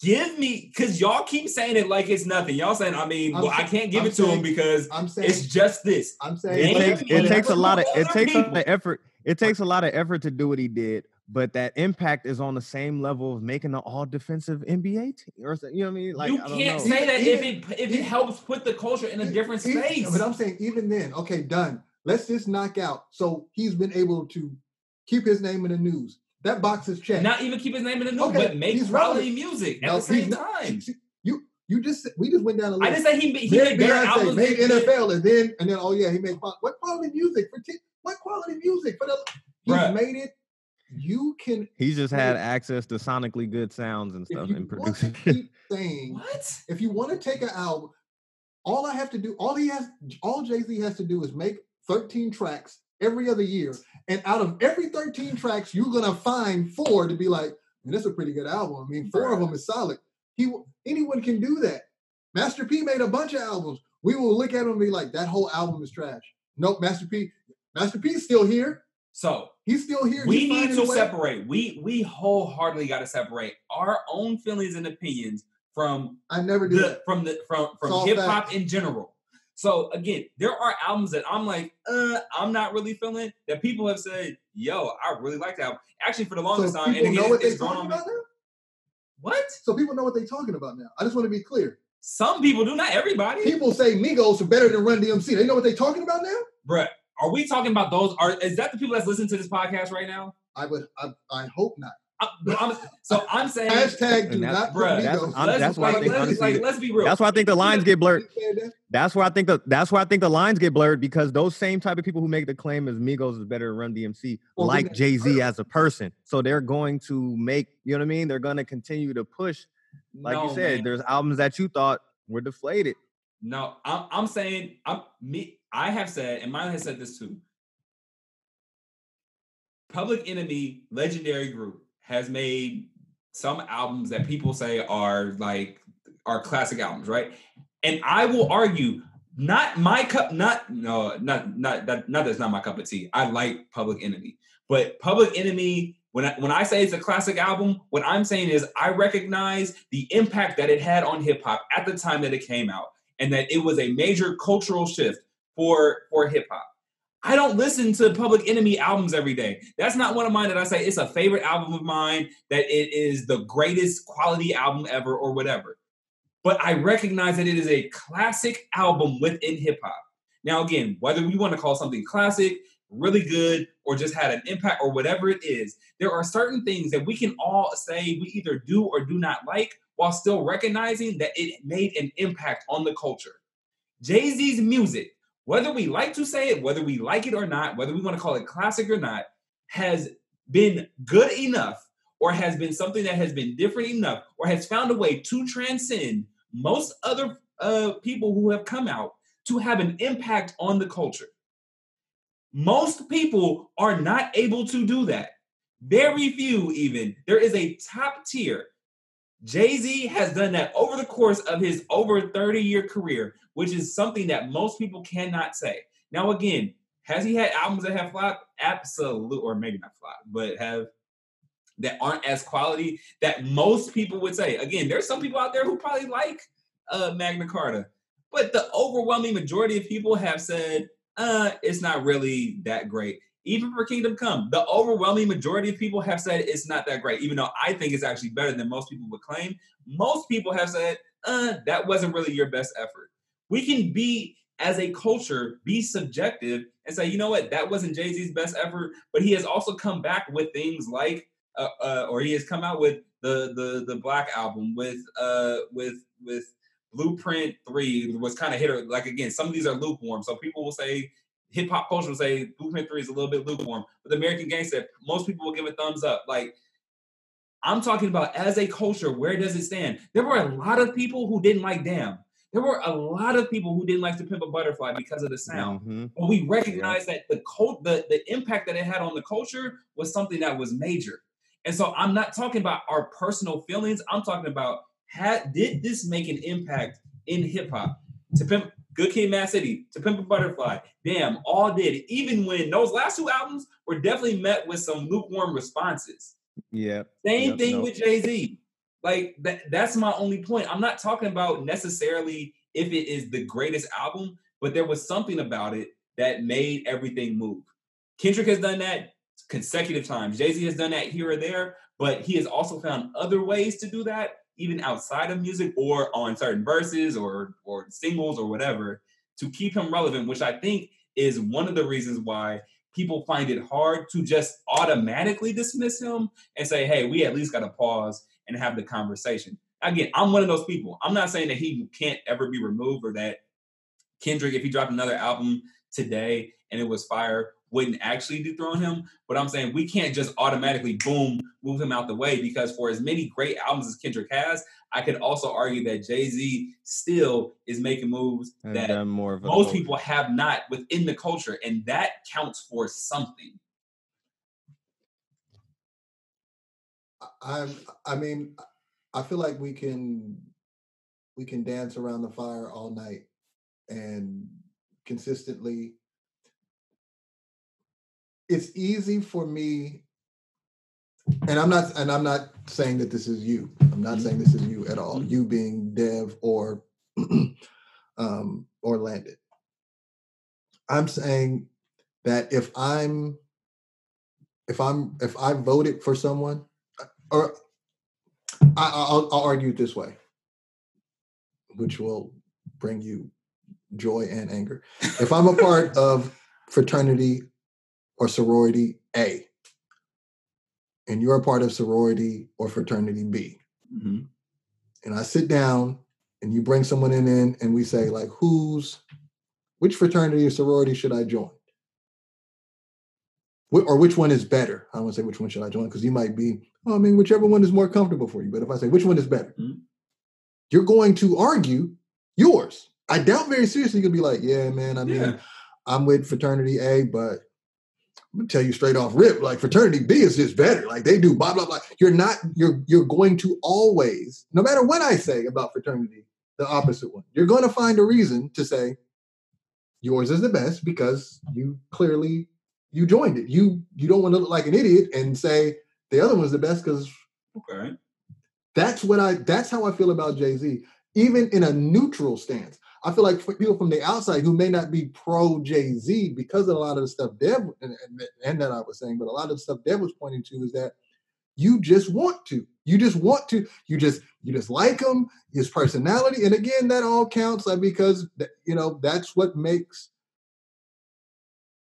give me because y'all keep saying it like it's nothing. Y'all saying, I mean, well, saying, I can't give I'm it to saying, them because I'm saying, it's just this. I'm saying it takes, it takes a lot of it takes people. a lot of effort. It takes a lot of effort to do what he did. But that impact is on the same level of making an all-defensive N B A team, or you know what I mean? Like, you can't I don't know. say that even, if it if even, it helps put the culture in a different even, space. But I'm saying even then, okay, done. Let's just knock out. So he's been able to keep his name in the news. That box is checked. Not even keep his name in the news, okay, but make quality music at no, the same time. You you just we just went down a list. I didn't say he made he made, Beyonce, made N F L and then and then oh yeah he made what quality music for t- what quality music for the he's Bruh. made it. You can. He just had access to sonically good sounds and stuff and producing. Keep saying, what? If you want to take an album, all I have to do, all he has, all Jay-Z has to do is make thirteen tracks every other year, and out of every thirteen tracks, you're gonna find four to be like, man, that's a pretty good album. I mean, four of them is solid. He anyone can do that. Master P made a bunch of albums. We will look at them and be like, that whole album is trash. Nope, Master P. Master P is still here. So he's still here. We need to separate. We we wholeheartedly got to separate our own feelings and opinions from I never do the, from the from from hip hop in general. So again, there are albums that I'm like, uh, I'm not really feeling that people have said, yo, I really like that album. Actually, for the longest so time, people and again, know what they're talking about now. What? So people know what they're talking about now. I just want to be clear. Some people do, not everybody. People say Migos are better than Run D M C. They know what they're talking about now, bruh. Are we talking about those? Are is that the people that's listening to this podcast right now? I would. I, I hope not. I, I'm, so I'm saying hashtag do not. Bruh, that's that's, that's why like, I think. Let's, honestly, like, let's be real. That's why I think the lines get blurred. That's why I think the that's why I think the lines get blurred because those same type of people who make the claim as Migos is better than Run D M C well, like Jay-Z as a person. So they're going to make. You know what I mean? They're going to continue to push. Like no, you said, man. There's albums that you thought were deflated. No, I'm, I'm saying I'm me. I have said, and Mylon has said this too, Public Enemy, legendary group, has made some albums that people say are like, are classic albums, right? And I will argue, not my cup, not, no, not, not, that, not that's not my cup of tea. I like Public Enemy. But Public Enemy, when I, when I say it's a classic album, what I'm saying is I recognize the impact that it had on hip hop at the time that it came out, and that it was a major cultural shift for for hip hop. I don't listen to Public Enemy albums every day. That's not one of mine that I say it's a favorite album of mine, that it is the greatest quality album ever or whatever. but I recognize that it is a classic album within hip hop. Now, again, whether we want to call something classic, really good, or just had an impact or whatever it is, there are certain things that we can all say we either do or do not like while still recognizing that it made an impact on the culture. Jay-Z's music, whether we like to say it, whether we like it or not, whether we want to call it classic or not, has been good enough or has been something that has been different enough or has found a way to transcend most other uh, people who have come out to have an impact on the culture. Most people are not able to do that. Very few even. There is a top tier. Jay-Z has done that over the course of his over thirty-year career, which is something that most people cannot say. Now, again, has he had albums that have flopped? Absolutely, or maybe not flopped, but have that aren't as quality that most people would say. Again, there's some people out there who probably like uh, Magna Carta, but the overwhelming majority of people have said, uh, it's not really that great. Even for Kingdom Come, the overwhelming majority of people have said it's not that great, even though I think it's actually better than most people would claim. Most people have said, uh, that wasn't really your best effort. We can be, as a culture, be subjective and say, you know what, that wasn't Jay-Z's best effort, but he has also come back with things like, uh, uh, or he has come out with the the, the Black album, with, uh, with, with Blueprint three, was kind of hit, or, like, again, some of these are lukewarm, so people will say, hip-hop culture will say Blueprint three is a little bit lukewarm, but the American Gangster, most people will give a thumbs up. Like, I'm talking about as a culture, where does it stand? There were a lot of people who didn't like Damn. There were a lot of people who didn't like To Pimp a Butterfly because of the sound. Mm-hmm. But we recognize yeah. that the, cult, the the impact that it had on the culture was something that was major. And so I'm not talking about our personal feelings. I'm talking about, had, did this make an impact in hip-hop? To Pimp, Good Kid, M A A d City, To Pimp a Butterfly, Damn, all did. Even when those last two albums were definitely met with some lukewarm responses. Yeah. Same yep, thing nope. with Jay-Z. Like, that, that's my only point. I'm not talking about necessarily if it is the greatest album, but there was something about it that made everything move. Kendrick has done that consecutive times. Jay-Z has done that here or there, but he has also found other ways to do that, even outside of music or on certain verses or or singles or whatever, to keep him relevant, which I think is one of the reasons why people find it hard to just automatically dismiss him and say, hey, we at least got to pause and have the conversation. Again, I'm one of those people. I'm not saying that he can't ever be removed or that Kendrick, if he dropped another album today and it was fire, wouldn't actually dethrone him. But I'm saying we can't just automatically, boom, move him out the way, because for as many great albums as Kendrick has, I could also argue that Jay-Z still is making moves and that more of most movie. people have not within the culture. And that counts for something. I I mean, I feel like we can we can dance around the fire all night and consistently. It's easy for me, and I'm not, and I'm not saying that this is you. I'm not saying this is you at all. You being Dev or, um, or Landed. I'm saying that if I'm, if I'm, if I voted for someone, or I, I'll, I'll argue it this way, which will bring you joy and anger. If I'm a part of fraternity or sorority A, and you're a part of sorority or fraternity B. Mm-hmm. And I sit down and you bring someone in, in and we say, like, who's, which fraternity or sorority should I join? Wh- or which one is better? I don't want to say which one should I join, because you might be, well, I mean, whichever one is more comfortable for you. But if I say, which one is better? Mm-hmm. You're going to argue yours. I doubt very seriously you'll be like, yeah, man, I mean, yeah. I'm with fraternity A, but I'm gonna tell you straight off rip, like fraternity B is just better. Like they do blah, blah, blah. You're not, you're, you're going to always, no matter what I say about fraternity, the opposite one, you're going to find a reason to say yours is the best, because you clearly, you joined it. You, you don't want to look like an idiot and say the other one's the best. Cause okay. that's what I, that's how I feel about Jay-Z, even in a neutral stance. I feel like people from the outside who may not be pro Jay-Z, because of a lot of the stuff Dev and, and, and that I was saying, but a lot of the stuff Dev was pointing to is that You just want to. You just want to. You just you just like him, his personality. And again, that all counts like, because, you know, that's what makes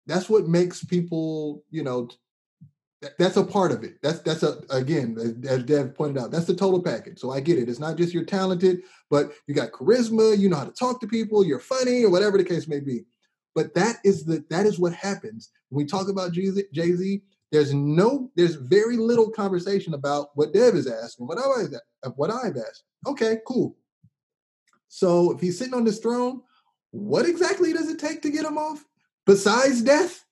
that's what makes people, you know, that's a part of it. That's, that's a, again, as Dev pointed out, that's the total package. So I get it. It's not just you're talented, but you got charisma, you know how to talk to people, you're funny or whatever the case may be. But that is the, that is what happens. When we talk about Jay-Z, there's no, there's very little conversation about what Dev is asking, what I, what I've asked. Okay, cool. So if he's sitting on this throne, what exactly does it take to get him off besides death?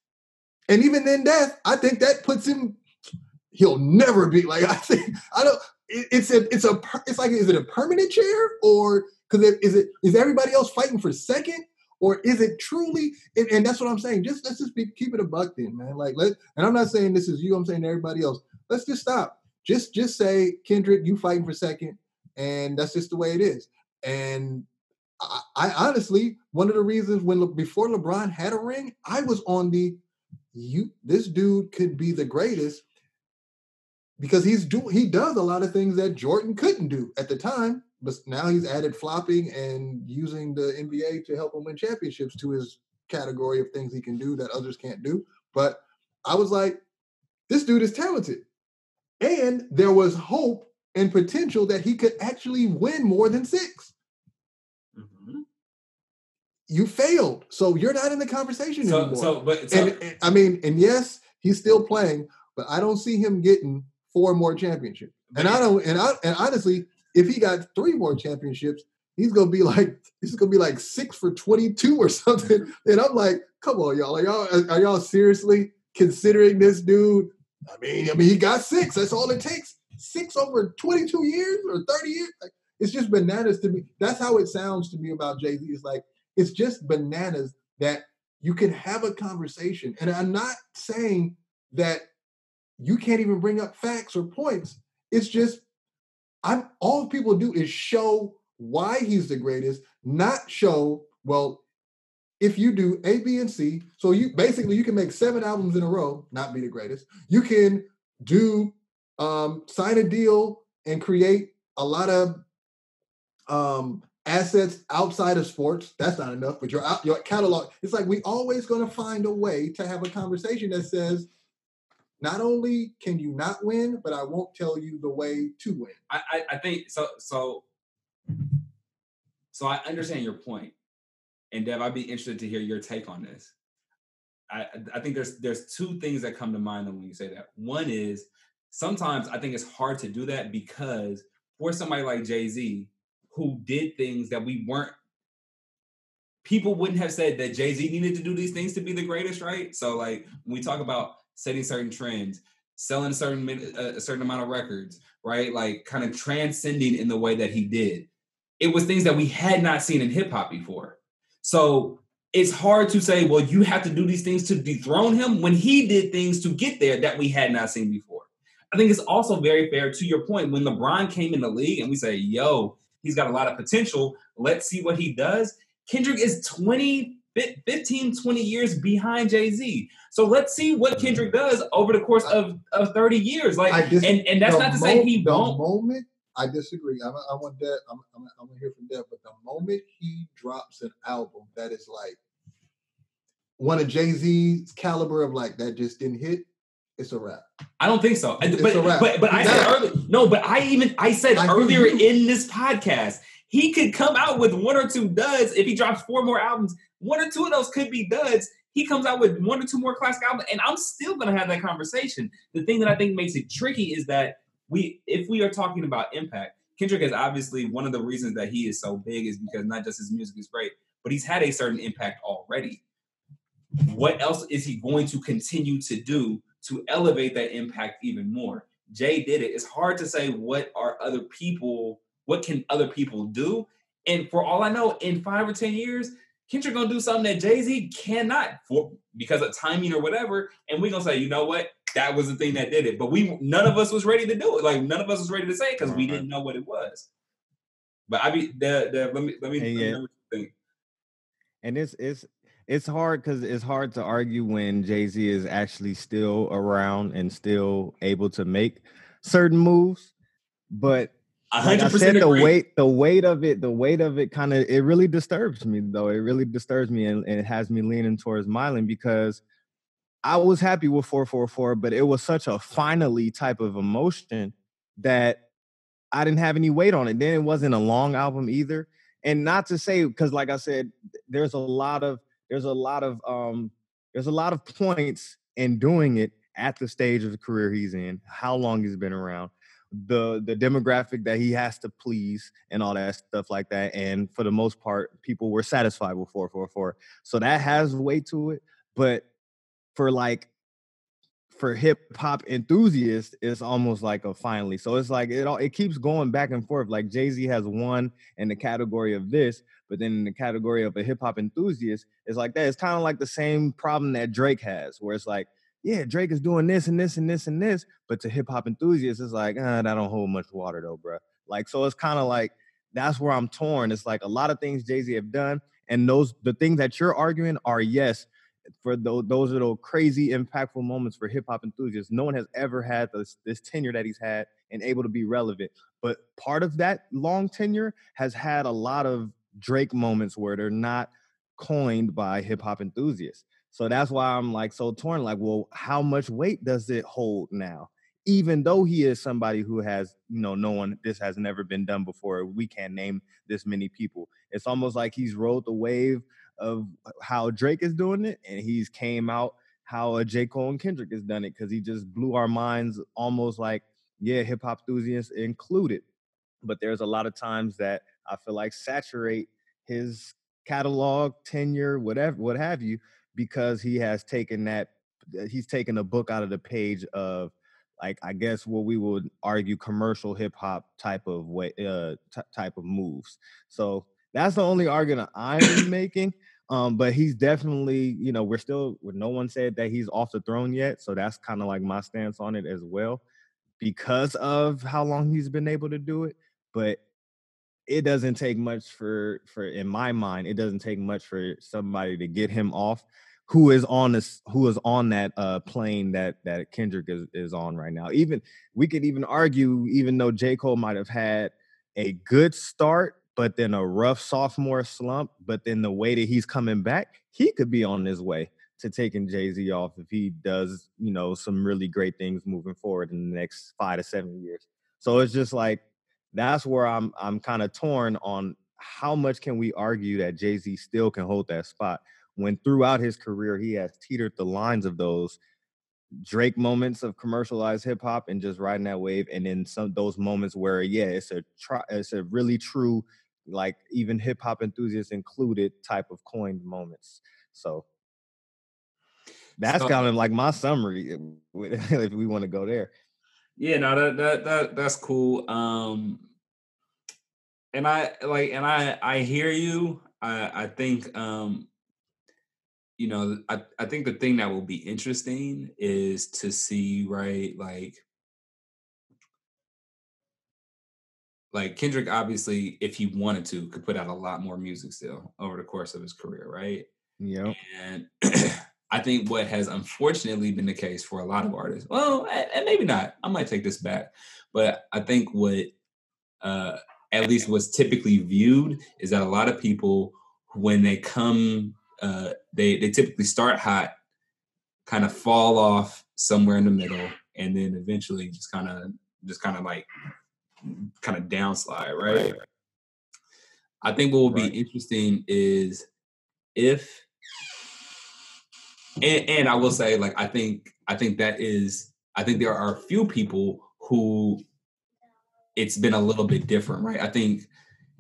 And even then, death, I think that puts him. He'll never be like I think. I don't. It, it's a. It's a. It's like. Is it a permanent chair or because is it? Is everybody else fighting for second or is it truly? And, and that's what I'm saying. Just let's just be keep it a buck then, man. Like let. And I'm not saying this is you. I'm saying to everybody else. Let's just stop. Just just say Kendrick, you fighting for second, and that's just the way it is. And I, I honestly, one of the reasons when before LeBron had a ring, I was on the. You, this dude could be the greatest because he's do he does a lot of things that Jordan couldn't do at the time, but now he's added flopping and using the N B A to help him win championships to his category of things he can do that others can't do. But I was like, this dude is talented, and there was hope and potential that he could actually win more than six. Mm-hmm. You failed, so you're not in the conversation so, anymore. So, but, so, and, and, I mean, and yes, he's still playing, but I don't see him getting four more championships. And I don't. And I. And honestly, if he got three more championships, he's gonna be like he's gonna be like six for twenty-two or something. And I'm like, come on, y'all. Are y'all are y'all seriously considering this dude? I mean, I mean, he got six. That's all it takes. Six over twenty-two years or thirty years. Like, it's just bananas to me. That's how it sounds to me about Jay-Z. It's like. It's just bananas that you can have a conversation. And I'm not saying that you can't even bring up facts or points. It's just, I'm all people do is show why he's the greatest, not show, well, if you do A, B, and C, so you basically, you can make seven albums in a row, not be the greatest. You can do, um, sign a deal and create a lot of, um, assets outside of sports, that's not enough, but your your catalog, it's like we always going to find a way to have a conversation that says, not only can you not win, but I won't tell you the way to win. I, I, I think, so So. So I understand your point. And Dev, I'd be interested to hear your take on this. I, I think there's there's two things that come to mind when you say that. One is, sometimes I think it's hard to do that because for somebody like Jay-Z, who did things that we weren't, people wouldn't have said that Jay-Z needed to do these things to be the greatest, right? So like, when we talk about setting certain trends, selling a certain, a certain amount of records, right? Like kind of transcending in the way that he did. It was things that we had not seen in hip hop before. So it's hard to say, well, you have to do these things to dethrone him when he did things to get there that we had not seen before. I think it's also very fair to your point, when LeBron came in the league and we say, yo, he's got a lot of potential. Let's see what he does. Kendrick is twenty, fifteen, twenty years behind Jay-Z. So let's see what Kendrick does over the course I, of, of thirty years. Like, dis- and, and that's not to mo- say he the won't. The moment, I disagree. I, I want that. I'm, I'm, I'm going to hear from Dev. But the moment he drops an album that is like one of Jay-Z's caliber of like, that just didn't hit, it's a wrap. I don't think so. But, but, but, but I said earlier, no, but I even, I said I earlier in this podcast, he could come out with one or two duds. If he drops four more albums, one or two of those could be duds. He comes out with one or two more classic albums, and I'm still going to have that conversation. The thing that I think makes it tricky is that we, if we are talking about impact, Kendrick is obviously one of the reasons that he is so big is because not just his music is great, but he's had a certain impact already. What else is he going to continue to do to elevate that impact even more? Jay did it. It's hard to say what are other people, what can other people do? And for all I know, in five or ten years, Kendrick gonna do something that Jay-Z cannot for because of timing or whatever. And we're gonna say, you know what? That was the thing that did it. But we none of us was ready to do it. Like none of us was ready to say it because we didn't know what it was. But I be the, the let me let me, and let me know what you think. And it's it's It's hard because it's hard to argue when Jay-Z is actually still around and still able to make certain moves, but like I said, the weight, the weight of it, the weight of it kind of, it really disturbs me though. It really disturbs me, and, and it has me leaning towards Mylon, because I was happy with four forty-four, but it was such a finally type of emotion that I didn't have any weight on it. Then it wasn't a long album either. And not to say, because like I said, there's a lot of, there's a lot of, um, there's a lot of points in doing it at the stage of the career he's in, how long he's been around, the the demographic that he has to please and all that stuff like that. And for the most part, people were satisfied with four forty-four. So that has weight to it. But for like, for hip hop enthusiasts, it's almost like a finally. So it's like, it all, it keeps going back and forth. Like Jay-Z has one in the category of this, but then in the category of a hip hop enthusiast, it's like that. It's kind of like the same problem that Drake has, where it's like, yeah, Drake is doing this and this and this and this, but to hip hop enthusiasts, it's like, ah, that don't hold much water though, bro. Like, so it's kind of like, that's where I'm torn. It's like a lot of things Jay-Z have done, and those, the things that you're arguing are, yes, for those, those are those crazy impactful moments for hip hop enthusiasts. No one has ever had this, this tenure that he's had and able to be relevant. But part of that long tenure has had a lot of Drake moments where they're not coined by hip hop enthusiasts. So that's why I'm like so torn, like, well, how much weight does it hold now? Even though he is somebody who has, you know, no one, this has never been done before. We can't name this many people. It's almost like he's rode the wave of how Drake is doing it, and he's came out how a J. Cole and Kendrick has done it, because he just blew our minds almost like, yeah, hip hop enthusiasts included. But there's a lot of times that I feel like saturate his catalog, tenure, whatever, what have you, because he has taken that, he's taken a book out of the page of, like, I guess what we would argue commercial hip hop type of way, uh, t- type of moves. So that's the only argument I'm making. Um, but he's definitely, you know, we're still, no one said that he's off the throne yet. So that's kind of like my stance on it as well, because of how long he's been able to do it. But it doesn't take much for, for, in my mind, it doesn't take much for somebody to get him off, who is on this, who is on that uh, plane that, that Kendrick is, is on right now. Even, we could even argue, even though J. Cole might've had a good start, but then a rough sophomore slump, but then the way that he's coming back, he could be on his way to taking Jay-Z off if he does, you know, some really great things moving forward in the next five to seven years. So it's just like, that's where I'm I'm kind of torn on how much can we argue that Jay-Z still can hold that spot when throughout his career he has teetered the lines of those Drake moments of commercialized hip hop and just riding that wave, and then some those moments where, yeah, it's a try, it's a really true, like, even hip hop enthusiasts included type of coined moments. So that's so, kind of like my summary if we want to go there. Yeah, no, that, that that that's cool. Um, and I like, and I I hear you. I I think um, you know, I I think the thing that will be interesting is to see, right, like, like Kendrick obviously, if he wanted to, could put out a lot more music still over the course of his career, right? Yeah. And I think what has unfortunately been the case for a lot of artists, well, and maybe not, I might take this back, but I think what, uh, at least what's typically viewed is that a lot of people, when they come, uh, they, they typically start hot, kind of fall off somewhere in the middle, and then eventually just kind of, just kind of like, kind of downslide, right? right? I think what will right. be interesting is if, And, and I will say, like, I think, I think that is, I think there are a few people who it's been a little bit different, right? I think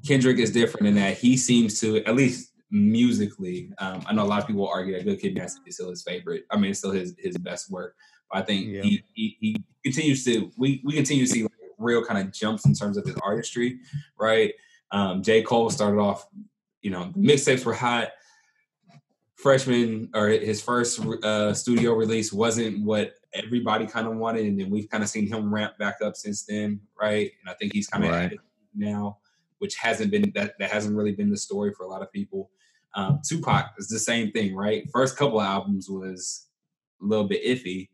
Kendrick is different in that he seems to, at least musically, um, I know a lot of people argue that Good Kid, M A A d City is still his favorite. I mean, it's still his, his best work. But I think yeah. he, he, he continues to, we, we continue to see like real kind of jumps in terms of his artistry, right? Um, J. Cole started off, you know, mixtapes were hot. Freshman, or his first uh, studio release wasn't what everybody kind of wanted, and then we've kind of seen him ramp back up since then, right? And I think he's kind of right. at it now, which hasn't been that that hasn't really been the story for a lot of people. Um, Tupac is the same thing, right? First couple of albums was a little bit iffy,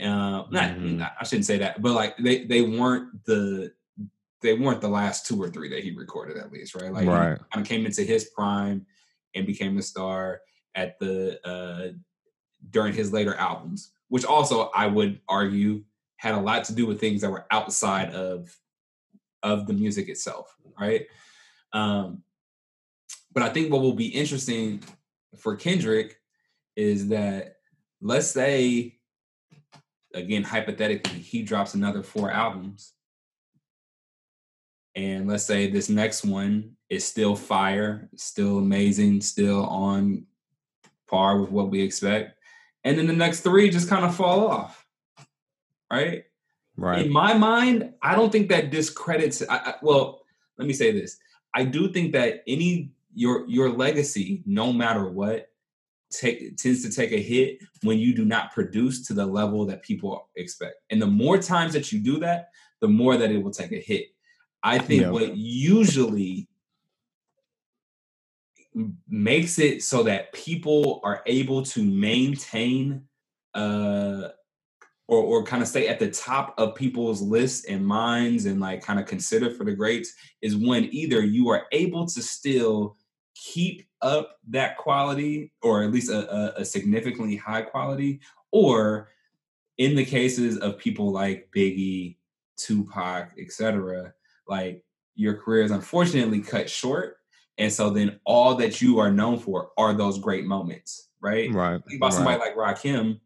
Um, not, mm-hmm. I shouldn't say that, but like they, they weren't the they weren't the last two or three that he recorded, at least, right? Like right. he kind of came into his prime and became a star at the uh, during his later albums, which also I would argue had a lot to do with things that were outside of of the music itself, right? Um, but I think what will be interesting for Kendrick is that, let's say, again, hypothetically, he drops another four albums. And let's say this next one is still fire, still amazing, still on par with what we expect. And then the next three just kind of fall off, right? Right. In my mind, I don't think that discredits, I, I, well, let me say this. I do think that any, your your legacy, no matter what, Take, tends to take a hit when you do not produce to the level that people expect. And the more times that you do that, the more that it will take a hit. I think yeah. what usually makes it so that people are able to maintain uh, or, or kind of stay at the top of people's lists and minds and like kind of consider for the greats is when either you are able to still keep up that quality, or at least a, a, a significantly high quality, or in the cases of people like Biggie, Tupac, et cetera, like your career is unfortunately cut short, and so then all that you are known for are those great moments, right? Right. Think about right. somebody like Rakim,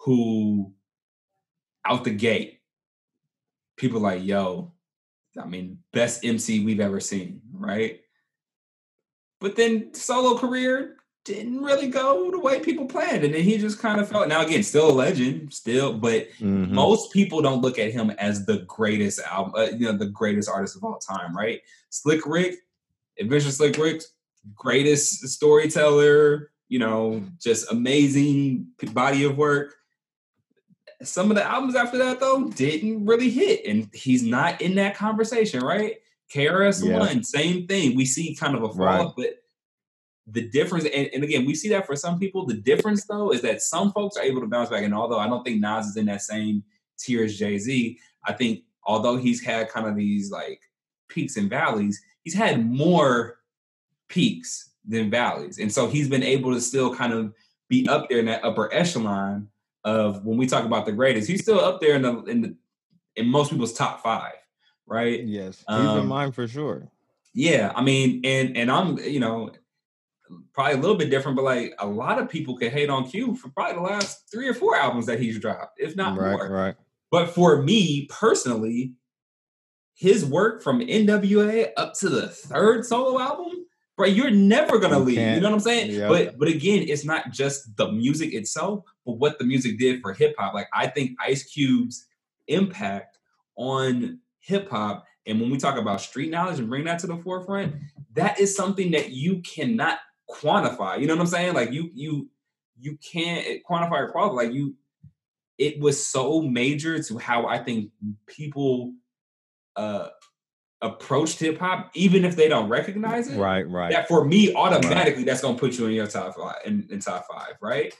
who out the gate, people like, yo, I mean, best M C we've ever seen, right? But then solo career didn't really go the way people planned. And then he just kind of felt, now again, still a legend, still, but mm-hmm. most people don't look at him as the greatest album, uh, you know, the greatest artist of all time, right? Slick Rick, Adventure Slick Rick, greatest storyteller, you know, just amazing body of work. Some of the albums after that, though, didn't really hit. And he's not in that conversation, right? K R S One, yeah. same thing. We see kind of a fall, right. but the difference, and, and again, we see that for some people. The difference, though, is that some folks are able to bounce back. And although I don't think Nas is in that same tier as Jay-Z, I think although he's had kind of these like peaks and valleys, he's had more peaks than valleys. And so he's been able to still kind of be up there in that upper echelon of when we talk about the greatest. He's still up there in the in, the, in most people's top five. Right. Yes. He's um, in mine for sure. Yeah. I mean, and and I'm, you know, probably a little bit different, but like a lot of people could hate on Q for probably the last three or four albums that he's dropped, if not right, more. Right. But for me personally, his work from N W A up to the third solo album, right? You're never going to leave. You know what I'm saying? Yep. But but again, it's not just the music itself, but what the music did for hip hop. Like I think Ice Cube's impact on hip hop, and when we talk about street knowledge and bring that to the forefront, that is something that you cannot quantify. You know what I'm saying? Like you, you, you can't quantify or qualify. Like you, it was so major to how I think people uh, approached hip hop, even if they don't recognize it. Right, right. That for me, automatically, right. that's gonna put you in your top five, in, in top five, right?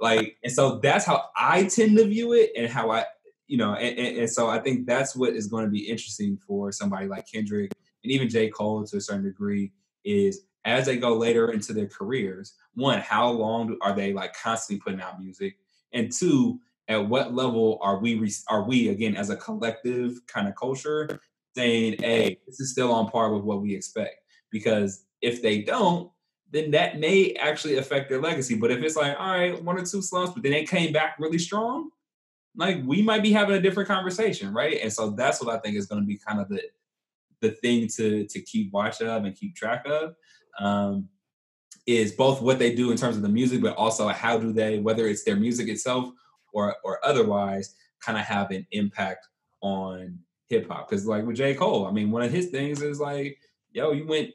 Like, and so that's how I tend to view it, and how I. You know, and, and, and so I think that's what is going to be interesting for somebody like Kendrick and even J. Cole to a certain degree is as they go later into their careers, one, how long are they like constantly putting out music? And two, at what level are we, are we again, as a collective kind of culture saying, hey, this is still on par with what we expect? Because if they don't, then that may actually affect their legacy. But if it's like, all right, one or two slumps, but then they came back really strong, like we might be having a different conversation, right? And so that's what I think is going to be kind of the the thing to to keep watch of and keep track of um, is both what they do in terms of the music, but also how do they, whether it's their music itself or or otherwise, kind of have an impact on hip hop. Because like with J. Cole, I mean, one of his things is like, yo, you went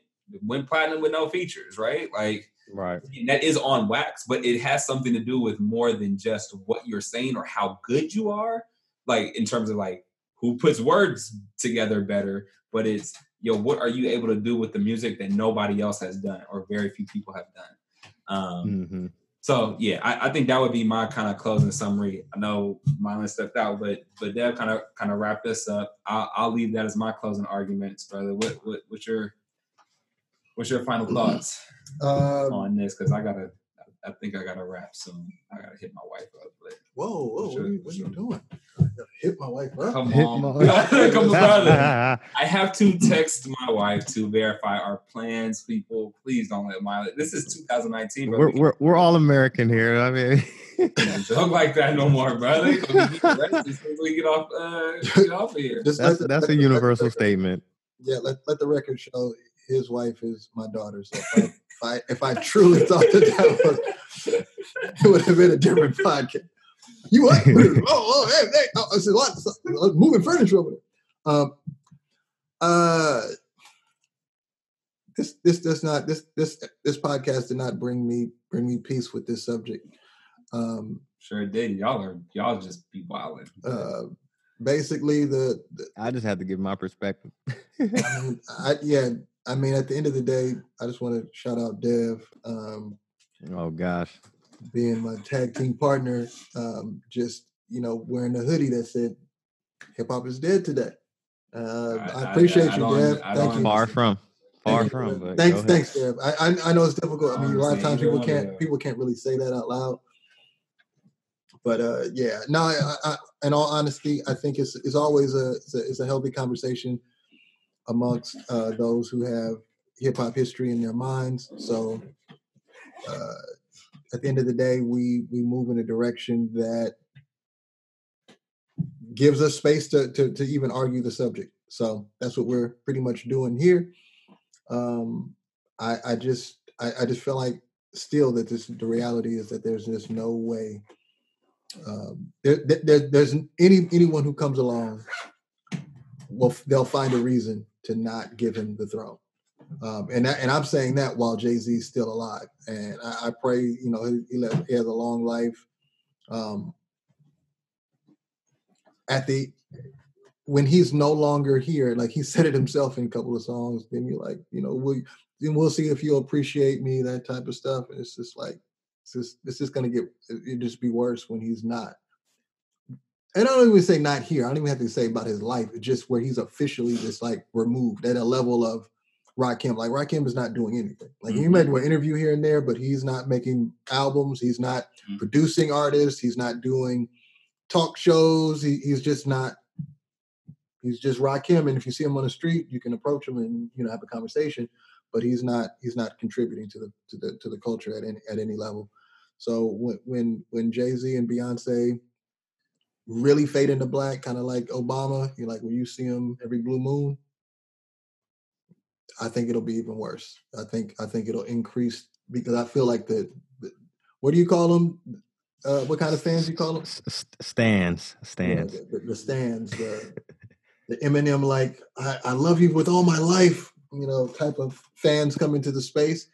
went platinum with no features, right? Like. Right. And that is on wax, but it has something to do with more than just what you're saying or how good you are, like in terms of like who puts words together better, but it's, yo, what are you able to do with the music that nobody else has done or very few people have done? Um, mm-hmm. So yeah, I, I think that would be my kind of closing summary. I know Mylon stepped out, but but that kind of kind of wrapped this up. I'll, I'll leave that as my closing arguments, brother. What what what's your what's your final thoughts uh, on this? Because I gotta, I think I gotta wrap soon. I gotta hit my wife up. But whoa, whoa, your, what, are you, what are you doing? Hit my wife up. Come hit on, come brother. I have to text my wife to verify our plans. People, please don't let my. This is two thousand nineteen, brother. We're we're, we're all American here. I mean, don't joke like that no more, brother. We get off, uh, get off of here. That's, that's, the, that's a universal statement. Yeah, let let the record show. His wife is my daughter. So if I if I, if I truly thought that that was, it would have been a different podcast. You what? oh, oh, hey, hey! Oh, there's a lot of moving furniture over there. Um, uh, this, this does not this this this podcast did not bring me bring me peace with this subject. Um, sure did. Y'all are y'all just be wilding. Uh, basically, the, the I just had to give my perspective. I mean, I, yeah, I mean, at the end of the day, I just want to shout out Dev. Um, oh gosh. Being my tag team partner, um, just, you know, wearing a hoodie that said hip hop is dead today. Uh, I, I appreciate I, I, you, I Dev. I Thank you. Far from, far thank from. You, thanks, thanks, Dev. I, I I know it's difficult. I mean, a lot of times people can't people can't really say that out loud. But uh, yeah, no. I, I, in all honesty, I think it's it's always a it's a, it's a healthy conversation amongst uh, those who have hip hop history in their minds. So. Uh, At the end of the day, we we move in a direction that gives us space to to, to even argue the subject. So that's what we're pretty much doing here. Um, I, I just I, I just feel like still that this the reality is that there's just no way um, there, there there's any anyone who comes along will they'll find a reason to not give him the throne. Um, and that, and I'm saying that while Jay-Z is still alive, and I, I pray you know he, he, left, he has a long life. Um, at the when he's no longer here, like he said it himself in a couple of songs, then you're like, you know, we'll then we'll see if you'll appreciate me, that type of stuff. And it's just like it's just it's just gonna get it just be worse when he's not. And I don't even say not here. I don't even have to say about his life. It's just where he's officially just like removed at a level of. Rakim, like Rakim is not doing anything. Like mm-hmm. he might do an interview here and there, but he's not making albums. He's not mm-hmm. producing artists. He's not doing talk shows. He, he's just not. He's just Rakim, and if you see him on the street, you can approach him and you know have a conversation. But he's not. He's not contributing to the to the to the culture at any at any level. So when when when Jay-Z and Beyonce really fade into black, kind of like Obama, you're like, well, you see him every blue moon. I think it'll be even worse. I think I think it'll increase because I feel like the, the what do you call them? Uh, what kind of stands do you call them? Stands, stands. You know, the, the stands, the, the Eminem like I, I love you with all my life, you know, type of fans come into the space.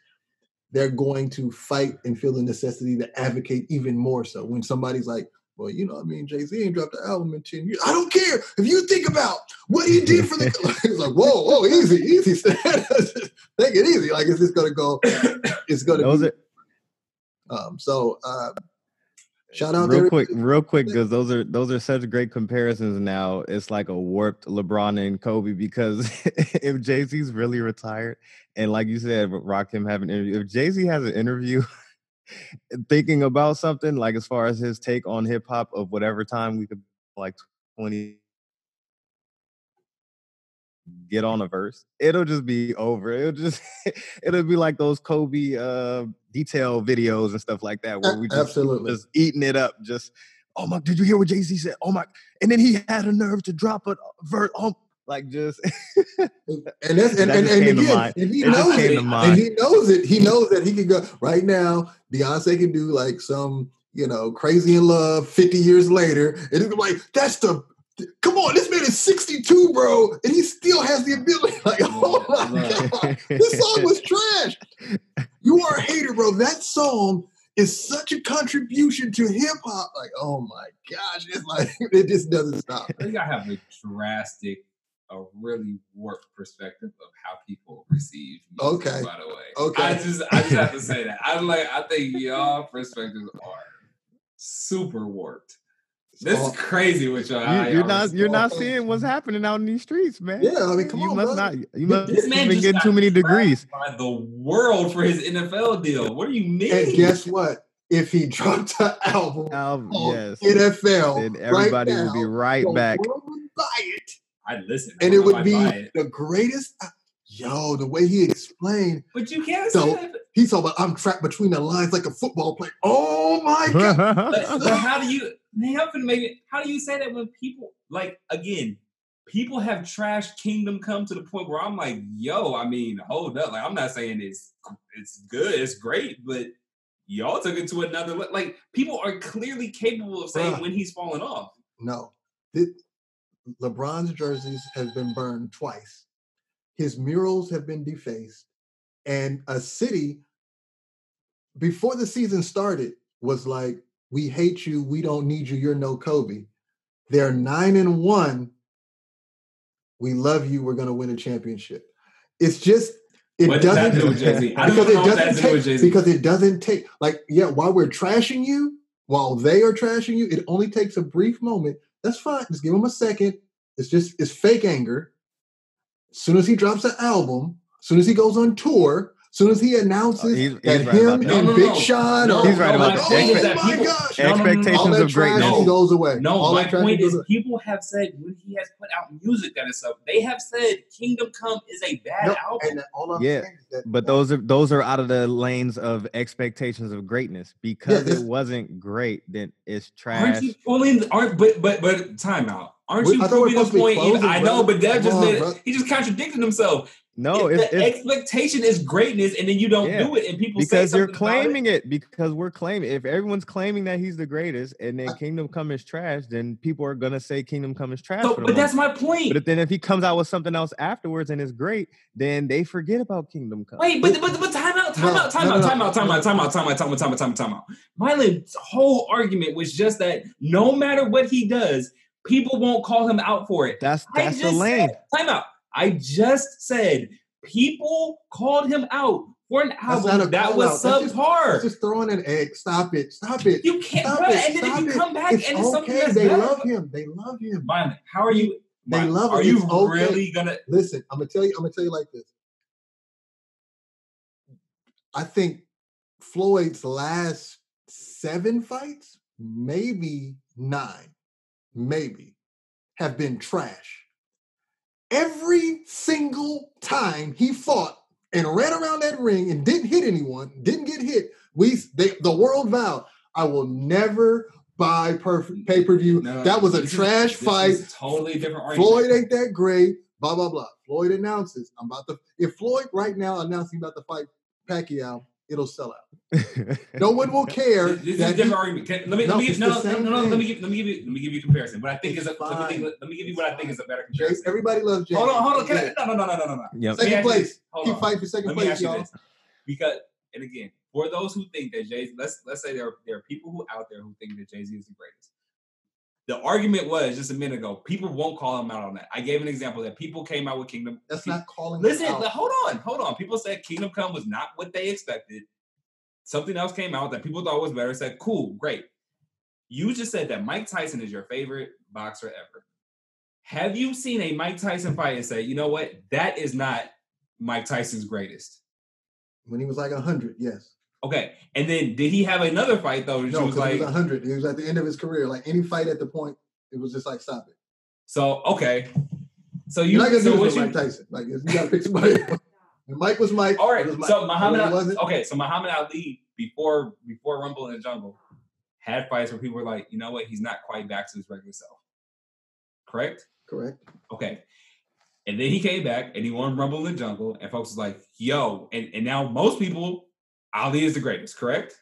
They're going to fight and feel the necessity to advocate even more so when somebody's like. Well, you know, I mean, Jay-Z ain't dropped an album in ten years. I don't care if you think about what he did for the. It's like, whoa, whoa, easy, easy. Take it easy. Like, it's just gonna go. It's gonna. Those be, are, um. So, uh, shout out. Real there. quick, real quick, because those are those are such great comparisons. Now it's like a warped LeBron and Kobe because if Jay-Z's really retired, and like you said, Rakim have an interview. If Jay-Z has an interview. Thinking about something like as far as his take on hip hop of whatever time we could like twenty get on a verse, it'll just be over. It'll just it'll be like those Kobe uh, detail videos and stuff like that where we just, Absolutely. just eating it up. Just oh my, did you hear what Jay-Z said? Oh my, and then he had a nerve to drop a verse. Oh, like just and that's and, and, and, and again and he it knows it and he knows it he knows that he can go right now. Beyonce can do like some you know crazy in love fifty years later and it's like that's the come on this man is sixty-two bro and he still has the ability like oh my God this song was trash you are a hater bro that song is such a contribution to hip hop like oh my gosh it's like it just doesn't stop. I think I have a drastic a really warped perspective of how people perceive music, okay. By the way, Okay. I just I just have to say that. I like I think y'all perspectives are super warped. This is crazy with y'all. You, you're y'all not you're not on. Seeing what's happening out in these streets, man. Yeah, I mean, come you on, must brother. Not. You must this man been getting too many degrees by the world for his N F L deal. What do you mean? And guess what? If he dropped an album, album on yes. N F L, then everybody right now, would be right back. Buy it. I listen, and it would be it. the greatest. Yo, the way he explained. But you can't so, say that. He's talking about, I'm trapped between the lines like a football player. Oh, my God. But, so how do you, how can make it, how do you say that when people, like, again, people have trashed Kingdom Come to the point where I'm like, yo, I mean, hold up. Like, I'm not saying it's it's good, it's great, but y'all took it to another, like, people are clearly capable of saying Bruh, when he's falling off. No. This, LeBron's jerseys has been burned twice. His murals have been defaced, and a city before the season started was like, "We hate you. We don't need you. You're no Kobe." They're nine and one. We love you. We're going to win a championship. It's just it what doesn't does that do with Jay-Z? I because don't it doesn't take, with Jay-Z. Because it doesn't take like yeah. While we're trashing you, while they are trashing you, it only takes a brief moment. That's fine. Just give them a second. It's just it's fake anger. Soon as he drops an album, soon as he goes on tour, soon as he announces uh, he's, he's that right him that. and no, no, Big no. Sean, no, he's right about oh Expect- my gosh, expectations no, no, no, no. of greatness no. goes away. No, all my point is, away. people have said when he has put out music that is stuff, they have said Kingdom Come is a bad no, album. And all yeah, that, but those are those are out of the lanes of expectations of greatness because yeah, it wasn't great. Then it's trash. Aren't you pulling? Aren't but but but timeout. Aren't you proving the point? Closing, I know, but that just on, made it, he just contradicted himself. No, if, if, the if, expectation is greatness, and then you don't yeah, do it, and people because say something you're claiming about it. it. Because we're claiming, if everyone's claiming that he's the greatest, and then I, Kingdom Come is trash, then people are gonna say Kingdom Come is trash. So, but month. that's my point. But if, then if he comes out with something else afterwards and it's great, then they forget about Kingdom Come. Wait, but but but time out, time no, out, time no, out, time no, out, time no, out, time no. out, time out, time out, time out, time out, time out. Mylon's whole argument was just that no matter what he does, people won't call him out for it. That's that's the lane. Said, time out. I just said people called him out for an album that was subpar. Just, just throwing an egg. Stop it. Stop it. You can't. Stop it, and then if you it. come back it's and it's okay. something that's They better. love him. They love him. Mylon, how are you? They Mylon, love him. Are you okay. really gonna listen? I'm gonna tell you. I'm gonna tell you like this. I think Floyd's last seven fights, maybe nine. maybe, have been trash. Every single time he fought and ran around that ring and didn't hit anyone, didn't get hit, we they, the world vowed, I will never buy perf- pay-per-view. No, that was a trash is, fight. Totally different argument. Floyd ain't that great, blah, blah, blah. Floyd announces, I'm about to, if Floyd right now announcing about to fight Pacquiao, it'll sell out. No one will care. This is a different argument. Can, let me no, let me give, no, no, no, no, let me give let me give you let me give you a comparison. What I think it's is a, let, me think, let me give you what I think is a better comparison. Everybody loves Jay. Hold on, hold on. Can I, no, no, no, no, no, no. Yep. Second place. Keep fighting for second let place, y'all. Because and again, for those who think that Jay, let's let's say there are, there are people who out there who think that Jay-Z is the greatest. The argument was just a minute ago. People won't call him out on that. I gave an example that people came out with Kingdom. That's people, not calling. Listen, out. hold on, hold on. People said Kingdom Come was not what they expected. Something else came out that people thought was better. Said, cool, great. You just said that Mike Tyson is your favorite boxer ever. Have you seen a Mike Tyson fight and say, you know what, that is not Mike Tyson's greatest? When he was like one hundred, yes. Okay, and then did he have another fight though? No, because like, it was one hundred. It was at the end of his career. Like any fight at the point, it was just like stop it. So okay, so you You're not gonna so do what you Mike Tyson. Like you gotta pick somebody. Mike was Mike. All right, Mike. so Muhammad. Ali, okay, so Muhammad Ali before before Rumble in the Jungle had fights where people were like, you know what, he's not quite back to his regular self. Correct. Correct. Okay. And then he came back and he won Rumble in the Jungle, and folks was like, yo, and and now most people. Ali is the greatest, correct?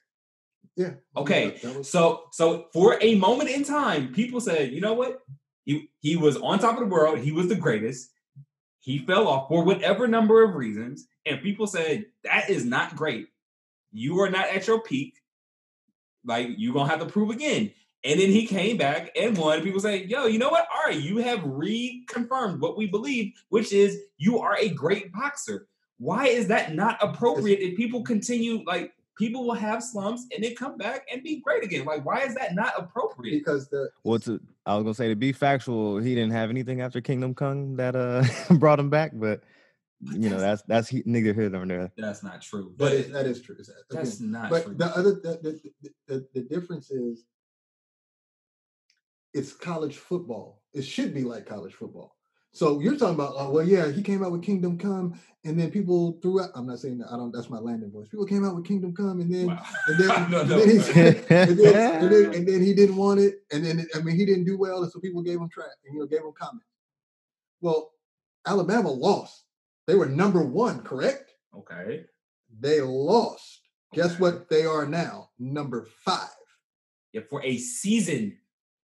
Yeah. Okay. Yeah, was- so so for a moment in time, people said, you know what? He he was on top of the world. He was the greatest. He fell off for whatever number of reasons. And people said, that is not great. You are not at your peak. Like, you're going to have to prove again. And then he came back and won. People say, yo, you know what? All right, you have reconfirmed what we believe, which is you are a great boxer. Why is that not appropriate if people continue, like, people will have slumps and then come back and be great again? Like, why is that not appropriate? Because the... Well, to, I was going to say, to be factual, he didn't have anything after Kingdom Come that uh brought him back, but, you that's, know, that's that's he, nigga here or there. That's not true. But that is, that is true. Again, that's not but true. But the other... The, the, the, the difference is it's college football. It should be like college football. So you're talking about, oh, well, yeah, he came out with Kingdom Come, and then people threw out, I'm not saying that, I don't, that's my landing voice. People came out with Kingdom Come, and then, wow. and, then, no, no, and, then, he, and, then and, then, and then he didn't want it, and then, I mean, he didn't do well, and so people gave him trash, and, you know, gave him comments. Well, Alabama lost. They were number one, correct? Okay. They lost. Okay. Guess what they are now? Number five. Yeah, for a season.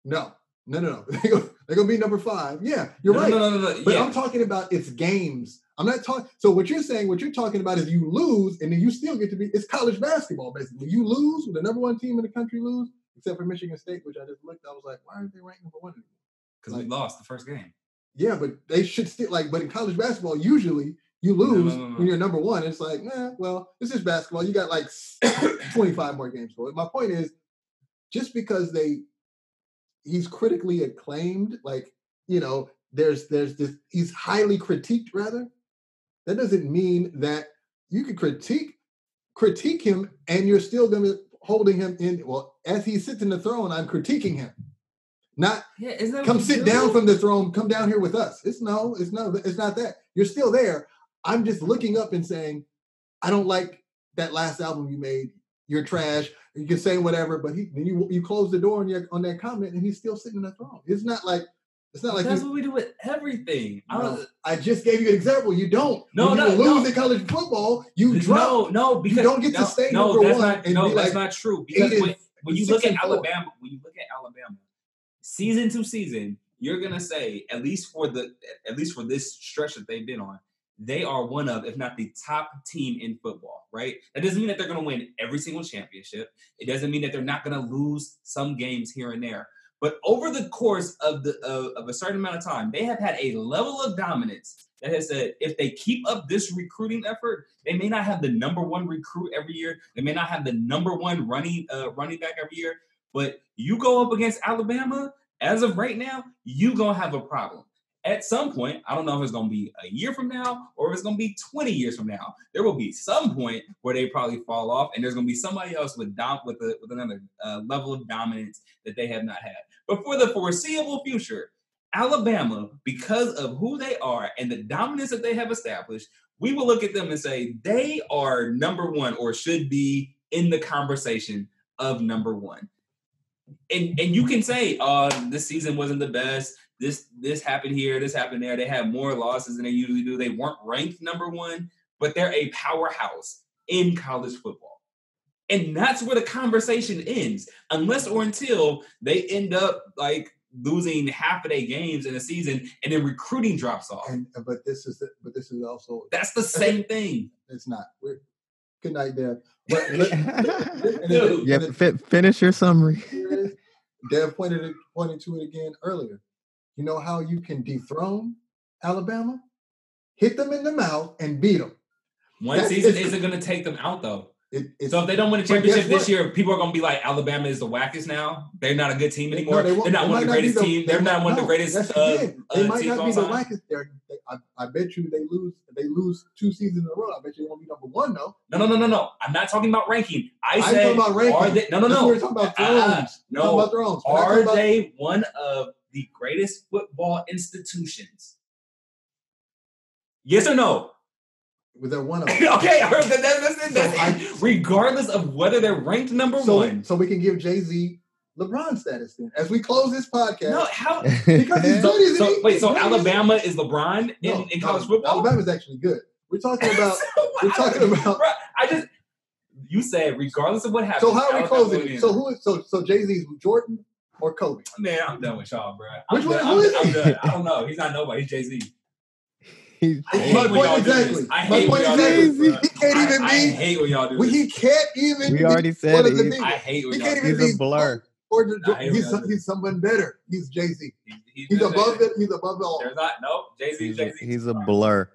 No, no, no, no. They're going to be number five. Yeah, you're no, right. No, no, no, no. But yeah. I'm talking about it's games. I'm not talking. So what you're saying, what you're talking about is you lose and then you still get to be, it's college basketball, basically. You lose, the number one team in the country lose, except for Michigan State, which I just looked, I was like, why aren't they ranked number one? Because like, we lost the first game. Yeah, but they should still, like, but in college basketball, usually you lose no, no, no, no. when you're number one. It's like, nah, well, it's just basketball. You got like twenty-five more games for it. My point is, just because they, he's critically acclaimed, like, you know, there's there's this, he's highly critiqued, rather. That doesn't mean that you could critique critique him and you're still going to be holding him in, well, as he sits in the throne, I'm critiquing him. Not, yeah, isn't that come sit do? down from the throne, come down here with us. It's no, it's no, it's not that. You're still there. I'm just looking up and saying, I don't like that last album you made. You're trash. You can say whatever, but he, you you close the door on your on that comment, and he's still sitting in the throne. It's not like it's not like that's you, what we do with everything. I, was, I just gave you an example. You don't. No, when no, you lose no. in college football. You drop. No, no, because you don't get no, to stay no, number one. Not, and no, be that's like, not true. Because when, when you look at Alabama, four. when you look at Alabama, season to season, you're gonna say at least for the at least for this stretch that they've been on, they are one of, if not the top team in football, right? That doesn't mean that they're going to win every single championship. It doesn't mean that they're not going to lose some games here and there. But over the course of the uh, of a certain amount of time, they have had a level of dominance that has said if they keep up this recruiting effort, they may not have the number one recruit every year. They may not have the number one running uh, running back every year. But you go up against Alabama, as of right now, you're going to have a problem. At some point, I don't know if it's going to be a year from now or if it's going to be twenty years from now, there will be some point where they probably fall off and there's going to be somebody else with dom- with, a, with another uh, level of dominance that they have not had. But for the foreseeable future, Alabama, because of who they are and the dominance that they have established, we will look at them and say they are number one or should be in the conversation of number one. And and you can say, uh, this season wasn't the best. This this happened here, this happened there. They had more losses than they usually do. They weren't ranked number one, but they're a powerhouse in college football. And that's where the conversation ends, unless or until they end up like losing half of their games in a season and then recruiting drops off. And, but this is the, but this is also that's the same thing. It's not. We're, good night, Dev. But, but, and then, yeah, and then, finish your summary. Dev pointed it, pointed to it again earlier. You know how you can dethrone Alabama? Hit them in the mouth and beat them. One That's, season isn't going to take them out, though. It, so if they don't win a championship this year, people are going to be like, Alabama is the wackest now. They're not a good team anymore. No, they they're not one of the greatest teams. They're not one of the greatest teams. They might not be the wackest. They, I, I bet you they lose They lose two seasons in a row. I bet you they won't be number one, though. No, no, no, no, no. I'm not talking about ranking. I said, I'm talking about ranking. Are they, no, no, no. We're talking about thrones. Uh, no. Talking about thrones. Are about, they one of the greatest football institutions? Yes or no? Was there one of them? Okay, I heard that, that, that's it. That's so I, it. Regardless of whether they're ranked number so, one. So we can give Jay-Z LeBron status then. As we close this podcast. No, how? Because he's so, good, isn't so, he? Wait, he's so good, Alabama is LeBron in, no, in college no, football? Alabama's actually good. We're talking about... so we're talking about... Bro, I just... You said regardless of what happens... So how are we closing it? So, who is, so, so Jay-Z's Jordan or Kobe? Man, I'm done with y'all, bro. I'm Which done, one I'm, is I'm done. I don't know. He's not nobody. He's Jay-Z. He's my point exactly. I hate my point exactly. He can't even I, be. I hate when y'all do this. He can't even. We already said it. He's, I hate when y'all do this. He's a blur. Or, or, or, he's, some, he's someone better. He's Jay-Z. He's, he's, he's above it. He's above all. There's not. No. Jay-Z. He's, Jay-Z. He's a blur.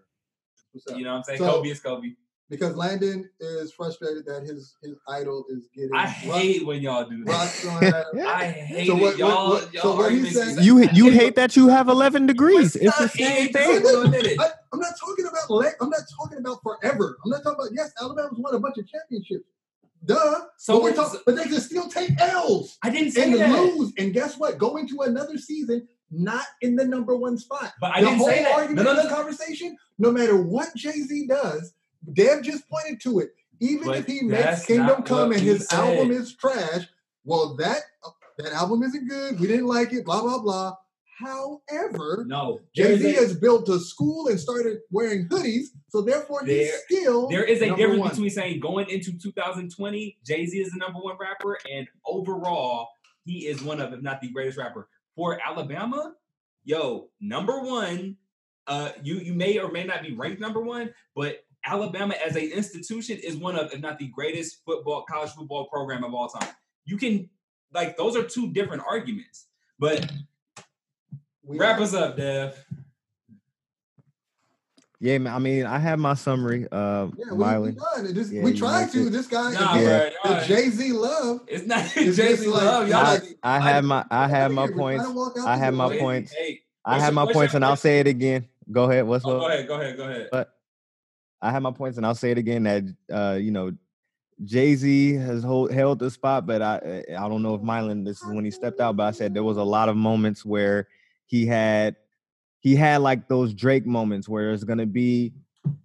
So, you know what I'm saying? So, Kobe is Kobe. Because Landon is frustrated that his, his idol is getting. I hate rock, when y'all do that. Yeah. I hate so what, it. Y'all, what, what, y'all so what he said, you you hate it, that you have eleven degrees. It's the same thing. I, I'm not talking about. Le- I'm not talking about forever. I'm not talking about. Yes, Alabama's won a bunch of championships. Duh. So but, we're talking, but they can still take L's. I didn't say and that. And lose. And guess what? Go into another season not in the number one spot. But I the didn't whole say that. Argument no, no, no. Conversation. No matter what Jay-Z does, Dev just pointed to it. Even but if he makes Kingdom Come and his said. album is trash, well, that that album isn't good. We didn't like it. Blah blah blah. However, no, Jay-Z a, has built a school and started wearing hoodies, so therefore there, he's still there is a difference one. Between saying going into two thousand twenty, Jay-Z is the number one rapper, and overall, he is one of, if not the greatest rapper. For Alabama, yo, number one, uh, you, you may or may not be ranked number one, but Alabama as an institution is one of, if not the greatest football, college football program of all time. You can, like, those are two different arguments, but... We Wrap us up, Dev. Yeah, man. I mean, I have my summary. Uh, yeah, Mylon. We, just, yeah, we tried to. It. This guy, nah, yeah. bro, the Jay-Z love. It's not Jay-Z love. Y'all I, like, I, I have my, I have my points. I have my points. I have my points, and I'll say it again. Go ahead. What's oh, up? Go ahead. Go ahead. Go ahead. But I have my points, and I'll say it again. That uh, you know, Jay-Z has hold, held the spot, but I, I don't know if Mylon. This is when he stepped out, but I said there was a lot of moments where. He had, he had like those Drake moments where there's gonna be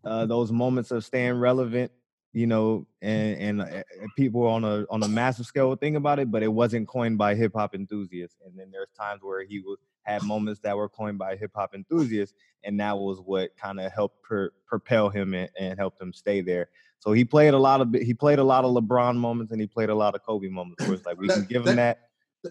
uh, those moments of staying relevant, you know, and and uh, people on a on a massive scale would think about it, but it wasn't coined by hip hop enthusiasts. And then there's times where he was had moments that were coined by hip hop enthusiasts, and that was what kind of helped per, propel him and, and helped him stay there. So he played a lot of he played a lot of LeBron moments, and he played a lot of Kobe moments. Where it's like we can give him that.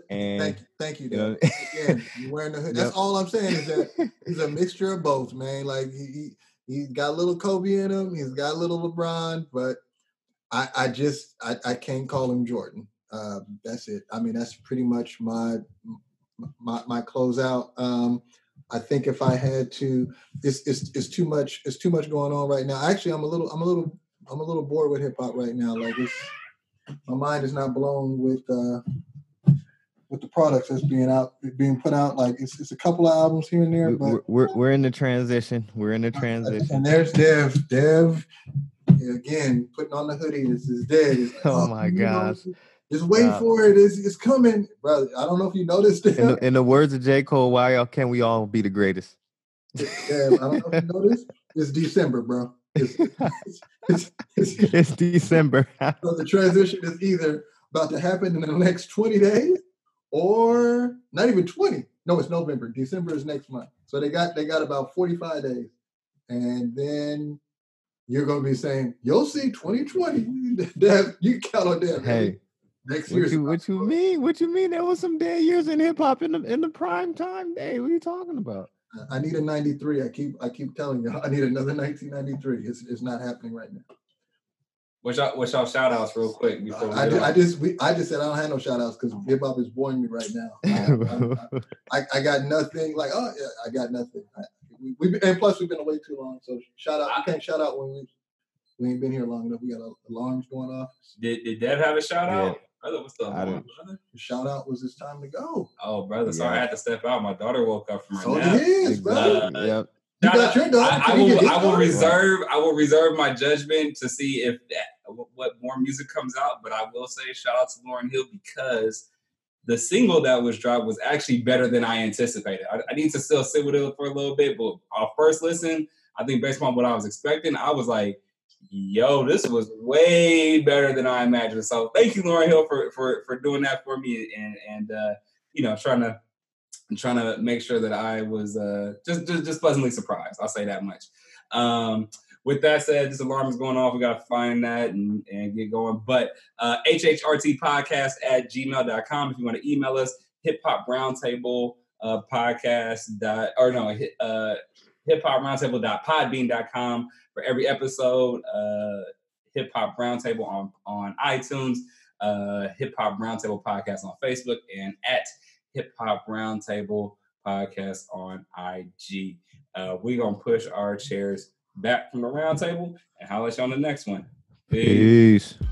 And thank you, thank you, dude. Yeah. Again, you're wearing the hood. That's yeah. all I'm saying is that he's a mixture of both, man. Like he, he he's got a little Kobe in him, he's got a little LeBron, but I, I just I, I can't call him Jordan. Uh, that's it. I mean, that's pretty much my my my closeout. Um, I think if I had to, it's it's it's too much. It's too much going on right now. Actually, I'm a little I'm a little I'm a little bored with hip hop right now. Like it's my mind is not blown with. Uh, with the products that's being out, being put out. Like it's it's a couple of albums here and there, but we're we're, we're in the transition. We're in the transition. And there's Dev. Dev again putting on the hoodie. This is dead. Like, oh, oh my gosh. Know, just wait uh, for it. It's it's coming, brother. I don't know if you noticed that. In the, in the words of J. Cole, why y'all can't we all be the greatest? Dev, I don't know if you noticed. It's December, bro. It's, it's, it's, it's, it's December. So the transition is either about to happen in the next twenty days. Or not even twenty. No, it's November. December is next month. So they got they got about forty-five days. And then you're going to be saying, you'll see twenty twenty. Dev, you count on Dev. Hey, next year. What you, what you mean? What you mean? There was some dead years in hip-hop in the, in the prime time day. What are you talking about? I need a ninety-three. I keep I keep telling y'all. I need another nineteen ninety-three. It's, it's not happening right now. What's y'all, what's y'all shout outs real quick? Before I, I, I just we, I just said I don't have no shout outs because hip hop is boring me right now. I, I, I, I got nothing. Like, oh, yeah, I got nothing. I, we, we, and plus, we've been away too long. So shout out. I can't shout out when we we ain't been here long enough. We got alarms going off. Did, did Dev have a shout out? Yeah. Brother, what's up, brother? The shout out was it's time to go. Oh, brother. Sorry, yeah. I had to step out. My daughter woke up from her nap. So it is, brother. Uh, yep. You got your dog. I, I will. I will reserve. I will reserve my judgment to see if that, what more music comes out. But I will say, shout out to Lauryn Hill because the single that was dropped was actually better than I anticipated. I, I need to still sit with it for a little bit, but our first listen, I think based on what I was expecting, I was like, "Yo, this was way better than I imagined." So thank you, Lauryn Hill, for for for doing that for me and and uh, you know trying to. I'm trying to make sure that I was uh, just, just just pleasantly surprised. I'll say that much. Um, with that said, this alarm is going off. We got to find that and, and get going. But uh, hhrtpodcast at gmail dot com if you want to email us. Hip Hop Roundtable uh, podcast. Dot, or no, uh, hip hop roundtable dot podbean dot com for every episode. Uh, Hip Hop Roundtable on, on iTunes. Uh, Hip Hop Roundtable podcast on Facebook and at Hip Hop Roundtable podcast on I G. Uh, we're going to push our chairs back from the round table and holler at you on the next one. Peace. Peace.